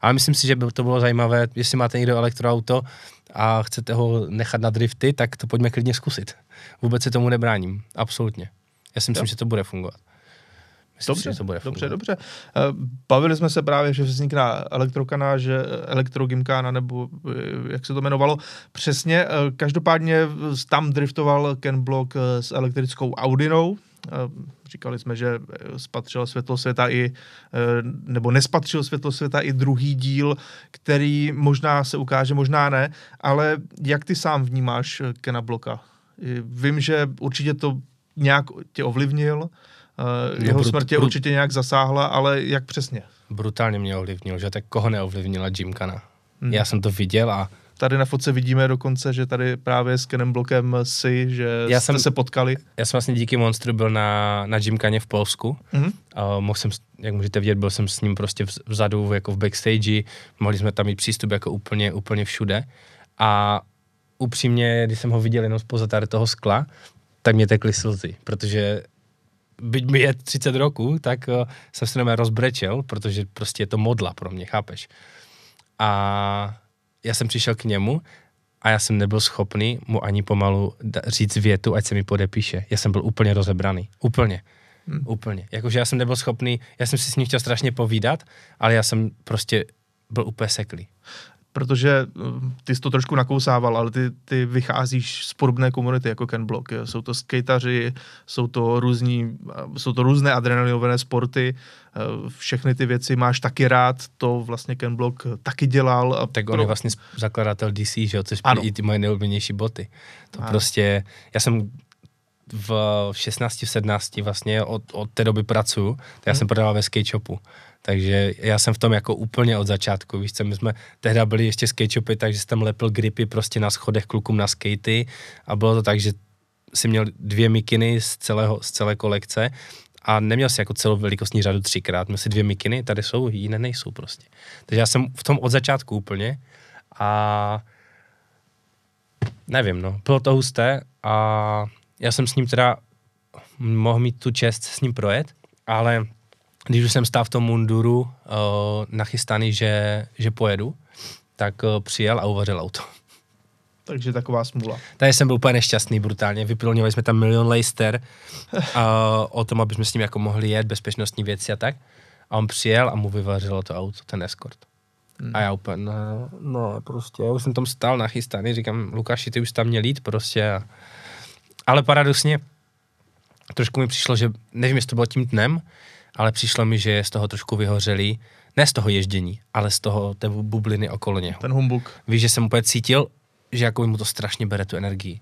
Ale myslím si, že by to bylo zajímavé, jestli máte někdo elektroauto a chcete ho nechat na drifty, tak to pojďme klidně zkusit. Vůbec se tomu nebráním, absolutně. Já si myslím, že to bude fungovat. Myslím, dobře, že to bude fungovat. Dobře, dobře. Bavili jsme se právě, že vznikla elektrokanáže, elektrogymkána, nebo jak se to jmenovalo. Přesně, každopádně tam driftoval Ken Block s elektrickou Audinou. Říkali jsme, že spatřil světlo světa i, nebo nespatřil světlo světa i druhý díl, který možná se ukáže, možná ne, ale jak ty sám vnímáš Kena Blocka? Vím, že určitě to nějak tě ovlivnil, jeho brut, smrtě brut, určitě nějak zasáhla, ale jak přesně? Brutálně mě ovlivnil, že tak koho neovlivnila Gymkhana. Hmm. Já jsem to viděl a tady na fotce vidíme dokonce, že tady právě s Kenem Blockem si, že já jste jsem, se potkali. Já jsem vlastně díky Monstru byl na, na Gymkhaně v Polsku. Mm-hmm. Uh, mohl jsem, jak můžete vidět, byl jsem s ním prostě vzadu, jako v backstage, mohli jsme tam mít přístup jako úplně, úplně všude. A upřímně, když jsem ho viděl jenom spoza tady toho skla, tak mě tekly slzy, protože byť mi je třicet roků, tak uh, jsem se na mě rozbrečel, protože prostě je to modla pro mě, chápeš? A já jsem přišel k němu a já jsem nebyl schopný mu ani pomalu říct větu, ať se mi podepíše. Já jsem byl úplně rozebraný. Úplně. Hmm. Úplně. Jakože já jsem nebyl schopný, já jsem si s ním chtěl strašně povídat, ale já jsem prostě byl úplně seklý. Protože ty jsi to trošku nakousával, ale ty, ty vycházíš z podobné komunity jako Ken Block. Jsou to skejtaři, jsou to, různí, jsou to různé adrenalinové sporty, všechny ty věci máš taky rád, to vlastně Ken Block taky dělal. Tak on pro... je vlastně zakladatel D C, že jo, což byly i ty moje nejoblíbenější boty. To ano. Prostě, já jsem v šestnácti, v sedmnácti vlastně od, od té doby pracuju, tak já hmm. jsem prodával ve skate shopu. Takže já jsem v tom jako úplně od začátku, víš co, my jsme tehda byli ještě skate shopy, takže jsem tam lepil gripy prostě na schodech klukům na skatey a bylo to tak, že si měl dvě mikiny z, celého, z celé kolekce a neměl si jako celou velikostní řadu třikrát, měl si dvě mikiny, tady jsou, jiné nejsou prostě. Takže já jsem v tom od začátku úplně a nevím, no, bylo to husté a já jsem s ním teda mohl mít tu čest s ním projet, ale když už jsem stál v tom munduru uh, nachystaný, že, že pojedu, tak uh, přijel a uvařil auto. Takže taková smůla. Tady jsem byl úplně nešťastný brutálně, vyplňovali jsme tam milion lejster uh, o tom, aby jsme s ním jako mohli jet, bezpečnostní věci a tak. A on přijel a mu vyvařilo to auto, ten eskort. Hmm. A já úplně, no, no prostě, já už jsem tam stál nachystaný, říkám, Lukáši, ty už tam měl jít prostě. A... Ale paradoxně, trošku mi přišlo, že nevím, jestli to bylo tím dnem, ale přišlo mi, že je z toho trošku vyhořelý, ne z toho ježdění, ale z toho té bubliny okolo něho. Ten humbuk. Víš, že jsem úplně cítil, že jako mu to strašně bere tu energii.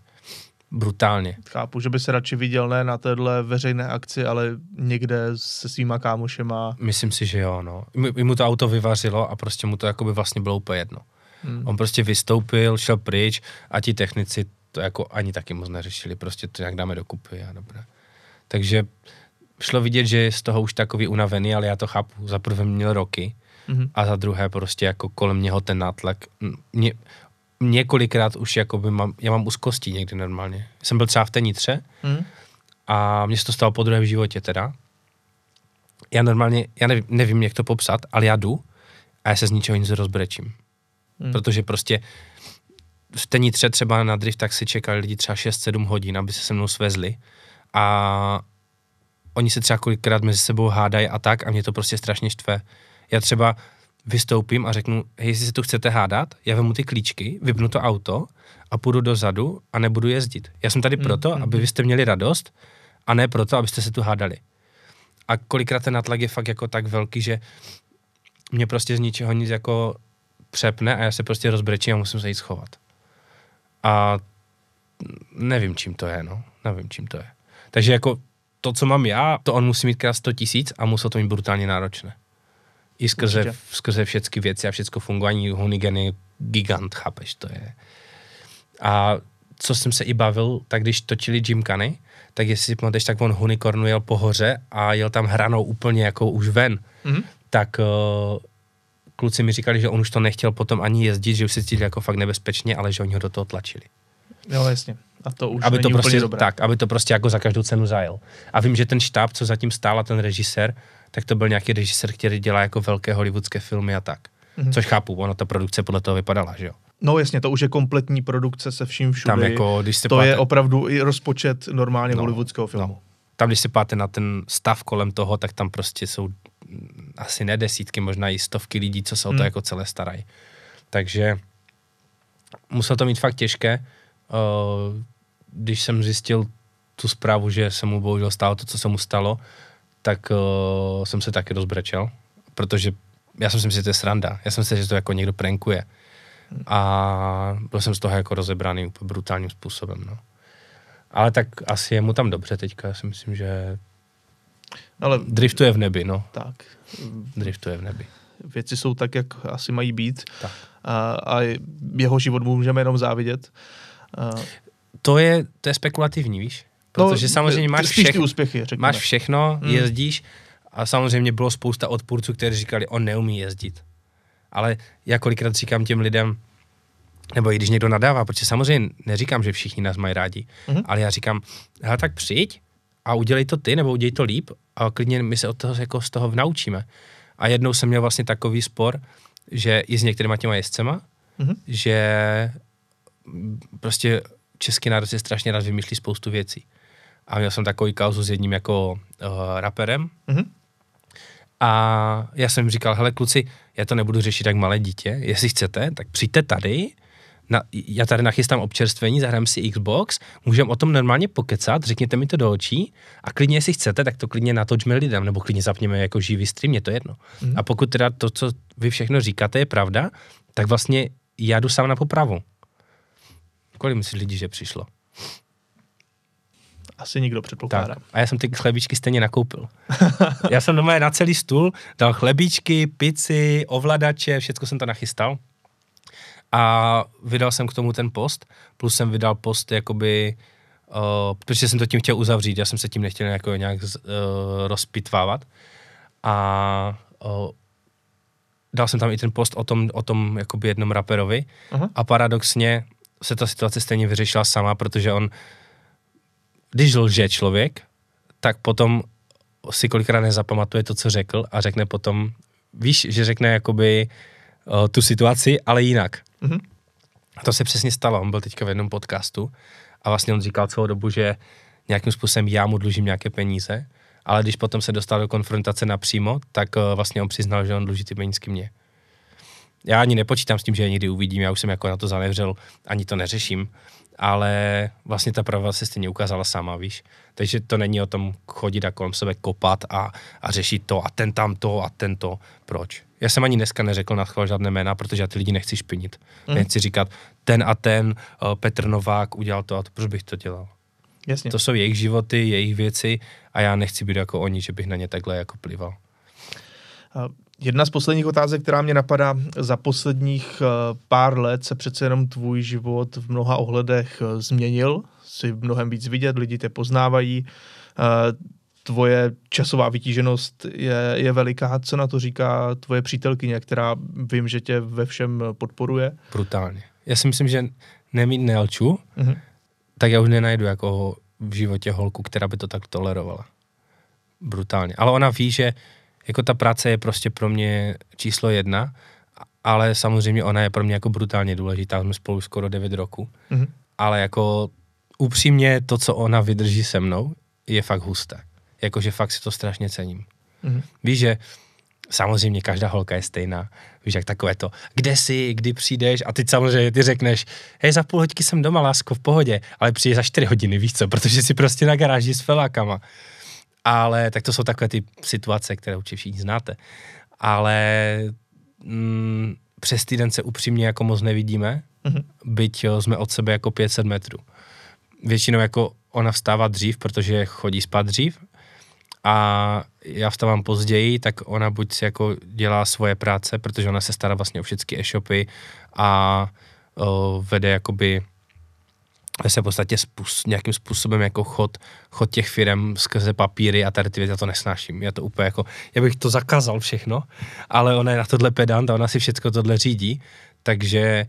Brutálně. Chápu, že by se radši viděl ne na téhle veřejné akci, ale někde se svýma kámošema. Myslím si, že jo, no. I mu to auto vyvařilo a prostě mu to jakoby vlastně bylo úplně jedno. Hmm. On prostě vystoupil, šel pryč a ti technici to jako ani taky moc neřešili, prostě to nějak dáme dokupy a dobré. Takže šlo vidět, že je z toho už takový unavený, ale já to chápu. Za prvé měl roky mm-hmm. a za druhé prostě jako kolem něho ten nátlak. Ně, několikrát už jakoby mám, já mám úzkosti někdy normálně. Jsem byl třeba v té Nitře mm-hmm. a mně se to stalo po druhé v životě teda. Já normálně, já nevím, nevím jak to popsat, ale já jdu a já se z ničeho nic rozbrečím. Mm-hmm. Protože prostě v té Nitře třeba na drift tak si čekali lidi třeba šest sedm hodin, aby se se mnou svezli a oni se třeba kolikrát mezi sebou hádají a tak a mě to prostě strašně štve. Já třeba vystoupím a řeknu, hej, jestli se tu chcete hádat, já vemu ty klíčky, vypnu to auto a půjdu dozadu a nebudu jezdit. Já jsem tady proto, mm, mm, aby vy jste měli radost a ne proto, abyste se tu hádali. A kolikrát ten nátlak je fakt jako tak velký, že mě prostě z ničeho nic jako přepne a já se prostě rozbrečím a musím se jít schovat. A nevím, čím to je, no. Nevím, čím to je. Takže jako to, co mám já, to on musí mít krát sto tisíc a muselo to mít brutálně náročné. I skrze, skrze všechny věci a všechno fungování, Honigeny, gigant, chápeš, to je. A co jsem se i bavil, tak když točili Gymkany, tak jestli si pamatuješ, tak on Hunikornu jel po hoře a jel tam hranou úplně jako už ven. Mm-hmm. Tak uh, kluci mi říkali, že on už to nechtěl potom ani jezdit, že už se cítil jako fakt nebezpečně, ale že oni ho do toho tlačili. Jo, jasně. A to už aby není to úplně prostě, dobré. Tak, aby to prostě jako za každou cenu zajel. A vím, že ten štáb, co zatím stál a ten režisér, tak to byl nějaký režisér, který dělá jako velké hollywoodské filmy a tak. Mm-hmm. Což chápu, ona ta produkce podle toho vypadala, že jo. No jasně, to už je kompletní produkce se vším všude. Tam jako, když se to páte... je opravdu i rozpočet normálně no, hollywoodského filmu. No. Tam, když se páte na ten stav kolem toho, tak tam prostě jsou asi ne desítky, možná i stovky lidí, co se o to hmm. jako celé starají. Takže musel to mít fakt těžké. Když jsem zjistil tu zprávu, že se mu bohužel stalo to, co se mu stalo, tak jsem se taky rozbrečel, protože já jsem si myslel, že to je sranda. Já jsem si myslel, že to jako někdo prankuje. A byl jsem z toho jako rozebraný úplně brutálním způsobem, no. Ale tak asi je mu tam dobře teďka, já si myslím, že ale driftuje v nebi, no. Tak. Driftuje v nebi. Věci jsou tak, jak asi mají být. Tak. A, a jeho život můžeme jenom závidět. A... To je, to je spekulativní, víš? Protože no, samozřejmě máš všechno, úspěchy, máš všechno, hmm. jezdíš a samozřejmě bylo spousta odpůrců, kteří říkali, on neumí jezdit. Ale já kolikrát říkám těm lidem, nebo i když někdo nadává, protože samozřejmě neříkám, že všichni nás mají rádi, mm-hmm. ale já říkám, hele, tak přijď a udělej to ty, nebo udělej to líp a klidně my se od toho, jako z toho naučíme. A jednou jsem měl vlastně takový spor, že i s některýma těma jezdcema, mm-hmm. že prostě český národ si strašně rád vymýšlí spoustu věcí. A měl jsem takový kauzu s jedním jako uh, raperem, mm-hmm. A já jsem říkal, hele kluci, já to nebudu řešit jak malé dítě, jestli chcete, tak přijďte tady, na, já tady nachystám občerstvení, zahrám si Xbox, můžeme o tom normálně pokecat, řekněte mi to do očí a klidně, jestli chcete, tak to klidně natočme lidem, nebo klidně zapněme jako živý stream, je to jedno. Mm. A pokud teda to, co vy všechno říkáte, je pravda, tak vlastně já jdu sám na popravu. Kolik myslíš lidí, že přišlo? Asi nikdo, předpokládám. A já jsem ty chlebíčky stejně nakoupil. Já jsem doma na celý stůl dal chlebíčky, pici, ovladače, všechno jsem to nachystal. A vydal jsem k tomu ten post, plus jsem vydal post jakoby, uh, protože jsem to tím chtěl uzavřít, já jsem se tím nechtěl nějak, nějak uh, rozpitvávat. A uh, dal jsem tam i ten post o tom, o tom jakoby jednom raperovi. Uh-huh. A paradoxně se ta situace stejně vyřešila sama, protože on když lže člověk, tak potom si kolikrát nezapamatuje to, co řekl a řekne potom, víš, že řekne jakoby uh, tu situaci, ale jinak. Mm-hmm. A to se přesně stalo, on byl teďka v jednom podcastu a vlastně on říkal celou dobu, že nějakým způsobem já mu dlužím nějaké peníze, ale když potom se dostal do konfrontace napřímo, tak uh, vlastně on přiznal, že on dluží ty penízky mě. Já ani nepočítám s tím, že je nikdy uvidím, já už jsem jako na to zanevřel, ani to neřeším. Ale vlastně ta pravda se stejně ukázala sama, víš. Takže to není o tom chodit a kolem sebe kopat a, a řešit to a ten tam to a ten to. Proč? Já jsem ani dneska neřekl na chval žádné jména, protože já ty lidi nechci špinit. Mm. Nechci říkat, ten a ten, uh, Petr Novák udělal to a to, proč bych to dělal? Jasně. To jsou jejich životy, jejich věci a já nechci být jako oni, že bych na ně takhle jako plival. A jedna z posledních otázek, která mě napadá, za posledních pár let se přece jenom tvůj život v mnoha ohledech změnil, jsi mnohem víc vidět, lidi tě poznávají, tvoje časová vytíženost je, je veliká, co na to říká tvoje přítelkyně, která vím, že tě ve všem podporuje? Brutálně. Já si myslím, že nemít nelču, mhm. tak já už nenajdu jako v životě holku, která by to tak tolerovala. Brutálně. Ale ona ví, že jako ta práce je prostě pro mě číslo jedna, ale samozřejmě ona je pro mě jako brutálně důležitá, jsme spolu skoro devět roků, mm-hmm. ale jako upřímně to, co ona vydrží se mnou, je fakt husté. Jakože fakt si to strašně cením. Mm-hmm. Víš, že samozřejmě každá holka je stejná. Víš, jak takové to, kde jsi, kdy přijdeš a ty samozřejmě ty řekneš, hej, za půl hoďky jsem doma, lásko, v pohodě, ale přijdeš za čtyři hodiny, víš co, protože jsi prostě na garáži s felákama. Ale tak to jsou takové ty situace, které určitě všichni znáte. Ale mm, přes týden se upřímně jako moc nevidíme, mm-hmm. byť jo, jsme od sebe jako pět set metrů. Většinou jako ona vstává dřív, protože chodí spát dřív a já vstávám později, tak ona buď si jako dělá svoje práce, protože ona se stará vlastně o všechny e-shopy a o, vede jakoby se v podstatě způsob, nějakým způsobem jako chod, chod těch firem skrze papíry a tady ty věci, já to nesnáším, já to úplně jako, já bych to zakázal všechno, ale ona je na tohle pedant a ona si všechno tohle řídí, takže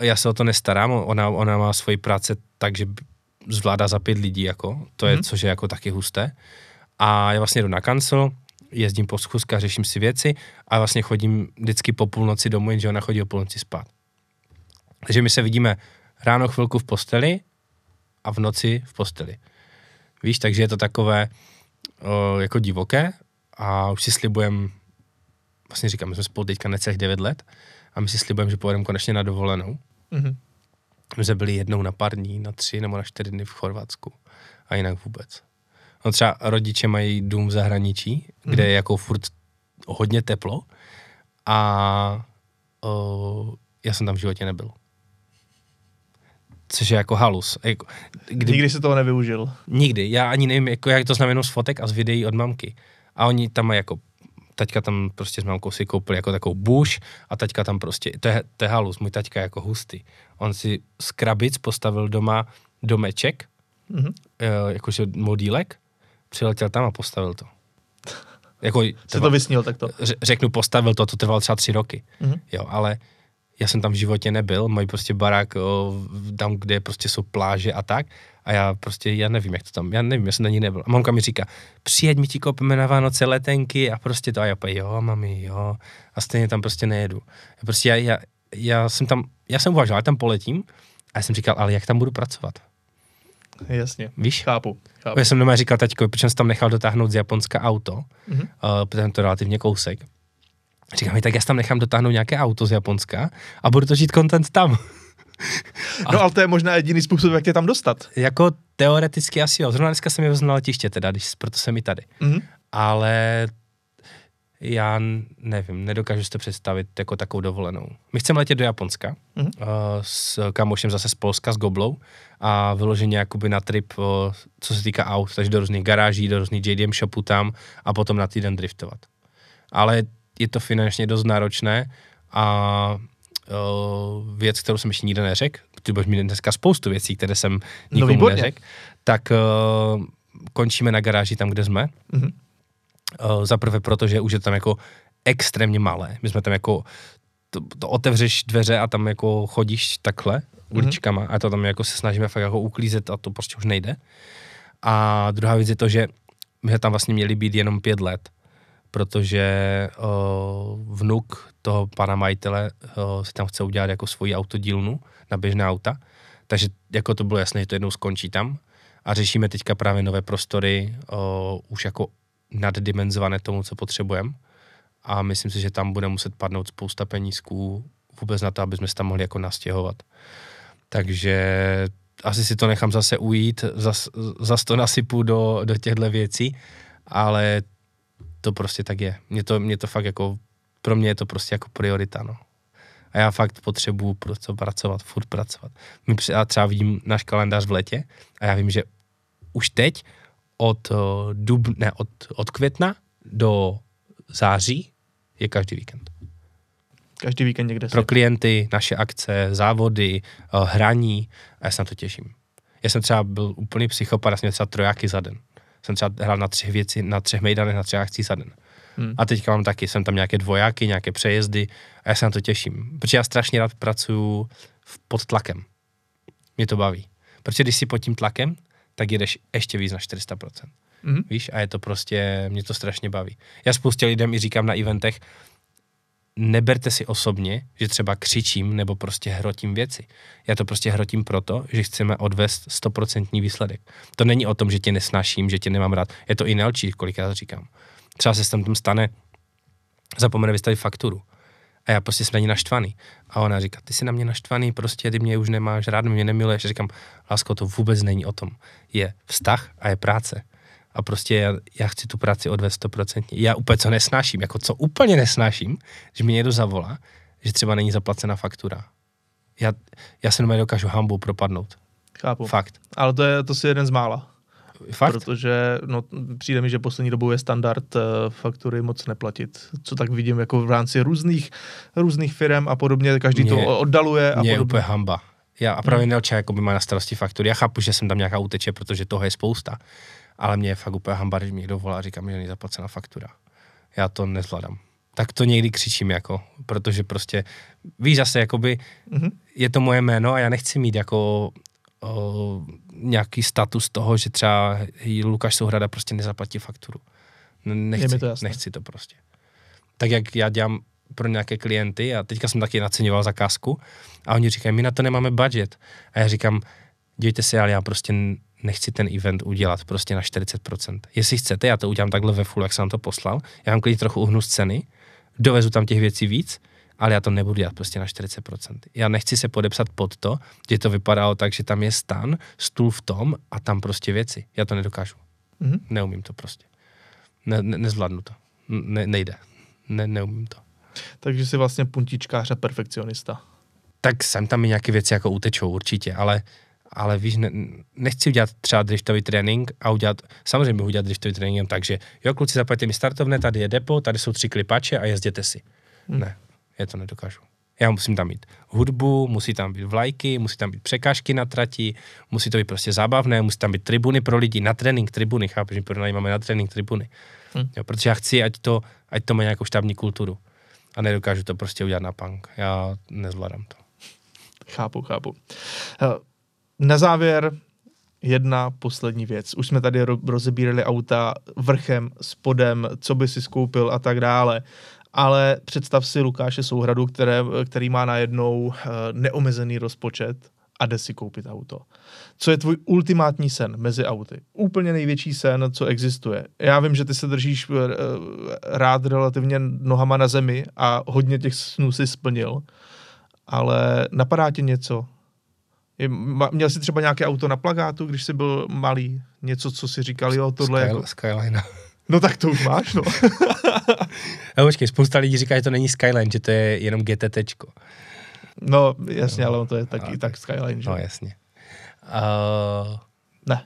já se o to nestarám, ona, ona má svoji práce tak, že zvládá za pět lidí, jako, to je, hmm. což je jako taky husté. A já vlastně jdu na kancel, jezdím po schůzkách, řeším si věci a vlastně chodím vždycky po půlnoci domů, jenže ona chodí o půlnoci spát. Takže my se vidíme ráno chvilku v posteli a v noci v posteli. Víš, takže je to takové o, jako divoké a už si slibujem, vlastně říkám, my jsme spolu teďka necelých devět let a my si slibujem, že pojedeme konečně na dovolenou. Mm-hmm. My jsme byli jednou na pár dní, na tři nebo na čtyři dny v Chorvatsku a jinak vůbec. No třeba rodiče mají dům v zahraničí, kde mm-hmm. je jako furt hodně teplo a o, já jsem tam v životě nebyl. Což je jako halus. Jako, kdy... Nikdy se toho nevyužil. Nikdy. Já ani nevím, jako, jak to znám jenom z fotek a z videí od mamky. A oni tam mají jako, taťka tam prostě s mamkou si koupil jako takovou buš a taťka tam prostě, to je, to je halus, můj taťka je jako hustý. On si z krabic postavil doma domeček, mm-hmm. jakože modílek, přiletěl tam a postavil to. Jako, trval, se to vysnil takto? Řeknu postavil to, to trvalo třeba tři roky. Mm-hmm. Jo, ale... Já jsem tam v životě nebyl, mají prostě barák o, tam, kde prostě jsou pláže a tak a já prostě, já nevím, jak to tam, já nevím, já jsem na ní nebyl. A mamka mi říká, přijeď, my ti koupíme na Vánoce letenky a prostě to, a já půj, jo, mami, jo, a stejně tam prostě nejedu. Já prostě, já, já, já jsem tam, já jsem uvažoval, já tam poletím a já jsem říkal, ale jak tam budu pracovat? Jasně, víš? Chápu, chápu. Já jsem doma říkal taťkovi, protože jsem tam nechal dotáhnout z Japonska auto, mm-hmm. uh, protože to relativně kousek. Říkám mi, tak já tam nechám dotáhnout nějaké auto z Japonska a budu to žít content tam. A no ale to je možná jediný způsob, jak tě tam dostat. Jako teoreticky asi jo. Zrovna dneska jsem je vznal letiště teda, když, proto jsem i tady. Mm-hmm. Ale já nevím, nedokážu si to představit jako takovou dovolenou. My chceme letět do Japonska mm-hmm. uh, s kamošem zase z Polska, s Goblou a vyloženě jakoby na trip, uh, co se týká aut, takže do různých garáží, do různých J D M shopů tam a potom na týden driftovat. Ale je to finančně dost náročné a uh, věc, kterou jsem ještě nikde neřekl, protože budeš mít dneska spoustu věcí, které jsem nikomu no neřekl, tak uh, končíme na garáži tam, kde jsme. Mm-hmm. Uh, zaprvé proto, že už je tam jako extrémně malé. My jsme tam jako, to, to otevřeš dveře a tam jako chodíš takhle uličkama mm-hmm. a to tam jako se snažíme fakt jako uklízet a to prostě už nejde. A druhá věc je to, že my tam vlastně měli být jenom pět let. Protože o, vnuk toho pana majitele o, si tam chce udělat jako svoji autodílnu na běžná auta, takže jako to bylo jasné, že to jednou skončí tam a řešíme teďka právě nové prostory, o, už jako naddimenzované tomu, co potřebujeme a myslím si, že tam bude muset padnout spousta penízků vůbec na to, aby jsme se tam mohli jako nastěhovat. Takže asi si to nechám zase ujít, zase zas to nasypu do, do těchto věcí, ale to prostě tak je. Mě to, mě to fakt jako, pro mě je to prostě jako priorita, no. A já fakt potřebuju prostě pracovat, furt pracovat. My třeba vidím náš kalendář v letě a já vím, že už teď od, dubna, ne, od, od května do září je každý víkend. Každý víkend někde. Pro klienty, naše akce, závody, hraní a já se na to těším. Já jsem třeba byl úplný psychopat, já jsem měl třeba trojáky za den. Jsem třeba hrál na třech věci, na třech mejdanech, na třech akcích za den. Hmm. A teďka mám taky, jsem tam nějaké dvojáky, nějaké přejezdy a já se na to těším. Protože já strašně rád pracuju pod tlakem. Mě to baví. Protože když jsi pod tím tlakem, tak jedeš ještě víc na čtyři sta procent. Hmm. Víš, a je to prostě, mě to strašně baví. Já spoustě lidem i říkám na eventech, neberte si osobně, že třeba křičím nebo prostě hrotím věci. Já to prostě hrotím proto, že chceme odvést stoprocentní výsledek. To není o tom, že tě nesnáším, že tě nemám rád. Je to i nelčí, kolikrát říkám. Třeba se tam stane zapomene vystavit fakturu. A já prostě jsem na ní naštvaný. A ona říká, ty jsi na mě naštvaný, prostě ty mě už nemáš rád, mě nemiluješ. A říkám, lásko, to vůbec není o tom. Je vztah a je práce. A prostě já, já chci tu práci odvést sto procent. Já úplně co nesnáším, jako co úplně nesnáším, že mi někdo zavolá, že třeba není zaplacena faktura. Já, já se normálně dokážu hambou propadnout. Chápu. Fakt. Ale to je, to si jeden z mála. Fakt? Protože no, přijde mi, že poslední dobou je standard uh, faktury moc neplatit. Co tak vidím jako v rámci různých, různých firm a podobně, každý mě, to oddaluje. Mě a je úplně hamba. Já a právě nelčím, jako by má na starosti faktury. Já chápu, že jsem tam nějaká uteče, protože toho je spousta. Ale mě je fakt úplně hamba, když mě někdo volá a říká mi, že není zaplacena faktura. Já to nezvládám. Tak to někdy křičím, jako, protože prostě, víš zase, jakoby, mm-hmm. je to moje jméno a já nechci mít jako o, nějaký status toho, že třeba Lukáš Sourada prostě nezaplatí fakturu. Nechci to, nechci to prostě. Tak jak já dělám pro nějaké klienty a teďka jsem taky naceňoval zakázku a oni říkají, my na to nemáme budget. A já říkám, dívejte se, ale já prostě nechci ten event udělat prostě na čtyřicet procent. Jestli chcete, já to udělám takhle ve full, jak jsem vám to poslal, já vám klidně trochu uhnu z ceny, dovezu tam těch věcí víc, ale já to nebudu dělat prostě na čtyřicet procent. Já nechci se podepsat pod to, že to vypadalo tak, že tam je stan, stůl v tom a tam prostě věci. Já to nedokážu. Mm-hmm. Neumím to prostě. Ne, ne, nezvládnu to. Ne, nejde. Ne, neumím to. Takže jsi vlastně puntičkář a perfekcionista. Tak sem tam i nějaké věci jako utečou určitě, ale ale víš, ne, nechci udělat třeba driftový trénink a udělat, samozřejmě bych udělat driftový tréninkem, takže jo, kluci, zaplaťte mi startovné, tady je depo, tady jsou tři klipače a jezděte si. Hmm. Ne, já to nedokážu. Já musím tam mít hudbu, musí tam být vlajky, musí tam být překážky na trati, musí to být prostě zábavné, musí tam být tribuny pro lidi, na trénink tribuny, chápu, že pronajímáme na trénink tribuny. Hmm. Jo, protože já chci, ať to, ať to má nějakou štábní kulturu. A nedokážu to prostě udělat na punk. Já nezvládám to. Chápu, chápu. Na závěr jedna poslední věc. Už jsme tady ro- rozebírali auta vrchem, spodem, co by si skoupil a tak dále. Ale představ si Lukáše Souradu, které, který má najednou e, neomezený rozpočet a jde si koupit auto. Co je tvůj ultimátní sen mezi auty? Úplně největší sen, co existuje. Já vím, že ty se držíš e, rád relativně nohama na zemi a hodně těch snů si splnil, ale napadá ti něco? Měl jsi třeba nějaké auto na plakátu, když jsi byl malý? Něco, co si říkal, jo, tohle Sky, jako... Skyline. No tak to už máš, no. No počkej, spousta lidí říká, že to není Skyline, že to je jenom GTTčko. No jasně, no, ale to je taky no, tak Skyline, že? No jasně. Uh, ne.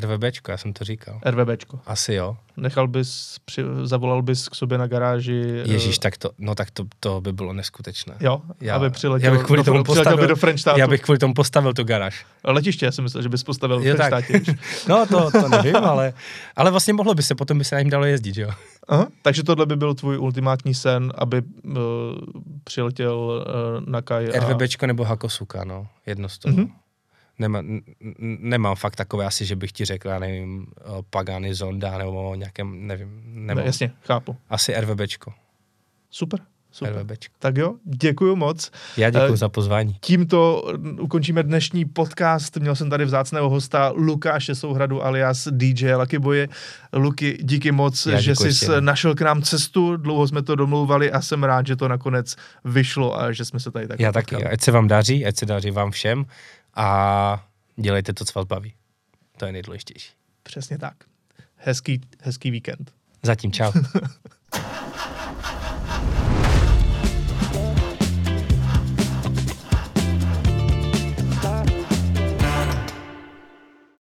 RVBčko, já jsem to říkal. RVBčko. Asi jo. Nechal bys, při, zavolal bys k sobě na garáži... Ježíš, tak to, no tak to, to by bylo neskutečné. Jo, já, aby přiletěl, já bych kvůli tomu postavil, by do Frenštátu. Já bych kvůli tomu postavil tu garáž. Letiště, já jsem myslel, že bys postavil jo, tak. No to, to nevím, ale, ale vlastně mohlo by se, potom by se na něm dalo jezdit, jo. Aha, takže tohle by byl tvůj ultimátní sen, aby uh, přiletěl uh, na Kaj a... RVBčko nebo Hakosuka, no, jedno z toho. Mm-hmm. Nemám, nemám fakt takové asi, že bych ti řekl, já nevím, Pagani, Zonda, nebo nějakém, nevím. Nemám. Ne, jasně, chápu. Asi RVBčko. Super, super. RVBčko. Tak jo, děkuju moc. Já děkuju uh, za pozvání. Tímto ukončíme dnešní podcast. Měl jsem tady vzácného hosta Lukáše Souradu alias D J Lakyboje. Luky, díky moc, já že jsi našel k nám cestu. Dlouho jsme to domlouvali a jsem rád, že to nakonec vyšlo a že jsme se tady tak. Já potkali. Taky, ať se vám daří, ať se daří vám všem. A dělejte to, co vás baví. To je nejdůležitější. Přesně tak. Hezký, hezký víkend. Zatím čau.